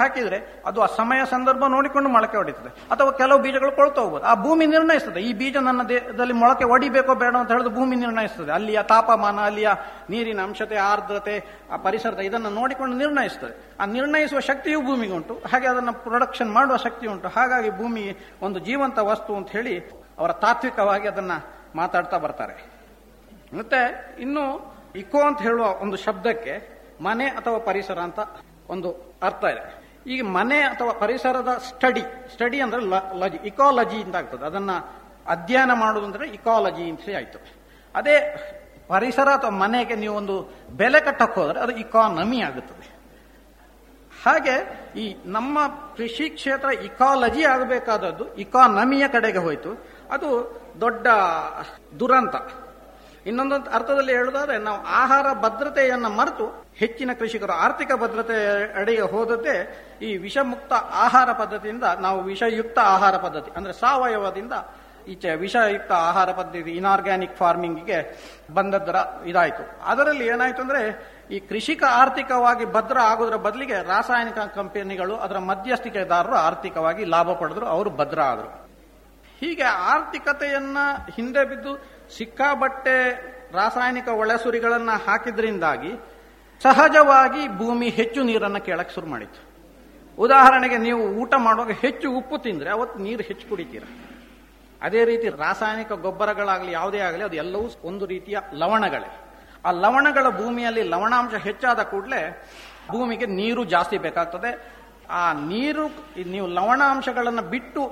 ಹಾಕಿದರೆ ಅದು ಆ ಸಮಯ ಸಂದರ್ಭ ನೋಡಿಕೊಂಡು ಮೊಳಕೆ ಹೊಡಿತದೆ, ಅಥವಾ ಕೆಲವು ಬೀಜಗಳು ಕೊಳ್ತಾ ಹೋಗ್ಬೋದು. ಆ ಭೂಮಿ ನಿರ್ಣಯಿಸ್ತದೆ, ಈ ಬೀಜ ನನ್ನ ದೇಹದಲ್ಲಿ ಮೊಳಕೆ ಹೊಡಿಬೇಕೋ ಬೇಡ ಅಂತ ಹೇಳಿದ್ರೆ ಭೂಮಿ ನಿರ್ಣಯಿಸ್ತದೆ. ಅಲ್ಲಿಯ ತಾಪಮಾನ, ಅಲ್ಲಿಯ ನೀರಿನ ಅಂಶತೆ, ಆರ್ದ್ರತೆ, ಆ ಪರಿಸರದ ಇದನ್ನು ನೋಡಿಕೊಂಡು ನಿರ್ಣಯಿಸ್ತದೆ. ಆ ನಿರ್ಣಯಿಸುವ ಶಕ್ತಿಯೂ ಭೂಮಿಗೆ ಉಂಟು, ಹಾಗೆ ಅದನ್ನು ಪ್ರೊಡಕ್ಷನ್ ಮಾಡುವ ಶಕ್ತಿ ಉಂಟು. ಹಾಗಾಗಿ ಭೂಮಿ ಒಂದು ಜೀವಂತ ವಸ್ತು ಅಂತ ಹೇಳಿ ಅವರ ತಾತ್ವಿಕವಾಗಿ ಅದನ್ನು ಮಾತಾಡ್ತಾ ಬರ್ತಾರೆ. ಮತ್ತೆ ಇನ್ನು ಇಕೋ ಅಂತ ಹೇಳುವ ಒಂದು ಶಬ್ದಕ್ಕೆ ಮನೆ ಅಥವಾ ಪರಿಸರ ಅಂತ ಒಂದು ಅರ್ಥ ಇದೆ. ಈಗ ಮನೆ ಅಥವಾ ಪರಿಸರದ ಸ್ಟಡಿ ಅಂದರೆ ಲಜಿ, ಇಕಾಲಜಿ ಅಂತ ಆಗ್ತದೆ. ಅದನ್ನು ಅಧ್ಯಯನ ಮಾಡೋದು ಅಂದರೆ ಇಕಾಲಜಿ ಅಂತ ಆಯಿತು. ಅದೇ ಪರಿಸರ ಅಥವಾ ಮನೆಗೆ ನೀವು ಒಂದು ಬೆಲೆ ಕಟ್ಟಕ್ಕೆ ಹೋದರೆ ಅದು ಇಕಾನಮಿ ಆಗುತ್ತದೆ. ಹಾಗೆ ಈ ನಮ್ಮ ಕೃಷಿ ಕ್ಷೇತ್ರ ಇಕಾಲಜಿ ಆಗಬೇಕಾದದ್ದು ಇಕಾನಮಿಯ ಕಡೆಗೆ ಹೋಯಿತು. ಅದು ದೊಡ್ಡ ದುರಂತ. ಇನ್ನೊಂದೊಂದು ಅರ್ಥದಲ್ಲಿ ಹೇಳುವುದಾದ್ರೆ, ನಾವು ಆಹಾರ ಭದ್ರತೆಯನ್ನು ಮರೆತು ಹೆಚ್ಚಿನ ಕೃಷಿಕರು ಆರ್ಥಿಕ ಭದ್ರತೆ ಅಡೆಗೆ ಹೋದದ್ದೇ ಈ ವಿಷಮುಕ್ತ ಆಹಾರ ಪದ್ಧತಿಯಿಂದ ನಾವು ವಿಷಯುಕ್ತ ಆಹಾರ ಪದ್ಧತಿ ಅಂದರೆ ಸಾವಯವದಿಂದ ಈಚೆ ವಿಷಯುಕ್ತ ಆಹಾರ ಪದ್ಧತಿ ಇನಾರ್ಗ್ಯಾನಿಕ್ ಫಾರ್ಮಿಂಗಿಗೆ ಬಂದದ್ದರ ಇದಾಯಿತು. ಅದರಲ್ಲಿ ಏನಾಯಿತು ಅಂದರೆ, ಈ ಕೃಷಿಕ ಆರ್ಥಿಕವಾಗಿ ಭದ್ರ ಆಗೋದ್ರ ಬದಲಿಗೆ ರಾಸಾಯನಿಕ ಕಂಪನಿಗಳು ಅದರ ಮಧ್ಯಸ್ಥಿಕೆದಾರರು ಆರ್ಥಿಕವಾಗಿ ಲಾಭ ಪಡೆದ್ರು, ಅವರು ಭದ್ರ ಆದರು. ಹೀಗೆ ಆರ್ಥಿಕತೆಯನ್ನು ಹಿಂದೆ ಬಿದ್ದು ಸಿಕ್ಕಾಬಟ್ಟೆ ರಾಸಾಯನಿಕ ಒಳಸುರಿಗಳನ್ನು ಹಾಕಿದ್ರಿಂದಾಗಿ ಸಹಜವಾಗಿ ಭೂಮಿ ಹೆಚ್ಚು ನೀರನ್ನು ಕೇಳಕ್ಕೆ ಶುರು ಮಾಡಿತು. ಉದಾಹರಣೆಗೆ, ನೀವು ಊಟ ಮಾಡುವಾಗ ಹೆಚ್ಚು ಉಪ್ಪು ತಿಂದರೆ ಅವತ್ತು ನೀರು ಹೆಚ್ಚು ಕುಡಿತೀರ. ಅದೇ ರೀತಿ ರಾಸಾಯನಿಕ ಗೊಬ್ಬರಗಳಾಗಲಿ ಯಾವುದೇ ಆಗಲಿ ಅದು ಎಲ್ಲವೂ ಒಂದು ರೀತಿಯ ಲವಣಗಳೇ. ಆ ಲವಣಗಳ ಭೂಮಿಯಲ್ಲಿ ಲವಣಾಂಶ ಹೆಚ್ಚಾದ ಕೂಡಲೇ ಭೂಮಿಗೆ ನೀರು ಜಾಸ್ತಿ ಬೇಕಾಗ್ತದೆ. ಆ ನೀರು ನೀವು ಲವಣಾಂಶಗಳನ್ನು ಬಿಟ್ಟು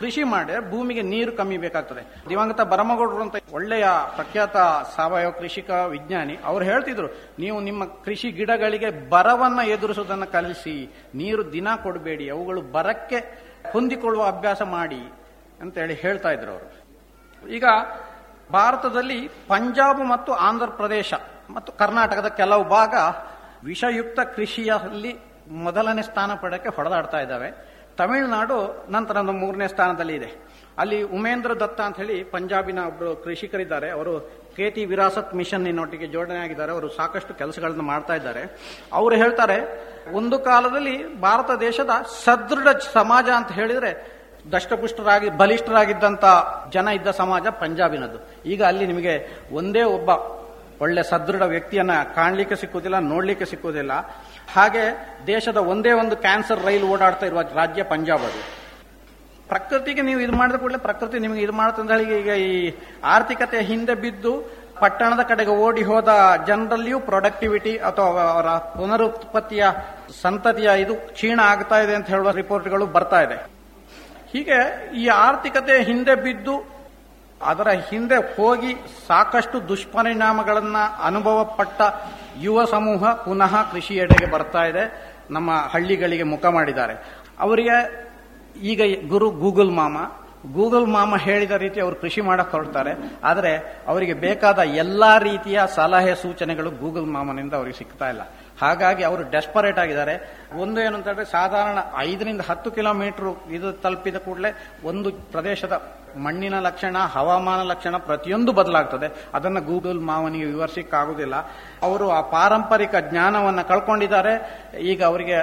ಕೃಷಿ ಮಾಡಿದ್ರೆ ಭೂಮಿಗೆ ನೀರು ಕಮ್ಮಿ ಬೇಕಾಗ್ತದೆ. ದಿವಂಗತ ಭರಮಗೌಡರು ಅಂತ ಒಳ್ಳೆಯ ಪ್ರಖ್ಯಾತ ಸಾವಯವ ಕೃಷಿಕ ವಿಜ್ಞಾನಿ ಅವ್ರು ಹೇಳ್ತಿದ್ರು, ನೀವು ನಿಮ್ಮ ಕೃಷಿ ಗಿಡಗಳಿಗೆ ಬರವನ್ನು ಎದುರಿಸೋದನ್ನು ಕಲಿಸಿ, ನೀರು ದಿನ ಕೊಡಬೇಡಿ, ಅವುಗಳು ಬರಕ್ಕೆ ಹೊಂದಿಕೊಳ್ಳುವ ಅಭ್ಯಾಸ ಮಾಡಿ ಅಂತೇಳಿ ಹೇಳ್ತಾ ಇದ್ರು ಅವರು. ಈಗ ಭಾರತದಲ್ಲಿ ಪಂಜಾಬ್ ಮತ್ತು ಆಂಧ್ರ ಪ್ರದೇಶ ಮತ್ತು ಕರ್ನಾಟಕದ ಕೆಲವು ಭಾಗ ವಿಷಯುಕ್ತ ಕೃಷಿಯಲ್ಲಿ ಮೊದಲನೇ ಸ್ಥಾನ ಪಡೆಯಕ್ಕೆ ಹೊಡೆದಾಡ್ತಾ ಇದ್ದಾವೆ. ತಮಿಳುನಾಡು ನಂತರ ಮೂರನೇ ಸ್ಥಾನದಲ್ಲಿ ಇದೆ. ಅಲ್ಲಿ ಉಮೇಂದ್ರ ದತ್ತ ಅಂತ ಹೇಳಿ ಪಂಜಾಬಿನ ಒಬ್ಬರು ಕೃಷಿಕರಿದ್ದಾರೆ. ಅವರು ಖೇತಿ ವಿರಾಸತ್ ಮಿಷನ್ ಇನ್ನೊಟ್ಟಿಗೆ ಜೋಡಣೆ ಆಗಿದ್ದಾರೆ. ಅವರು ಸಾಕಷ್ಟು ಕೆಲಸಗಳನ್ನು ಮಾಡ್ತಾ ಇದ್ದಾರೆ. ಅವರು ಹೇಳ್ತಾರೆ, ಒಂದು ಕಾಲದಲ್ಲಿ ಭಾರತ ದೇಶದ ಸದೃಢ ಸಮಾಜ ಅಂತ ಹೇಳಿದ್ರೆ ದಷ್ಟಪುಷ್ಟರಾಗಿ ಬಲಿಷ್ಠರಾಗಿದ್ದಂಥ ಜನ ಇದ್ದ ಸಮಾಜ ಪಂಜಾಬಿನದ್ದು. ಈಗ ಅಲ್ಲಿ ನಿಮಗೆ ಒಂದೇ ಒಬ್ಬ ಒಳ್ಳೆ ಸದೃಢ ವ್ಯಕ್ತಿಯನ್ನ ಕಾಣಲಿಕ್ಕೆ ಸಿಕ್ಕುವುದಿಲ್ಲ, ನೋಡ್ಲಿಕ್ಕೆ ಸಿಕ್ಕುವುದಿಲ್ಲ. ಹಾಗೆ ದೇಶದ ಒಂದೇ ಒಂದು ಕ್ಯಾನ್ಸರ್ ರೈಲು ಓಡಾಡ್ತಾ ಇರುವ ರಾಜ್ಯ ಪಂಜಾಬ್ ಅದು. ಪ್ರಕೃತಿಗೆ ನೀವು ಇದು ಮಾಡಿದ ಕೂಡಲೇ ಪ್ರಕೃತಿ ನಿಮಗೆ ಇದು ಮಾಡ್ತಂದ್ರೆ, ಈಗ ಈ ಆರ್ಥಿಕತೆ ಹಿಂದೆ ಬಿದ್ದು ಪಟ್ಟಣದ ಕಡೆಗೆ ಓಡಿ ಹೋದ ಜನರಲ್ಲಿಯೂ ಪ್ರೊಡಕ್ಟಿವಿಟಿ ಅಥವಾ ಅವರ ಪುನರುತ್ಪತ್ತಿಯ ಸಂತತಿಯ ಇದು ಕ್ಷೀಣ ಆಗ್ತಾ ಇದೆ ಅಂತ ಹೇಳುವ ರಿಪೋರ್ಟ್ಗಳು ಬರ್ತಾ ಇದೆ. ಹೀಗೆ ಈ ಆರ್ಥಿಕತೆ ಹಿಂದೆ ಬಿದ್ದು ಅದರ ಹಿಂದೆ ಹೋಗಿ ಸಾಕಷ್ಟು ದುಷ್ಪರಿಣಾಮಗಳನ್ನು ಅನುಭವ ಪಟ್ಟ ಯುವ ಸಮೂಹ ಪುನಃ ಕೃಷಿಯೆಡೆಗೆ ಬರ್ತಾ ಇದೆ, ನಮ್ಮ ಹಳ್ಳಿಗಳಿಗೆ ಮುಖ ಮಾಡಿದ್ದಾರೆ. ಅವರಿಗೆ ಈಗ ಗುರು ಗೂಗಲ್ ಮಾಮ ಹೇಳಿದ ರೀತಿ ಅವರು ಕೃಷಿ ಮಾಡಕ್ಕೆ ಹೊರಡ್ತಾರೆ. ಆದರೆ ಅವರಿಗೆ ಬೇಕಾದ ಎಲ್ಲ ರೀತಿಯ ಸಲಹೆ ಸೂಚನೆಗಳು ಗೂಗಲ್ ಮಾಮನಿಂದ ಅವರಿಗೆ ಸಿಗ್ತಾ ಇಲ್ಲ. ಹಾಗಾಗಿ ಅವರು ಡೆಸ್ಪರೇಟ್ ಆಗಿದ್ದಾರೆ. ಒಂದು ಏನು ಅಂತ ಹೇಳಿದ್ರೆ, ಸಾಧಾರಣ 5-10 ಕಿಲೋಮೀಟರ್ ಇದು ತಲುಪಿದ ಕೂಡಲೇ ಒಂದು ಪ್ರದೇಶದ ಮಣ್ಣಿನ ಲಕ್ಷಣ, ಹವಾಮಾನ ಲಕ್ಷಣ ಪ್ರತಿಯೊಂದು ಬದಲಾಗ್ತದೆ. ಅದನ್ನು ಗೂಗಲ್ ಮಾವನಿಗೆ ವಿವರಿಸಕ್ಕಾಗೋದಿಲ್ಲ. ಅವರು ಆ ಪಾರಂಪರಿಕ ಜ್ಞಾನವನ್ನು ಕಳ್ಕೊಂಡಿದ್ದಾರೆ. ಈಗ ಅವರಿಗೆ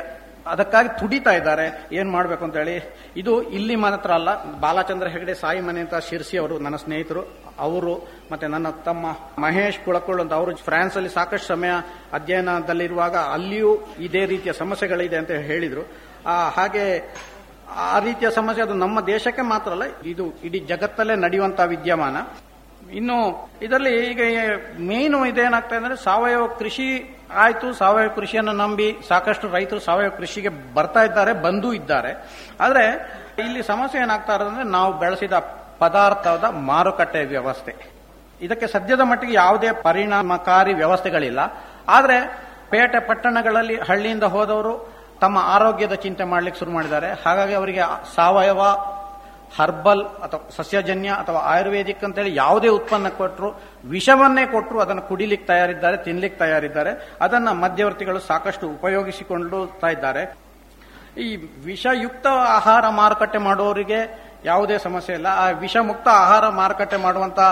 ಅದಕ್ಕಾಗಿ ತುಡಿತಾ ಇದ್ದಾರೆ, ಏನು ಮಾಡಬೇಕು ಅಂತೇಳಿ. ಇದು ಇಲ್ಲಿ ಮಾತ್ರ ಅಲ್ಲ, ಬಾಲಚಂದ್ರ ಹೆಗಡೆ ಸಾಯಿ ಮನೆ ಅಂತ ಶಿರ್ಸಿ ಅವರು ನನ್ನ ಸ್ನೇಹಿತರು. ಅವರು ಮತ್ತೆ ನನ್ನ ತಮ್ಮ ಮಹೇಶ್ ಕುಳಕೊಳ್ಳು ಅಂತ ಅವರು ಫ್ರಾನ್ಸ್ ಅಲ್ಲಿ ಸಾಕಷ್ಟು ಸಮಯ ಅಧ್ಯಯನದಲ್ಲಿರುವಾಗ ಅಲ್ಲಿಯೂ ಇದೇ ರೀತಿಯ ಸಮಸ್ಯೆಗಳಿದೆ ಅಂತ ಹೇಳಿದ್ರು. ಹಾಗೆ ಆ ರೀತಿಯ ಸಮಸ್ಯೆ ಅದು ನಮ್ಮ ದೇಶಕ್ಕೆ ಮಾತ್ರ ಅಲ್ಲ, ಇದು ಇಡೀ ಜಗತ್ತಲ್ಲೇ ನಡೆಯುವಂತಹ ವಿದ್ಯಮಾನ. ಇನ್ನು ಇದರಲ್ಲಿ ಈಗ ಮೇನು ಇದೇನಾಗ್ತಾ ಇದೆ ಅಂದ್ರೆ, ಸಾವಯವ ಕೃಷಿ ಆಯಿತು, ಸಾವಯವ ಕೃಷಿಯನ್ನು ನಂಬಿ ಸಾಕಷ್ಟು ರೈತರು ಸಾವಯವ ಕೃಷಿಗೆ ಬರ್ತಾ ಇದ್ದಾರೆ, ಬಂದೂ ಇದ್ದಾರೆ. ಆದರೆ ಇಲ್ಲಿ ಸಮಸ್ಯೆ ಏನಾಗ್ತಾ ಇರೋದಂದ್ರೆ, ನಾವು ಬೆಳೆಸಿದ ಪದಾರ್ಥದ ಮಾರುಕಟ್ಟೆ ವ್ಯವಸ್ಥೆ, ಇದಕ್ಕೆ ಸದ್ಯದ ಮಟ್ಟಿಗೆ ಯಾವುದೇ ಪರಿಣಾಮಕಾರಿ ವ್ಯವಸ್ಥೆಗಳಿಲ್ಲ. ಆದರೆ ಪೇಟೆ ಪಟ್ಟಣಗಳಲ್ಲಿ ಹಳ್ಳಿಯಿಂದ ಹೋದವರು ತಮ್ಮ ಆರೋಗ್ಯದ ಚಿಂತೆ ಮಾಡಲಿಕ್ಕೆ ಶುರು ಮಾಡಿದ್ದಾರೆ. ಹಾಗಾಗಿ ಅವರಿಗೆ ಸಾವಯವ, ಹರ್ಬಲ್ ಅಥವಾ ಸಸ್ಯಜನ್ಯ ಅಥವಾ ಆಯುರ್ವೇದಿಕ್ ಅಂತೇಳಿ ಯಾವುದೇ ಉತ್ಪನ್ನ ಕೊಟ್ಟರು, ವಿಷವನ್ನೇ ಕೊಟ್ಟರು ಅದನ್ನು ಕುಡಿಲಿಕ್ಕೆ ತಯಾರಿದ್ದಾರೆ, ತಿನ್ಲಿಕ್ಕೆ ತಯಾರಿದ್ದಾರೆ. ಅದನ್ನು ಮಧ್ಯವರ್ತಿಗಳು ಸಾಕಷ್ಟು ಉಪಯೋಗಿಸಿಕೊಳ್ಳುತ್ತಾ ಇದ್ದಾರೆ. ಈ ವಿಷಯುಕ್ತ ಆಹಾರ ಮಾರುಕಟ್ಟೆ ಮಾಡುವವರಿಗೆ ಯಾವುದೇ ಸಮಸ್ಯೆ ಇಲ್ಲ. ಆ ವಿಷಮುಕ್ತ ಆಹಾರ ಮಾರುಕಟ್ಟೆ ಮಾಡುವಂತಹ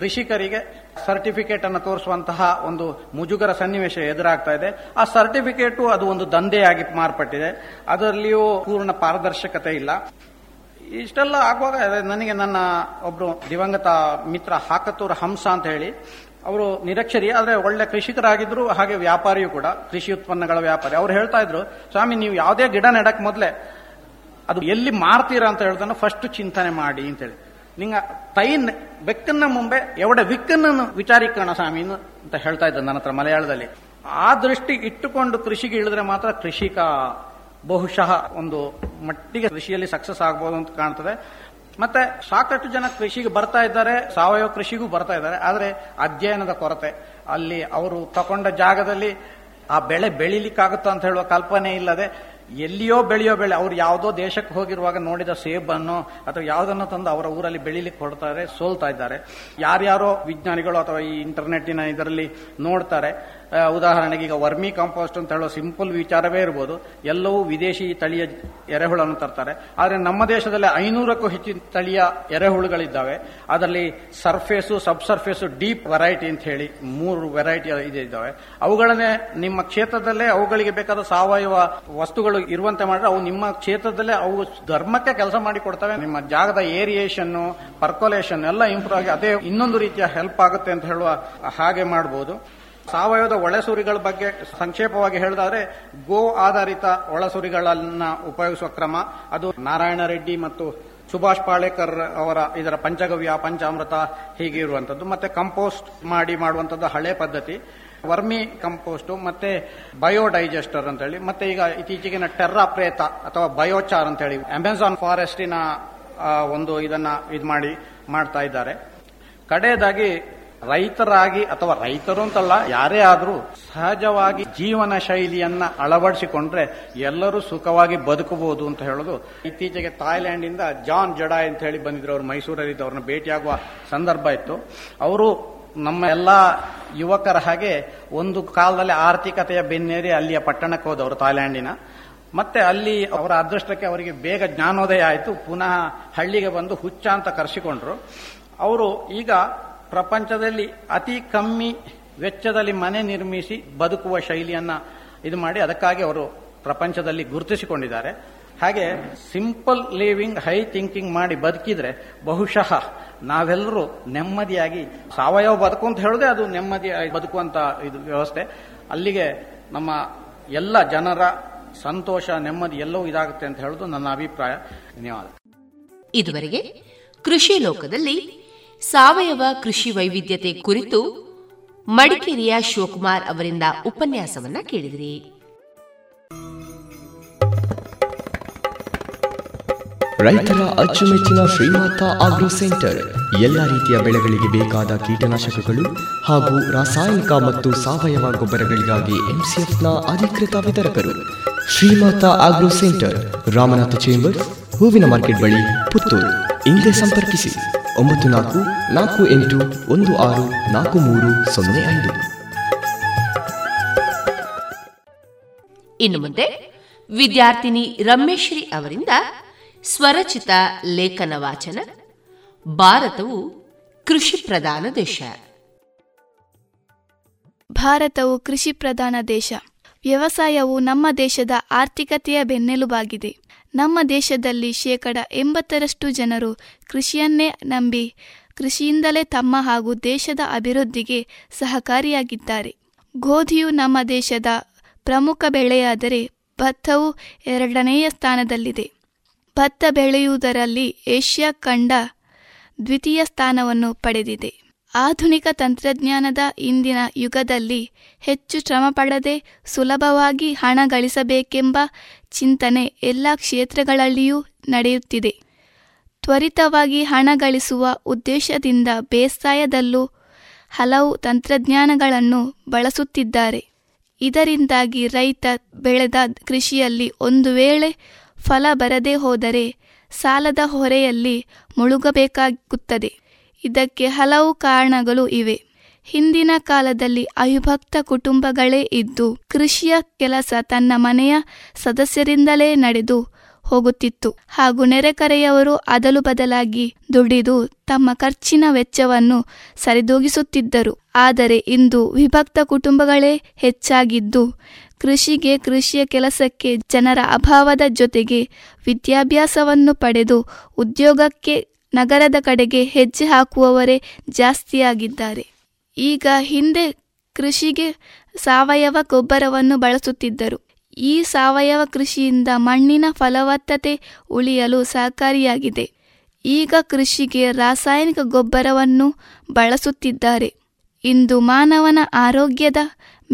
ಕೃಷಿಕರಿಗೆ ಸರ್ಟಿಫಿಕೇಟ್ ಅನ್ನು ತೋರಿಸುವಂತಹ ಒಂದು ಮುಜುಗರ ಸನ್ನಿವೇಶ ಎದುರಾಗ್ತಾ ಇದೆ. ಆ ಸರ್ಟಿಫಿಕೇಟು ಅದು ಒಂದು ದಂಧೆಯಾಗಿ ಮಾರ್ಪಟ್ಟಿದೆ. ಅದರಲ್ಲಿಯೂ ಪೂರ್ಣ ಪಾರದರ್ಶಕತೆ ಇಲ್ಲ. ಇಷ್ಟೆಲ್ಲ ಆಗುವಾಗ ನನಗೆ ನನ್ನ ಒಬ್ರು ದಿವಂಗತ ಮಿತ್ರ ಹಾಕತೂರು ಹಂಸ ಅಂತ ಹೇಳಿ, ಅವರು ನಿರಕ್ಷರಿ ಆದರೆ ಒಳ್ಳೆ ಕೃಷಿಕರಾಗಿದ್ರು, ಹಾಗೆ ವ್ಯಾಪಾರಿಯೂ ಕೂಡ, ಕೃಷಿ ಉತ್ಪನ್ನಗಳ ವ್ಯಾಪಾರಿ. ಅವ್ರು ಹೇಳ್ತಾ ಇದ್ರು, ಸ್ವಾಮಿ ನೀವು ಯಾವುದೇ ಗಿಡ ನೆಡಕ್ ಮೊದಲೇ ಅದು ಎಲ್ಲಿ ಮಾರ್ತೀರಾ ಅಂತ ಹೇಳ್ದನ್ನು ಫಸ್ಟ್ ಚಿಂತನೆ ಮಾಡಿ ಅಂತೇಳಿ. ನಿಂಗೆ ತೈ ಬೆಕ್ಕನ್ನ ಮುಂಬೆ ಎವಡೆ ವಿಕ್ಕನ್ನು ವಿಚಾರಿಕೋಣ ಸ್ವಾಮಿ ಅಂತ ಹೇಳ್ತಾ ಇದ್ದ ನನ್ನ ಹತ್ರ ಮಲಯಾಳದಲ್ಲಿ. ಆ ದೃಷ್ಟಿ ಇಟ್ಟುಕೊಂಡು ಕೃಷಿಗೆ ಇಳಿದ್ರೆ ಮಾತ್ರ ಕೃಷಿಕ ಬಹುಶಃ ಒಂದು ಮಟ್ಟಿಗೆ ಕೃಷಿಯಲ್ಲಿ ಸಕ್ಸಸ್ ಆಗ್ಬೋದು ಅಂತ ಕಾಣ್ತದೆ. ಮತ್ತೆ ಸಾಕಷ್ಟು ಜನ ಕೃಷಿಗೆ ಬರ್ತಾ ಇದ್ದಾರೆ, ಸಾವಯವ ಕೃಷಿಗೂ ಬರ್ತಾ ಇದ್ದಾರೆ. ಆದರೆ ಅಧ್ಯಯನದ ಕೊರತೆ, ಅಲ್ಲಿ ಅವರು ತಗೊಂಡ ಜಾಗದಲ್ಲಿ ಆ ಬೆಳೆ ಬೆಳಿಲಿಕ್ಕಾಗುತ್ತಾ ಅಂತ ಹೇಳುವ ಕಲ್ಪನೆ ಇಲ್ಲದೆ ಎಲ್ಲಿಯೋ ಬೆಳೆಯೋ ಬೆಳೆ, ಅವ್ರು ಯಾವುದೋ ದೇಶಕ್ಕೆ ಹೋಗಿರುವಾಗ ನೋಡಿದ ಸೇಬನ್ನು ಅಥವಾ ಯಾವುದನ್ನು ತಂದು ಅವರ ಊರಲ್ಲಿ ಬೆಳಿಲಿಕ್ಕೆ ಹೊರಡ್ತಾರೆ, ಸೋಲ್ತಾ ಇದ್ದಾರೆ. ಯಾರ್ಯಾರೋ ವಿಜ್ಞಾನಿಗಳು ಅಥವಾ ಈ ಇಂಟರ್ನೆಟ್ಟಿನ ಇದರಲ್ಲಿ ನೋಡ್ತಾರೆ. ಉದಾಹರಣೆಗೆ ಈಗ ವರ್ಮಿ ಕಾಂಪೋಸ್ಟ್ ಅಂತ ಹೇಳೋ ಸಿಂಪಲ್ ವಿಚಾರವೇ ಇರ್ಬೋದು, ಎಲ್ಲವೂ ವಿದೇಶಿ ತಳಿಯ ಎರೆಹುಳನ್ನು ತರ್ತಾರೆ. ಆದರೆ ನಮ್ಮ ದೇಶದಲ್ಲಿ 500 ಹೆಚ್ಚಿನ ತಳಿಯ ಎರೆಹುಳುಗಳಿದ್ದಾವೆ. ಅದರಲ್ಲಿ ಸರ್ಫೇಸು, ಸಬ್ಸರ್ಫೇಸು, ಡೀಪ್ ವೆರೈಟಿ ಅಂತ ಹೇಳಿ 3 ವೆರೈಟಿ ಇದ್ದಾವೆ. ಅವುಗಳನ್ನೇ ನಿಮ್ಮ ಕ್ಷೇತ್ರದಲ್ಲೇ ಅವುಗಳಿಗೆ ಬೇಕಾದ ಸಾವಯವ ವಸ್ತುಗಳು ಇರುವಂತೆ ಮಾಡಿದ್ರೆ ಅವು ನಿಮ್ಮ ಕ್ಷೇತ್ರದಲ್ಲೇ ಅವು ಧರ್ಮಕ್ಕೆ ಕೆಲಸ ಮಾಡಿಕೊಡ್ತವೆ. ನಿಮ್ಮ ಜಾಗದ ಏರಿಯೇಷನ್, ಪರ್ಕೊಲೇಷನ್ ಎಲ್ಲ ಇಂಪ್ರೂವ್ ಆಗಿ ಅದೇ ಇನ್ನೊಂದು ರೀತಿಯ ಹೆಲ್ಪ್ ಆಗುತ್ತೆ ಅಂತ ಹೇಳುವ ಹಾಗೆ ಮಾಡಬಹುದು. ಸಾವಯವದ ಒಳಸುರಿಗಳ ಬಗ್ಗೆ ಸಂಕ್ಷೇಪವಾಗಿ ಹೇಳಿದ್ರೆ, ಗೋ ಆಧಾರಿತ ಒಳಸುರಿಗಳನ್ನ ಉಪಯೋಗಿಸುವ ಕ್ರಮ, ಅದು ನಾರಾಯಣ ರೆಡ್ಡಿ ಮತ್ತು ಸುಭಾಷ್ ಪಾಳೇಕರ್ ಅವರ ಇದರ ಪಂಚಗವ್ಯ ಪಂಚಾಮೃತ ಹೀಗೆ ಇರುವಂಥದ್ದು. ಮತ್ತೆ ಕಂಪೋಸ್ಟ್ ಮಾಡಿ ಮಾಡುವಂಥದ್ದು ಹಳೆ ಪದ್ಧತಿ, ವರ್ಮಿ ಕಂಪೋಸ್ಟು, ಮತ್ತೆ ಬಯೋಡೈಜೆಸ್ಟರ್ ಅಂತೇಳಿ, ಮತ್ತೆ ಈಗ ಇತ್ತೀಚೆಗಿನ ಟೆರ್ರಾ ಪ್ರೇತ ಅಥವಾ ಬಯೋಚಾರ್ ಅಂತೇಳಿ ಅಮೆಜಾನ್ ಫಾರೆಸ್ಟಿನ ಒಂದು ಇದನ್ನ ಮಾಡಿ ಮಾಡ್ತಾ ಇದ್ದಾರೆ. ಕಡೆಯದಾಗಿ ರೈತರಾಗಿ ಅಥವಾ ರೈತರು ಅಂತಲ್ಲ ಯಾರೇ ಆದರೂ ಸಹಜವಾಗಿ ಜೀವನ ಶೈಲಿಯನ್ನ ಅಳವಡಿಸಿಕೊಂಡ್ರೆ ಎಲ್ಲರೂ ಸುಖವಾಗಿ ಬದುಕಬಹುದು ಅಂತ ಹೇಳೋದು. ಇತ್ತೀಚೆಗೆ ಥಾಯ್ಲೆಂಡ್ ಇಂದ ಜಾನ್ ಜಡಾಯ್ ಅಂತ ಹೇಳಿ ಬಂದಿದ್ರು, ಅವರು ಮೈಸೂರಲ್ಲಿದ್ದು, ಅವ್ರನ್ನ ಭೇಟಿಯಾಗುವ ಸಂದರ್ಭ ಇತ್ತು. ಅವರು ನಮ್ಮ ಎಲ್ಲ ಯುವಕರ ಹಾಗೆ ಒಂದು ಕಾಲದಲ್ಲಿ ಆರ್ಥಿಕತೆಯ ಬೆನ್ನೇರಿ ಅಲ್ಲಿಯ ಪಟ್ಟಣಕ್ಕೆ ಹೋದವರು ಥಾಯ್ಲೆಂಡಿನ. ಮತ್ತೆ ಅಲ್ಲಿ ಅವರ ಅದೃಷ್ಟಕ್ಕೆ ಅವರಿಗೆ ಬೇಗ ಜ್ಞಾನೋದಯ ಆಯಿತು, ಪುನಃ ಹಳ್ಳಿಗೆ ಬಂದು ಹುಚ್ಚ ಅಂತ ಕರೆಸಿಕೊಂಡ್ರು. ಅವರು ಈಗ ಪ್ರಪಂಚದಲ್ಲಿ ಅತಿ ಕಮ್ಮಿ ವೆಚ್ಚದಲ್ಲಿ ಮನೆ ನಿರ್ಮಿಸಿ ಬದುಕುವ ಶೈಲಿಯನ್ನ ಮಾಡಿ ಅದಕ್ಕಾಗಿ ಅವರು ಪ್ರಪಂಚದಲ್ಲಿ ಗುರುತಿಸಿಕೊಂಡಿದ್ದಾರೆ. ಹಾಗೆ ಸಿಂಪಲ್ ಲಿವಿಂಗ್, ಹೈ ಥಿಂಕಿಂಗ್ ಮಾಡಿ ಬದುಕಿದ್ರೆ ಬಹುಶಃ ನಾವೆಲ್ಲರೂ ನೆಮ್ಮದಿಯಾಗಿ, ಸಾವಯವ ಬದುಕು ಅಂತ ಹೇಳೋದೇ ಅದು ನೆಮ್ಮದಿಯಾಗಿ ಬದುಕುವಂತ ಇದು ವ್ಯವಸ್ಥೆ. ಅಲ್ಲಿಗೆ ನಮ್ಮ ಎಲ್ಲ ಜನರ ಸಂತೋಷ, ನೆಮ್ಮದಿ ಎಲ್ಲವೂ ಇದಾಗುತ್ತೆ ಅಂತ ಹೇಳೋದು ನನ್ನ ಅಭಿಪ್ರಾಯ. ಧನ್ಯವಾದ. ಇದುವರೆಗೆ ಕೃಷಿ ಲೋಕದಲ್ಲಿ ಸಾವಯವ ಕೃಷಿ ವೈವಿಧ್ಯತೆ ಕುರಿತು ಮಡಿಕೇರಿಯ ಶಿವಕುಮಾರ್ ಅವರಿಂದ ಉಪನ್ಯಾಸವನ್ನ ಕೇಳಿದಿರಿ. ರೈತರ ಅಚ್ಚುಮೆಚ್ಚಿನ ಶ್ರೀಮಾತಾ ಆಗ್ರೋ ಸೆಂಟರ್ ಎಲ್ಲ ರೀತಿಯ ಬೆಳೆಗಳಿಗೆ ಬೇಕಾದ ಕೀಟನಾಶಕಗಳು ಹಾಗೂ ರಾಸಾಯನಿಕ ಮತ್ತು ಸಾವಯವ ಗೊಬ್ಬರಗಳಿಗಾಗಿ ಎಂಸಿಎಫ್ನ ಅಧಿಕೃತ ವಿತರಕರು. Shrimata agro centre, Ramanatha chamber, ಹೂವಿನ ಮಾರ್ಕೆಟ್ ಬಳಿ, ಪುತ್ತೂರು. ಹಿಂದೆ ಸಂಪರ್ಕಿಸಿ 9448164305. ಇನ್ನು ಮುಂದೆ ವಿದ್ಯಾರ್ಥಿನಿ ರಮೇಶ್ರೀ ಅವರಿಂದ ಸ್ವರಚಿತ ಲೇಖನ ವಾಚನ. ಭಾರತವು ಕೃಷಿ ಪ್ರಧಾನ ದೇಶ. ಭಾರತವು ಕೃಷಿ ಪ್ರಧಾನ ದೇಶ. ವ್ಯವಸಾಯವು ನಮ್ಮ ದೇಶದ ಆರ್ಥಿಕತೆಯ ಬೆನ್ನೆಲುಬಾಗಿದೆ. ನಮ್ಮ ದೇಶದಲ್ಲಿ 80% ಜನರು ಕೃಷಿಯನ್ನೇ ನಂಬಿ ಕೃಷಿಯಿಂದಲೇ ತಮ್ಮ ಹಾಗೂ ದೇಶದ ಅಭಿವೃದ್ಧಿಗೆ ಸಹಕಾರಿಯಾಗಿದ್ದಾರೆ. ಗೋಧಿಯು ನಮ್ಮ ದೇಶದ ಪ್ರಮುಖ ಬೆಳೆಯಾದರೆ ಭತ್ತವು ಎರಡನೆಯ ಸ್ಥಾನದಲ್ಲಿದೆ. ಭತ್ತ ಬೆಳೆಯುವುದರಲ್ಲಿ ಏಷ್ಯಾ ಖಂಡ ದ್ವಿತೀಯ ಸ್ಥಾನವನ್ನು ಪಡೆದಿದೆ. ಆಧುನಿಕ ತಂತ್ರಜ್ಞಾನದ ಇಂದಿನ ಯುಗದಲ್ಲಿ ಹೆಚ್ಚು ಶ್ರಮ ಪಡದೆ ಸುಲಭವಾಗಿ ಹಣ ಗಳಿಸಬೇಕೆಂಬ ಚಿಂತನೆ ಎಲ್ಲ ಕ್ಷೇತ್ರಗಳಲ್ಲಿಯೂ ನಡೆಯುತ್ತಿದೆ. ತ್ವರಿತವಾಗಿ ಹಣ ಗಳಿಸುವ ಉದ್ದೇಶದಿಂದ ಬೇಸಾಯದಲ್ಲೂ ಹಲವು ತಂತ್ರಜ್ಞಾನಗಳನ್ನು ಬಳಸುತ್ತಿದ್ದಾರೆ. ಇದರಿಂದಾಗಿ ರೈತ ಬೆಳೆದ ಕೃಷಿಯಲ್ಲಿ ಒಂದು ವೇಳೆ ಫಲ ಬರದೇ ಹೋದರೆ ಸಾಲದ ಹೊರೆಯಲ್ಲಿ ಮುಳುಗಬೇಕಾಗುತ್ತದೆ. ಇದಕ್ಕೆ ಹಲವು ಕಾರಣಗಳು ಇವೆ. ಹಿಂದಿನ ಕಾಲದಲ್ಲಿ ಅವಿಭಕ್ತ ಕುಟುಂಬಗಳೇ ಇದ್ದು ಕೃಷಿಯ ಕೆಲಸ ತನ್ನ ಮನೆಯ ಸದಸ್ಯರಿಂದಲೇ ನಡೆದು ಹೋಗುತ್ತಿತ್ತು ಹಾಗೂ ನೆರೆಕರೆಯವರು ಅದಲು ಬದಲಾಗಿ ದುಡಿದು ತಮ್ಮ ಖರ್ಚಿನ ವೆಚ್ಚವನ್ನು ಸರಿದೂಗಿಸುತ್ತಿದ್ದರು. ಆದರೆ ಇಂದು ವಿಭಕ್ತ ಕುಟುಂಬಗಳೇ ಹೆಚ್ಚಾಗಿದ್ದು ಕೃಷಿಗೆ, ಕೃಷಿಯ ಕೆಲಸಕ್ಕೆ ಜನರ ಅಭಾವದ ಜೊತೆಗೆ ವಿದ್ಯಾಭ್ಯಾಸವನ್ನು ಪಡೆದು ಉದ್ಯೋಗಕ್ಕೆ ನಗರದ ಕಡೆಗೆ ಹೆಜ್ಜೆ ಹಾಕುವವರೇ ಜಾಸ್ತಿಯಾಗಿದ್ದಾರೆ. ಈಗ ಹಿಂದೆ ಕೃಷಿಗೆ ಸಾವಯವ ಗೊಬ್ಬರವನ್ನು ಬಳಸುತ್ತಿದ್ದರು. ಈ ಸಾವಯವ ಕೃಷಿಯಿಂದ ಮಣ್ಣಿನ ಫಲವತ್ತತೆ ಉಳಿಯಲು ಸಹಕಾರಿಯಾಗಿದೆ. ಈಗ ಕೃಷಿಗೆ ರಾಸಾಯನಿಕ ಗೊಬ್ಬರವನ್ನು ಬಳಸುತ್ತಿದ್ದಾರೆ. ಇಂದು ಮಾನವನ ಆರೋಗ್ಯದ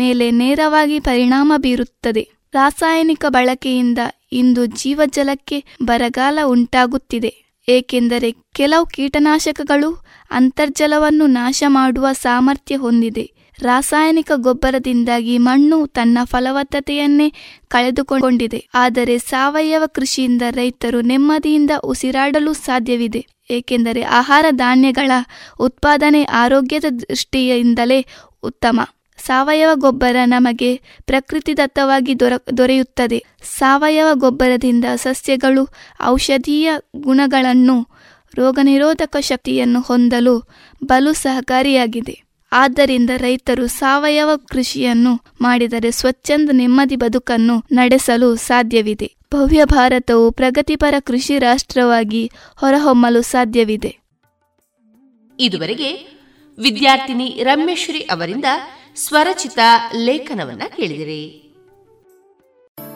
ಮೇಲೆ ನೇರವಾಗಿ ಪರಿಣಾಮ ಬೀರುತ್ತದೆ. ರಾಸಾಯನಿಕ ಬಳಕೆಯಿಂದ ಇಂದು ಜೀವಜಲಕ್ಕೆ ಬರಗಾಲ ಉಂಟಾಗುತ್ತಿದೆ. ಏಕೆಂದರೆ ಕೆಲವು ಕೀಟನಾಶಕಗಳು ಅಂತರ್ಜಲವನ್ನು ನಾಶ ಮಾಡುವ ಸಾಮರ್ಥ್ಯ ಹೊಂದಿದೆ. ರಾಸಾಯನಿಕ ಗೊಬ್ಬರದಿಂದಾಗಿ ಮಣ್ಣು ತನ್ನ ಫಲವತ್ತತೆಯನ್ನೇ ಕಳೆದುಕೊಂಡಿದೆ. ಆದರೆ ಸಾವಯವ ಕೃಷಿಯಿಂದ ರೈತರು ನೆಮ್ಮದಿಯಿಂದ ಉಸಿರಾಡಲು ಸಾಧ್ಯವಿದೆ. ಏಕೆಂದರೆ ಆಹಾರ ಧಾನ್ಯಗಳ ಉತ್ಪಾದನೆ ಆರೋಗ್ಯದ ದೃಷ್ಟಿಯಿಂದಲೇ ಉತ್ತಮ. ಸಾವಯವ ಗೊಬ್ಬರ ನಮಗೆ ಪ್ರಕೃತಿದತ್ತವಾಗಿ ದೊರೆಯುತ್ತದೆ. ಸಾವಯವ ಗೊಬ್ಬರದಿಂದ ಸಸ್ಯಗಳು ಔಷಧೀಯ ಗುಣಗಳನ್ನು, ರೋಗನಿರೋಧಕ ಶಕ್ತಿಯನ್ನು ಹೊಂದಲು ಬಲು ಸಹಕಾರಿಯಾಗಿದೆ. ಆದ್ದರಿಂದ ರೈತರು ಸಾವಯವ ಕೃಷಿಯನ್ನು ಮಾಡಿದರೆ ಸ್ವಚ್ಛಂದ ನೆಮ್ಮದಿ ಬದುಕನ್ನು ನಡೆಸಲು ಸಾಧ್ಯವಿದೆ. ಭವ್ಯ ಭಾರತವು ಪ್ರಗತಿಪರ ಕೃಷಿ ರಾಷ್ಟ್ರವಾಗಿ ಹೊರಹೊಮ್ಮಲು ಸಾಧ್ಯವಿದೆ. ಇದುವರೆಗೆ ವಿದ್ಯಾರ್ಥಿನಿ ರಮ್ಯಶ್ರೀ ಅವರಿಂದ ಸ್ವರಚಿತ ಲೇಖನವನ್ನ ಕೇಳಿದಿರಿ.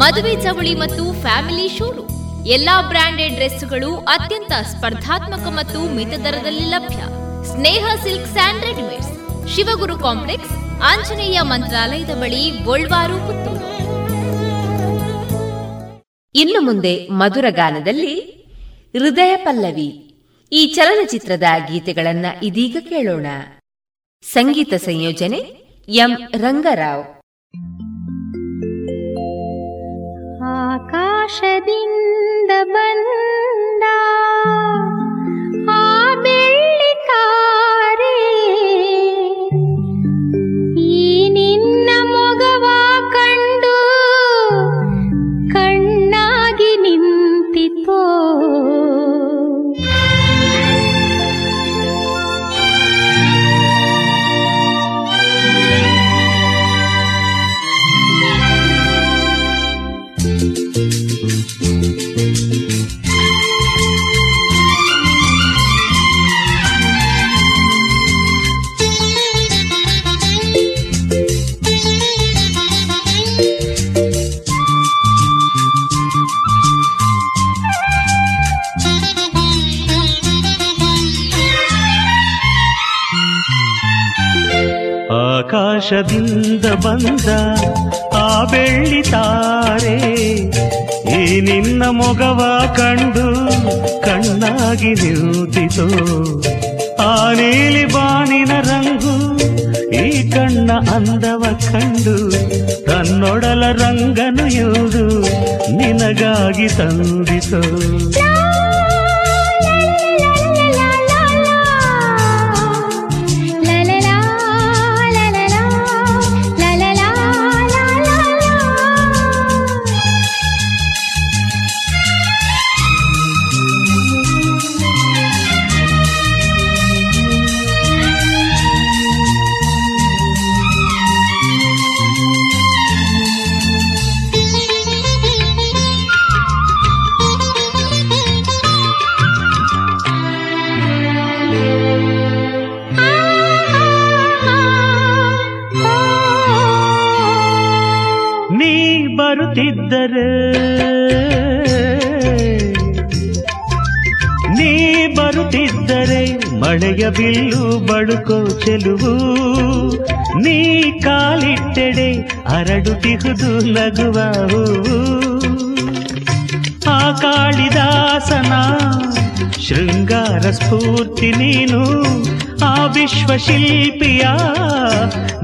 ಮದುವೆ ಚವಳಿ ಮತ್ತು ಫ್ಯಾಮಿಲಿ ಶೋರೂಮ್. ಎಲ್ಲಾ ಬ್ರಾಂಡೆಡ್ ಡ್ರೆಸ್ಗಳು ಅತ್ಯಂತ ಸ್ಪರ್ಧಾತ್ಮಕ ಮತ್ತು ಮಿತ ದರದಲ್ಲಿ ಲಭ್ಯ. Sneha silks and readymades, Shivaguru complex, Anjaneya ಮಂತ್ರಾಲಯದ ಬಳಿ, ಗೋಲ್ವಾರು, ಪುತ್ತೂರು. ಇನ್ನು ಮುಂದೆ ಮಧುರ ಗಾನದಲ್ಲಿ ಹೃದಯ ಪಲ್ಲವಿ ಈ ಚಲನಚಿತ್ರದ ಗೀತೆಗಳನ್ನ ಇದೀಗ ಕೇಳೋಣ. ಸಂಗೀತ ಸಂಯೋಜನೆ ಎಂ ರಂಗರಾವ್. ಆಕಾಶದಿಂದ ಬಂದ ಆ ಬೆಳ್ಳಿ ತಾರೆ, ಈ ನಿನ್ನ ಮೊಗವ ಕಂಡು ಕಣ್ಣಾಗಿ ನಿಂತಿತೋ. ಆಕಾಶದಿಂದ ಬಂದ ಆ ಬೆಳ್ಳಿ ತಾರೆ, ಈ ನಿನ್ನ ಮೊಗವ ಕಂಡು ಕಣ್ಣಾಗಿ ನಿಂತಿತು. ಆ ನೀಲಿ ಬಾನಿನ ರಂಗು ಈ ಕಣ್ಣ ಅಂದವ ಕಂಡು ತನ್ನೊಡಲ ರಂಗನು ಇವುದು ನಿನಗಾಗಿ ತಂದಿತು. ನೀ ಬರುತ್ತಿದ್ದರೆ ಮಳೆಯ ಬಿಲ್ಲು ಬಳುಕೋ ಚೆಲುವು, ನೀ ಕಾಲಿಟ್ಟೆಡೆ ಹರಡುತ್ತಿಹುದು ನಗುವ ಹೂವು. ಆ ಕಾಳಿದಾಸನ ಶೃಂಗಾರ ಸ್ಫೂರ್ತಿ ನೀನು, ಆ ವಿಶ್ವಶಿಲ್ಪಿಯ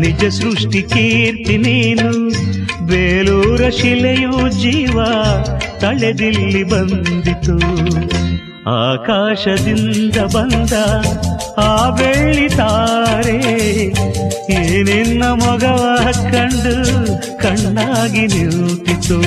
ನಿಜ ಸೃಷ್ಟಿ ಕೀರ್ತಿ ನೀನು. ಬೇಲೂರ ಶಿಲೆಯು ಜೀವ ತಳೆದಿಲ್ಲಿ ಬಂದಿತು. ಆಕಾಶದಿಂದ ಬಂದ ಆ ಬೆಳ್ಳಿ ತಾರೆ, ಈ ನಿನ್ನ ಮೊಗವ ಕಂಡು ಕಣ್ಣಾಗಿ ನಿಂತಿತು.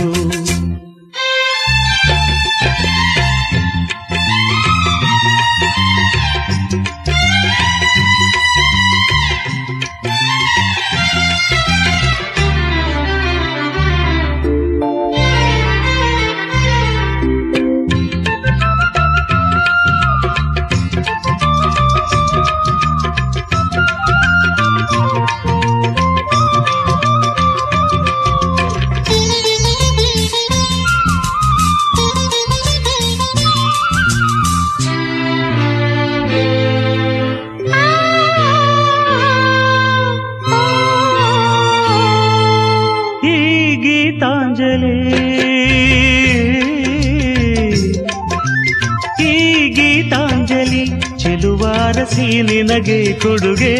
ನಿನಗೆ ಕೊಡುಗೆ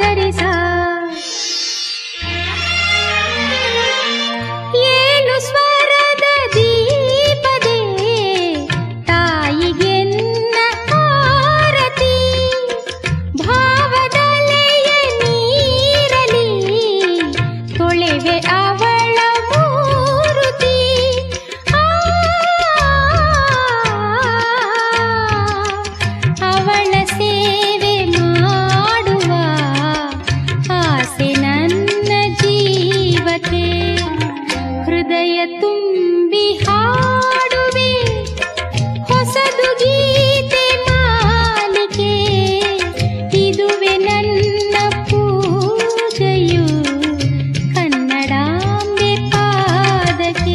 ಧರಿಸ ಏಳು ಸ್ವರದ ದೀಪದೇ ತಾಯಿಗೆನ್ನ ಆರತಿ ಭಾವದಲೆಯ ನೀರಲಿ ತೊಳೆವೆ ಅವಳ ಮೂರುತಿ ಅವಳ ಸೇವೆ ಮಾಡುವ ಆಸೆ ನನ್ನ ಜೀವತೆ ಹೃದಯ ತುಂಬಿ ಹಾಡುವೆ ಹೊಸದು ಗೀತೆ ಮಾಲಿಕೆ ಇದುವೆ ನನ್ನ ಪೂಜೆಯು ಕನ್ನಡಾಂಬೆ ಪಾದಕೆ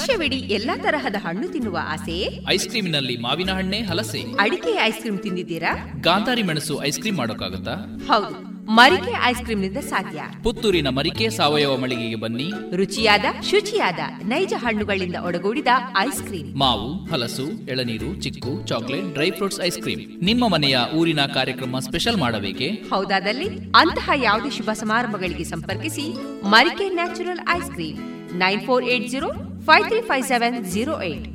ವರ್ಷವಿಡೀ ಎಲ್ಲಾ ತರಹದ ಹಣ್ಣು ತಿನ್ನುವ ಆಸೆ. ಐಸ್ ಕ್ರೀಮ್ ನಲ್ಲಿ ಮಾವಿನ ಹಣ್ಣೆ, ಹಲಸೆ, ಅಡಿಕೆ ಐಸ್ ಕ್ರೀಮ್ ತಿಂದಿದ್ದೀರಾ? ಗಾಂಧಾರಿ ಮೆಣಸು ಐಸ್ ಕ್ರೀಮ್ ಮಾಡೋಕ್ಕಾಗುತ್ತಾ? ಹೌದು, ಮರಿಕೆ ಐಸ್ ಕ್ರೀಮ್ ನಿಂದ ಸಾಧ್ಯ. ಪುತ್ತೂರಿನ ಮರಿಕೆ ಸಾವಯವ ಮಳಿಗೆಗೆ ಬನ್ನಿ. ರುಚಿಯಾದ, ಶುಚಿಯಾದ, ನೈಜ ಹಣ್ಣುಗಳಿಂದ ಒಡಗೂಡಿದ ಐಸ್ ಕ್ರೀಮ್. ಮಾವು, ಹಲಸು, ಎಳನೀರು, ಚಿಕ್ಕು, chocolate, dry fruits ice cream. ನಿಮ್ಮ ಮನೆಯ ಊರಿನ ಕಾರ್ಯಕ್ರಮ ಸ್ಪೆಷಲ್ ಮಾಡಬೇಕೆ? ಹೌದಾದಲ್ಲಿ ಅಂತಹ ಯಾವುದೇ ಶುಭ ಸಮಾರಂಭಗಳಿಗೆ ಸಂಪರ್ಕಿಸಿ Marike natural ice cream 9480535708.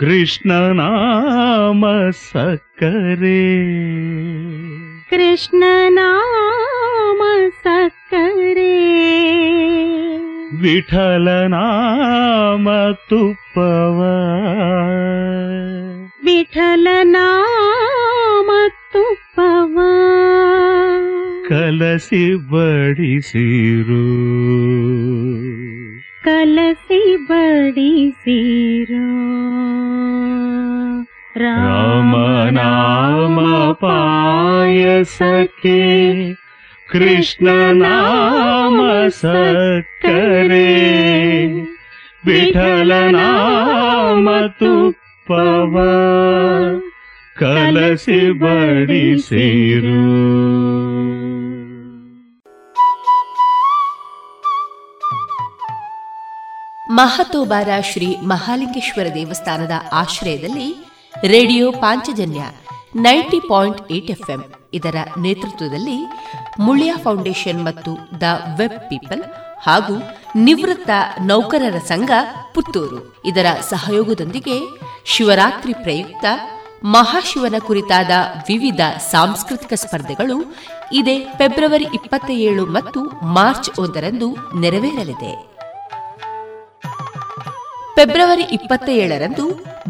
Krishna ನಾಮ ಸಕ್ಕರೆ, ಕೃಷ್ಣ ನಾಮ ಸಕ್ಕರೆ, ವಿಠಲ ನಾಮ ತುಪ್ಪವ, ವಿಠಲ ನಾಮ ತುಪ್ಪವ ಕಲಸಿ ಬಡಿಸಿರು, ಕಲಸಿ ಬಡಿಸಿರು. ರಾಮ ನಾಮ ಪಾಯಸಕ್ಕೆ ಕೃಷ್ಣ ನಾಮ ಸಕ್ಕರೆ, ವಿಠಲ ನಾಮ ತುಪ್ಪವ ಕಲಸಿ ಬಡಿಸಿರು. ಮಹಾತೋಬಾರ ಶ್ರೀ ಮಹಾಲಿಂಗೇಶ್ವರ ದೇವಸ್ಥಾನದ ಆಶ್ರಯದಲ್ಲಿ ರೇಡಿಯೋ ಪಾಂಚಜನ್ಯ 90.8 FM ಇದರ ನೇತೃತ್ವದಲ್ಲಿ ಮುಳಿಯಾ ಫೌಂಡೇಶನ್ ಮತ್ತು ದ ವೆಬ್ ಪೀಪಲ್ ಹಾಗೂ ನಿವೃತ್ತ ನೌಕರರ ಸಂಘ ಪುತ್ತೂರು ಇದರ ಸಹಯೋಗದೊಂದಿಗೆ ಶಿವರಾತ್ರಿ ಪ್ರಯುಕ್ತ ಮಹಾಶಿವನ ಕುರಿತಾದ ವಿವಿಧ ಸಾಂಸ್ಕೃತಿಕ ಸ್ಪರ್ಧೆಗಳು ಇದೇ ಫೆಬ್ರವರಿ 27 ಮತ್ತು ಮಾರ್ಚ್ 1 ನೆರವೇರಲಿದೆ. ಫೆಬ್ರವರಿ 27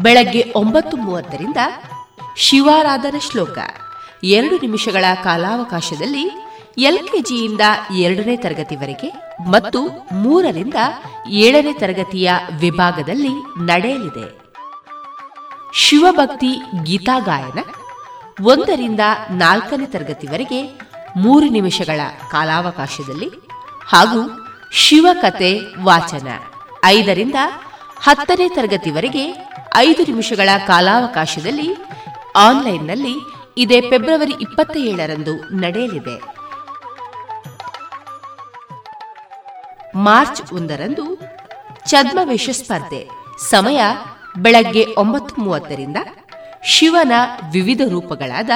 ಬೆಳಗ್ಗೆ 9:30 ಶಿವಾರಾಧನಾ ಶ್ಲೋಕ 2 ನಿಮಿಷಗಳ ಕಾಲಾವಕಾಶದಲ್ಲಿ ಎಲ್ಕೆಜಿಯಿಂದ 2ನೇ ತರಗತಿವರೆಗೆ ಮತ್ತು 3ರಿಂದ 7ನೇ ತರಗತಿಯ ವಿಭಾಗದಲ್ಲಿ ನಡೆಯಲಿದೆ. ಶಿವಭಕ್ತಿ ಗೀತಾ ಗಾಯನ 1ರಿಂದ 4ನೇ ತರಗತಿವರೆಗೆ 3 ನಿಮಿಷಗಳ ಕಾಲಾವಕಾಶದಲ್ಲಿ ಹಾಗೂ ಶಿವಕಥೆ ವಾಚನ 5ರಿಂದ 10ನೇ ತರಗತಿವರೆಗೆ 5 ನಿಮಿಷಗಳ ಕಾಲಾವಕಾಶದಲ್ಲಿ ಆನ್ಲೈನ್ನಲ್ಲಿ ಇದೇ ಫೆಬ್ರವರಿ 27 ನಡೆಯಲಿದೆ. ಮಾರ್ಚ್ 1 ಛದ್ಮವೇಷ ಸ್ಪರ್ಧೆ ಸಮಯ ಬೆಳಗ್ಗೆ 9:30 ಶಿವನ ವಿವಿಧ ರೂಪಗಳಾದ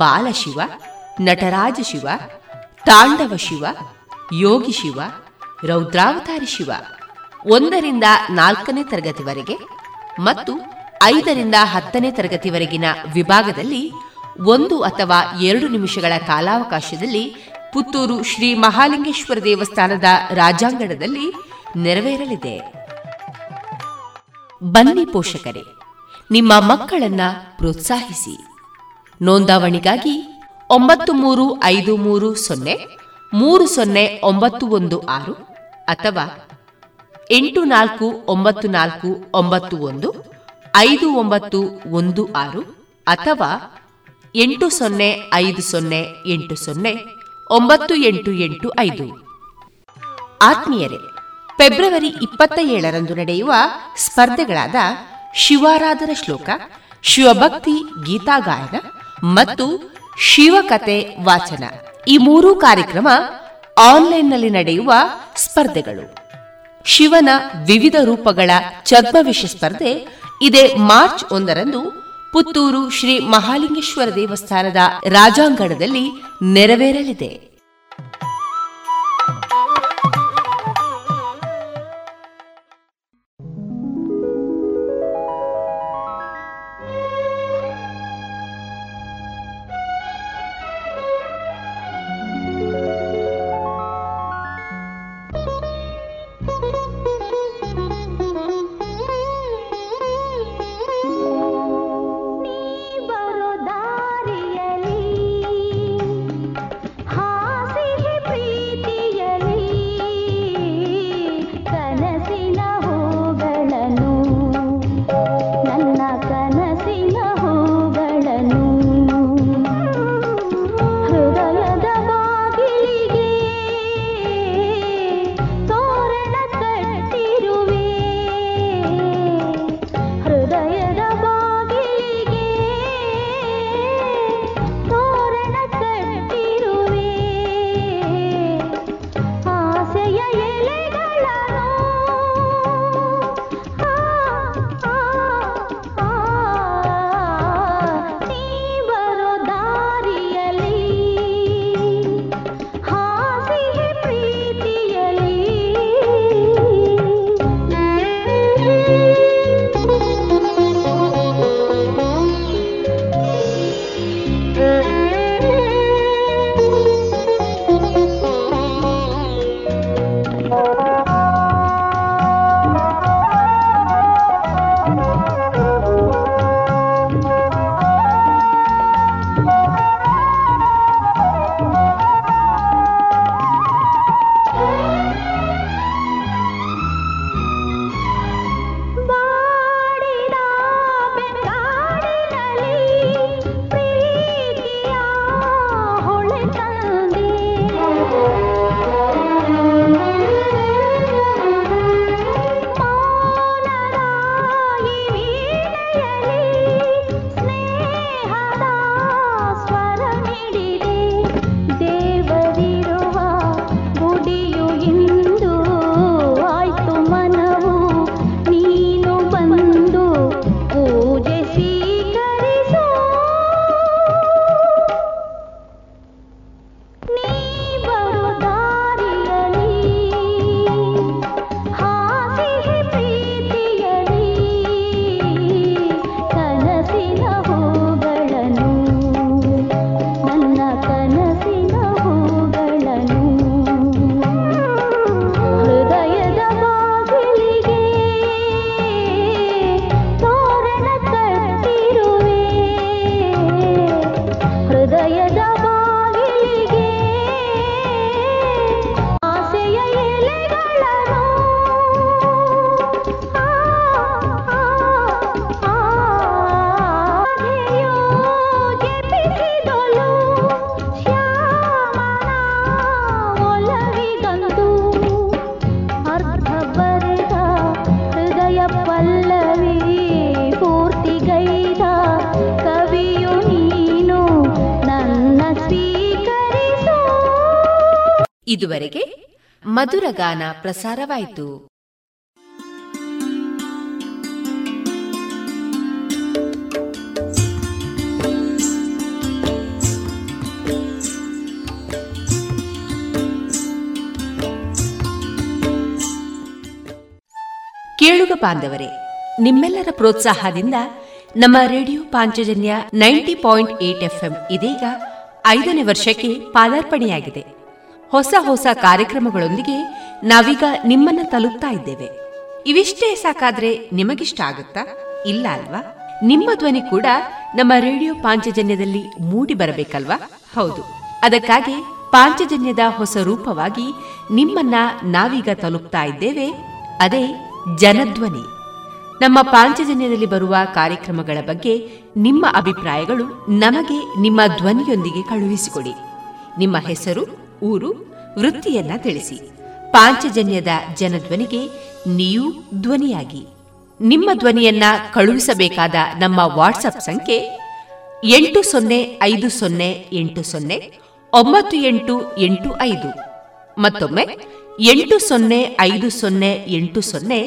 ಬಾಲಶಿವ, ನಟರಾಜ ಶಿವ, ತಾಂಡವ ಶಿವ, ಯೋಗಿ ಶಿವ, ರೌದ್ರಾವತಾರಿ ಶಿವ 1ರಿಂದ 4ನೇ ತರಗತಿವರೆಗೆ ಮತ್ತು 5ರಿಂದ 10ನೇ ತರಗತಿವರೆಗಿನ ವಿಭಾಗದಲ್ಲಿ 1 ಅಥವಾ 2 ನಿಮಿಷಗಳ ಕಾಲಾವಕಾಶದಲ್ಲಿ ಪುತ್ತೂರು ಶ್ರೀ ಮಹಾಲಿಂಗೇಶ್ವರ ದೇವಸ್ಥಾನದ ರಾಜಾಂಗಣದಲ್ಲಿ ನೆರವೇರಲಿದೆ. ಬನ್ನಿ ಪೋಷಕರೇ, ನಿಮ್ಮ ಮಕ್ಕಳನ್ನ ಪ್ರೋತ್ಸಾಹಿಸಿ. ನೋಂದಾವಣಿಗಾಗಿ 9353030916 ಅಥವಾ 8494915916 ಅಥವಾ 8050809885. ಆತ್ಮೀಯರೇ, ಫೆಬ್ರವರಿ 27 ನಡೆಯುವ ಸ್ಪರ್ಧೆಗಳಾದ ಶಿವಾರಾಧನಾ ಶ್ಲೋಕ, ಶಿವಭಕ್ತಿ ಗೀತಾ ಗಾಯನ ಮತ್ತು ಶಿವಕಥೆ ವಾಚನ ಈ 3 ಕಾರ್ಯಕ್ರಮ ಆನ್ಲೈನ್ನಲ್ಲಿ ನಡೆಯುವ ಸ್ಪರ್ಧೆಗಳು. ಶಿವನ ವಿವಿಧ ರೂಪಗಳ ಛದ್ಮವೇಷ ಸ್ಪರ್ಧೆ ಇದೇ ಮಾರ್ಚ್ 1 ಪುತ್ತೂರು ಶ್ರೀ ಮಹಾಲಿಂಗೇಶ್ವರ ದೇವಸ್ಥಾನದ ರಾಜಾಂಗಣದಲ್ಲಿ ನೆರವೇರಲಿದೆ. ಇದುವರೆಗೆ ಮಧುರಗಾನ ಪ್ರಸಾರವಾಯಿತು. ಕೇಳುಗ ಬಾಂಧವರೇ, ನಿಮ್ಮೆಲ್ಲರ ಪ್ರೋತ್ಸಾಹದಿಂದ ನಮ್ಮ ರೇಡಿಯೋ ಪಾಂಚಜನ್ಯ 90.8 FM ಇದೀಗ 5ನೇ ವರ್ಷಕ್ಕೆ ಪಾದಾರ್ಪಣೆಯಾಗಿದೆ. ಹೊಸ ಹೊಸ ಕಾರ್ಯಕ್ರಮಗಳೊಂದಿಗೆ ನಾವೀಗ ನಿಮ್ಮನ್ನ ತಲುಪ್ತಾ ಇದ್ದೇವೆ. ಇವಿಷ್ಟೇ ಸಾಕಾದ್ರೆ ನಿಮಗಿಷ್ಟ ಆಗುತ್ತಾ? ಇಲ್ಲ ಅಲ್ವಾ? ನಿಮ್ಮ ಧ್ವನಿ ಕೂಡ ನಮ್ಮ ರೇಡಿಯೋ ಪಾಂಚಜನ್ಯದಲ್ಲಿ ಮೂಡಿ ಬರಬೇಕಲ್ವಾ? ಹೌದು, ಅದಕ್ಕಾಗಿ ಪಾಂಚಜನ್ಯದ ಹೊಸ ರೂಪವಾಗಿ ನಿಮ್ಮನ್ನ ನಾವೀಗ ತಲುಪ್ತಾ ಇದ್ದೇವೆ. ಅದೇ ಜನಧ್ವನಿ. ನಮ್ಮ ಪಾಂಚಜನ್ಯದಲ್ಲಿ ಬರುವ ಕಾರ್ಯಕ್ರಮಗಳ ಬಗ್ಗೆ ನಿಮ್ಮ ಅಭಿಪ್ರಾಯಗಳು ನಮಗೆ ನಿಮ್ಮ ಧ್ವನಿಯೊಂದಿಗೆ ಕಳುಹಿಸಿಕೊಡಿ. ನಿಮ್ಮ ಹೆಸರು, ಊರು, ವೃತ್ತಿಯನ್ನ ತಿಳಿಸಿ. ಪಾಂಚಜನ್ಯದ ಜನಧ್ವನಿಗೆ ನೀವು ಧ್ವನಿಯಾಗಿ. ನಿಮ್ಮ ಧ್ವನಿಯನ್ನ ಕಳುಹಿಸಬೇಕಾದ ನಮ್ಮ ವಾಟ್ಸಪ್ ಸಂಖ್ಯೆ 8050880988 ಮತ್ತೊಮ್ಮೆ 8050880988.